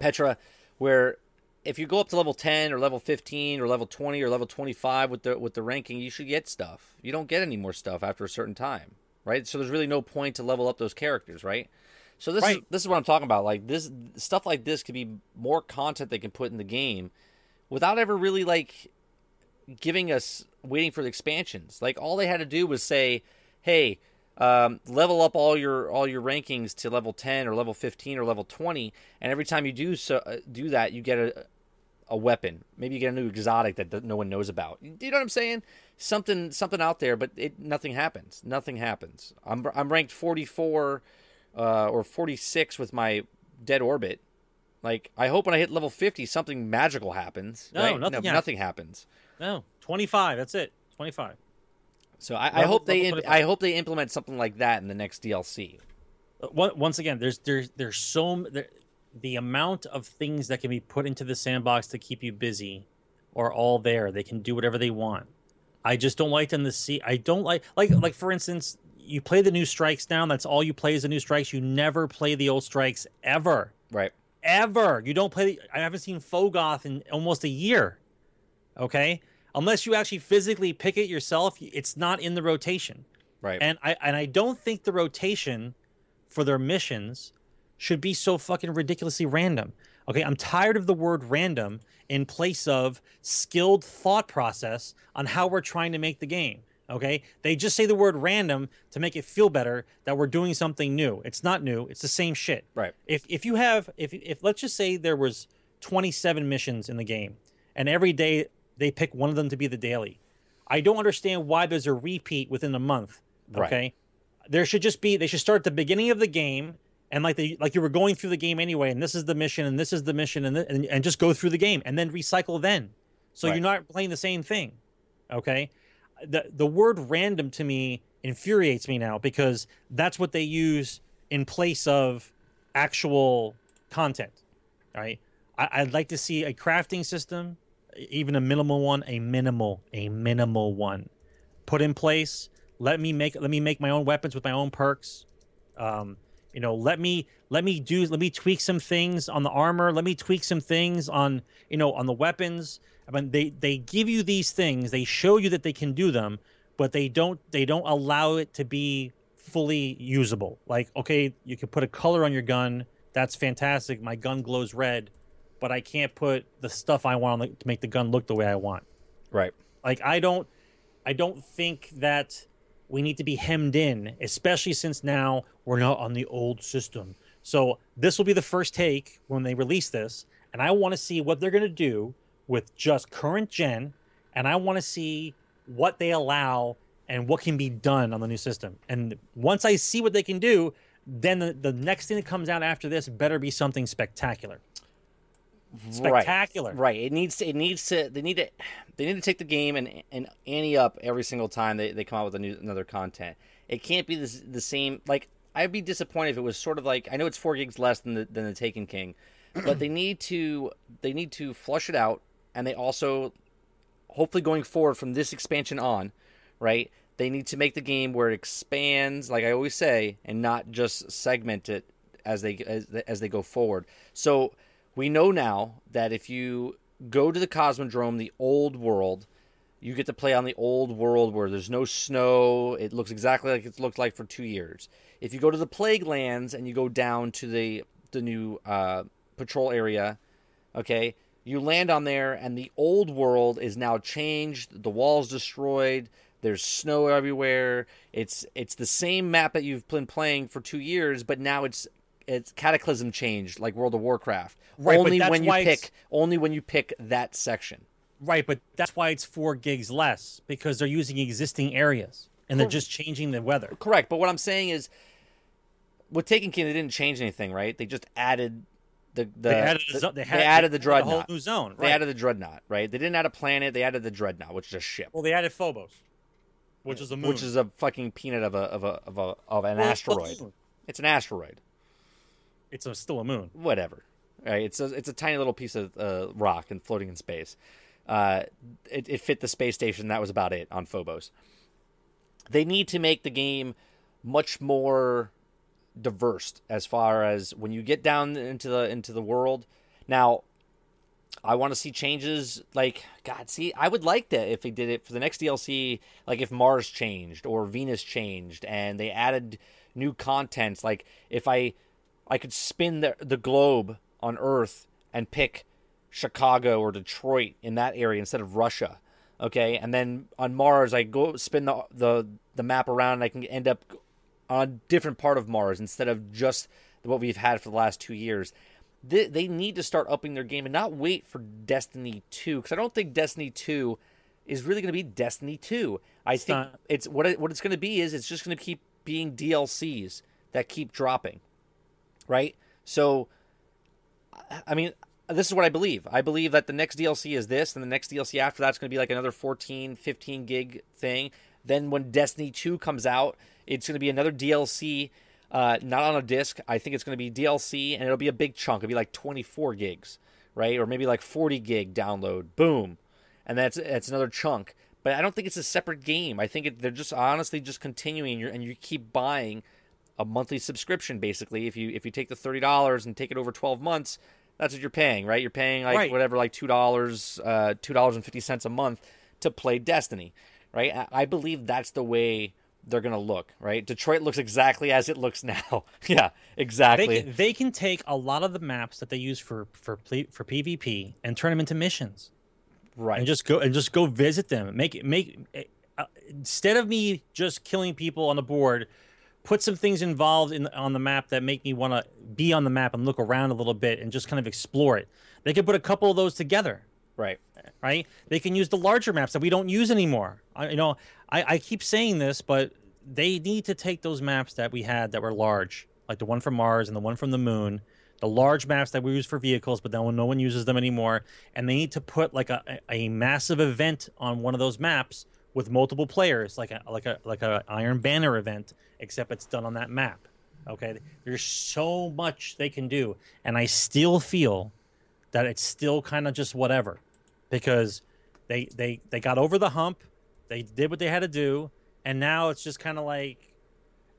Petra. Where. If you go up to level 10 or level 15 or level 20 or level 25 with the ranking, you should get stuff. You don't get any more stuff after a certain time, right? So there's really no point to level up those characters, right? So this is what I'm talking about. Like this stuff like this could be more content they can put in the game without ever really like giving us waiting for the expansions. Like all they had to do was say, hey, level up all your rankings to level 10 or level 15 or level 20, and every time you do that, you get a weapon. Maybe you get a new exotic that no one knows about. You know what I'm saying? Something out there, but nothing happens. Nothing happens. I'm ranked 44 or 46 with my dead orbit. Like I hope when I hit level 50, something magical happens. No, right? Nothing happens. No, 25. That's it. 25. So I hope they implement something like that in the next DLC. Once again, there's so the amount of things that can be put into the sandbox to keep you busy are all there. They can do whatever they want. I just don't like them to see. I don't like for instance, you play the new strikes now. That's all you play is the new strikes. You never play the old strikes ever. Right. Ever. You don't play. I haven't seen Fogoth in almost a year. Okay. Unless you actually physically pick it yourself, it's not in the rotation. Right. And I don't think the rotation for their missions should be so fucking ridiculously random. Okay, I'm tired of the word random in place of skilled thought process on how we're trying to make the game. Okay? They just say the word random to make it feel better that we're doing something new. It's not new. It's the same shit. Right. If let's just say there was 27 missions in the game and every day they pick one of them to be the daily. I don't understand why there's a repeat within a month. Okay, right. There should just be. They should start at the beginning of the game, and like you were going through the game anyway. And this is the mission, and this is the mission, and just go through the game, and then recycle. So right. You're not playing the same thing. Okay, the word random to me infuriates me now because that's what they use in place of actual content. Right. I'd like to see a crafting system. Even a minimal one put in place. Let me make my own weapons with my own perks. Let me tweak some things on the armor. Let me tweak some things on the weapons. I mean, they give you these things. They show you that they can do them, but they don't allow it to be fully usable. Like, okay, you can put a color on your gun. That's fantastic. My gun glows red. But I can't put the stuff I want to make the gun look the way I want. Right. Like I don't think that we need to be hemmed in, especially since now we're not on the old system. So this will be the first take when they release this, and I want to see what they're going to do with just current gen, and I want to see what they allow and what can be done on the new system. And once I see what they can do, then the next thing that comes out after this better be something spectacular. spectacular. Right. They need to take the game and ante up every single time they come out with another content. It can't be the same. Like, I'd be disappointed if it was sort of like, I know it's 4 gigs less than the Taken King, but they need to flush it out, and they also, hopefully going forward from this expansion on, right, they need to make the game where it expands, like I always say, and not just segment it as they go forward. So we know now that if you go to the Cosmodrome, the old world, you get to play on the old world where there's no snow. It looks exactly like it's looked like for 2 years. If you go to the Plague Lands and you go down to the new patrol area, okay, you land on there and the old world is now changed. The wall's destroyed. There's snow everywhere. It's the same map that you've been playing for 2 years, but now it's Cataclysm changed, like World of Warcraft. Right, only when you pick that section. Right, but that's why it's 4 gigs less, because they're using existing areas and they're just changing the weather. Correct, but what I'm saying is, with Taken King, they didn't change anything, right? They just added they added the Dreadnought, a whole new zone. Right. They added the Dreadnought, right? They didn't add a planet. They added the Dreadnought, which is a ship. Well, they added Phobos, which is a moon, which is a fucking peanut of an asteroid. It's an asteroid. It's still a moon. Whatever. Right? It's a tiny little piece of rock and floating in space. It fit the space station. That was about it on Phobos. They need to make the game much more diverse as far as when you get down into the world. Now, I want to see changes. Like, God, see, I would like that if they did it for the next DLC. Like if Mars changed or Venus changed and they added new contents. Like if I could spin the globe on Earth and pick Chicago or Detroit in that area instead of Russia, okay? And then on Mars, I go spin the map around and I can end up on a different part of Mars instead of just what we've had for the last 2 years. They need to start upping their game and not wait for Destiny 2, because I don't think Destiny 2 is really going to be Destiny 2. I think what it's going to be is it's just going to keep being DLCs that keep dropping, right? So, I mean, this is what I believe. I believe that the next DLC is this, and the next DLC after that's going to be like another 14, 15 gig thing. Then when Destiny 2 comes out, it's going to be another DLC, not on a disc. I think it's going to be DLC, and it'll be a big chunk. It'll be like 24 gigs, right? Or maybe like 40 gig download. Boom. And that's another chunk. But I don't think it's a separate game. I think they're just honestly just continuing, and you keep buying a monthly subscription, basically. If you take the $30 and take it over 12 months, that's what you're paying, right? You're paying like whatever, like $2.50 a month to play Destiny, right? I believe that's the way they're going to look, right? Detroit looks exactly as it looks now. Yeah, exactly. They can take a lot of the maps that they use for PvP and turn them into missions, right? And just go visit them. Make instead of me just killing people on the board, put some things involved on the map that make me want to be on the map and look around a little bit and just kind of explore it. They could put a couple of those together. Right? They can use the larger maps that we don't use anymore. I keep saying this, but they need to take those maps that we had that were large, like the one from Mars and the one from the moon, the large maps that we use for vehicles, but then no one uses them anymore, and they need to put like a massive event on one of those maps with multiple players, like a Iron Banner event, except it's done on that map. Okay, there's so much they can do, and I still feel that it's still kind of just whatever, because they got over the hump, they did what they had to do, and now it's just kind of like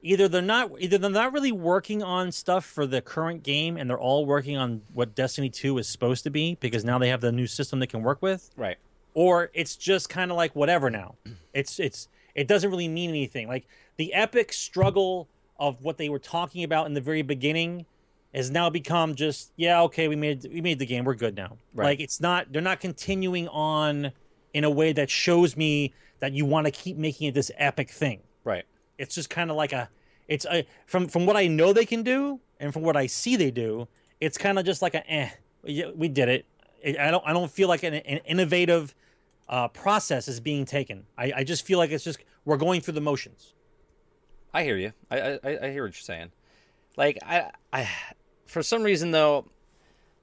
either they're not really working on stuff for the current game, and they're all working on what Destiny 2 is supposed to be, because now they have the new system they can work with, right? Or it's just kind of like whatever now. It doesn't really mean anything. Like the epic struggle of what they were talking about in the very beginning has now become just, yeah, okay, we made the game, we're good now. Right. Like they're not continuing on in a way that shows me that you want to keep making it this epic thing. Right. It's just kind of like from what I know they can do and from what I see they do, it's kind of just like we did it. I don't feel like an innovative process is being taken. I just feel like it's just we're going through the motions. I hear you. I hear what you're saying. Like I for some reason though,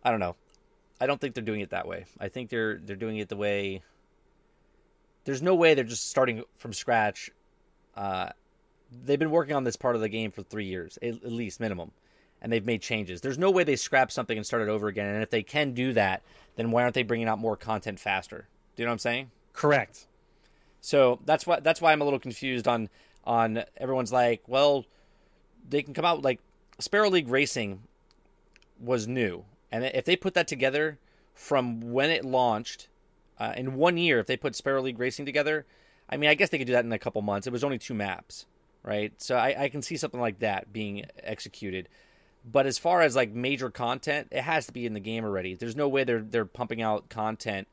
I don't know. I don't think they're doing it that way. I think they're doing it the way. There's no way they're just starting from scratch. They've been working on this part of the game for 3 years, at least minimum, and they've made changes. There's no way they scrap something and start it over again. And if they can do that, then why aren't they bringing out more content faster? Do you know what I'm saying? Correct. So that's why I'm a little confused on everyone's like, well, they can come out like Sparrow League Racing was new, and if they put that together from when it launched in 1 year, if they put Sparrow League Racing together, I mean, I guess they could do that in a couple months. It was only 2 maps, right? So I can see something like that being executed. But as far as like major content, it has to be in the game already. There's no way they're pumping out content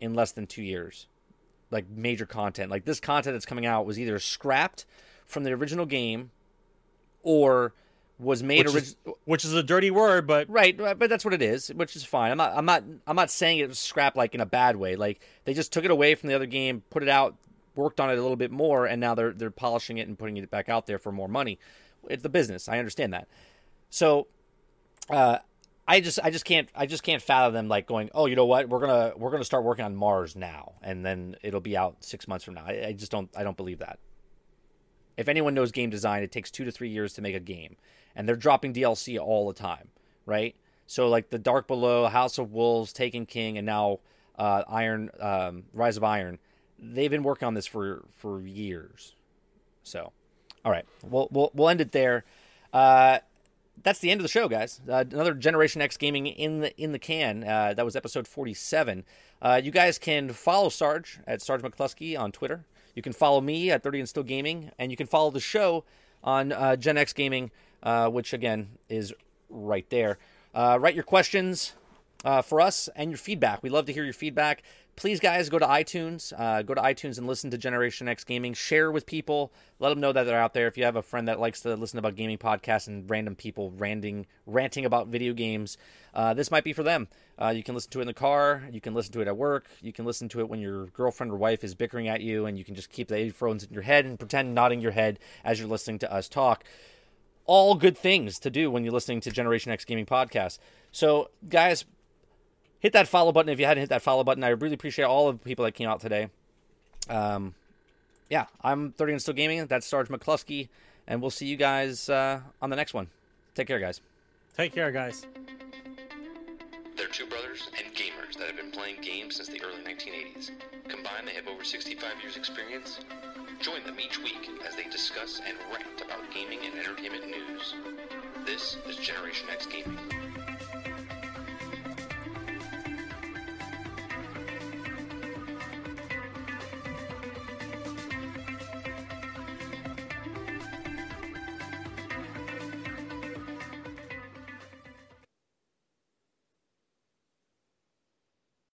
in less than 2 years, like major content. Like this content that's coming out was either scrapped from the original game or was made originally, which is a dirty word, but right, but that's what it is, which is fine. I'm not saying it was scrapped like in a bad way. Like they just took it away from the other game, put it out, worked on it a little bit more, and now they're polishing it and putting it back out there for more money. It's the business. I understand that. So, I just can't fathom them like going, oh, you know what? We're gonna start working on Mars now, and then it'll be out 6 months from now. I just don't believe that. If anyone knows game design, it takes 2 to 3 years to make a game, and they're dropping DLC all the time, right? So like the Dark Below, House of Wolves, Taken King, and now Rise of Iron. They've been working on this for years. So, all right, we'll end it there. That's the end of the show, guys. Another Generation X Gaming in the can. That was episode 47. You guys can follow Sarge at Sarge McCluskey on Twitter. You can follow me at 30 and Still Gaming, and you can follow the show on Gen X Gaming, which, again, is right there. Write your questions for us and your feedback. We love to hear your feedback. Please, guys, go to iTunes and listen to Generation X Gaming. Share with people. Let them know that they're out there. If you have a friend that likes to listen about gaming podcasts and random people ranting about video games, this might be for them. You can listen to it in the car. You can listen to it at work. You can listen to it when your girlfriend or wife is bickering at you, and you can just keep the headphones in your head and pretend nodding your head as you're listening to us talk. All good things to do when you're listening to Generation X Gaming Podcast. So, guys, hit that follow button if you hadn't hit that follow button. I really appreciate all of the people that came out today. I'm 30 and Still Gaming. That's Sarge McCluskey. And we'll see you guys on the next one. Take care, guys. Take care, guys. They're two brothers and gamers that have been playing games since the early 1980s. Combined, they have over 65 years experience. Join them each week as they discuss and rant about gaming and entertainment news. This is Generation X Gaming.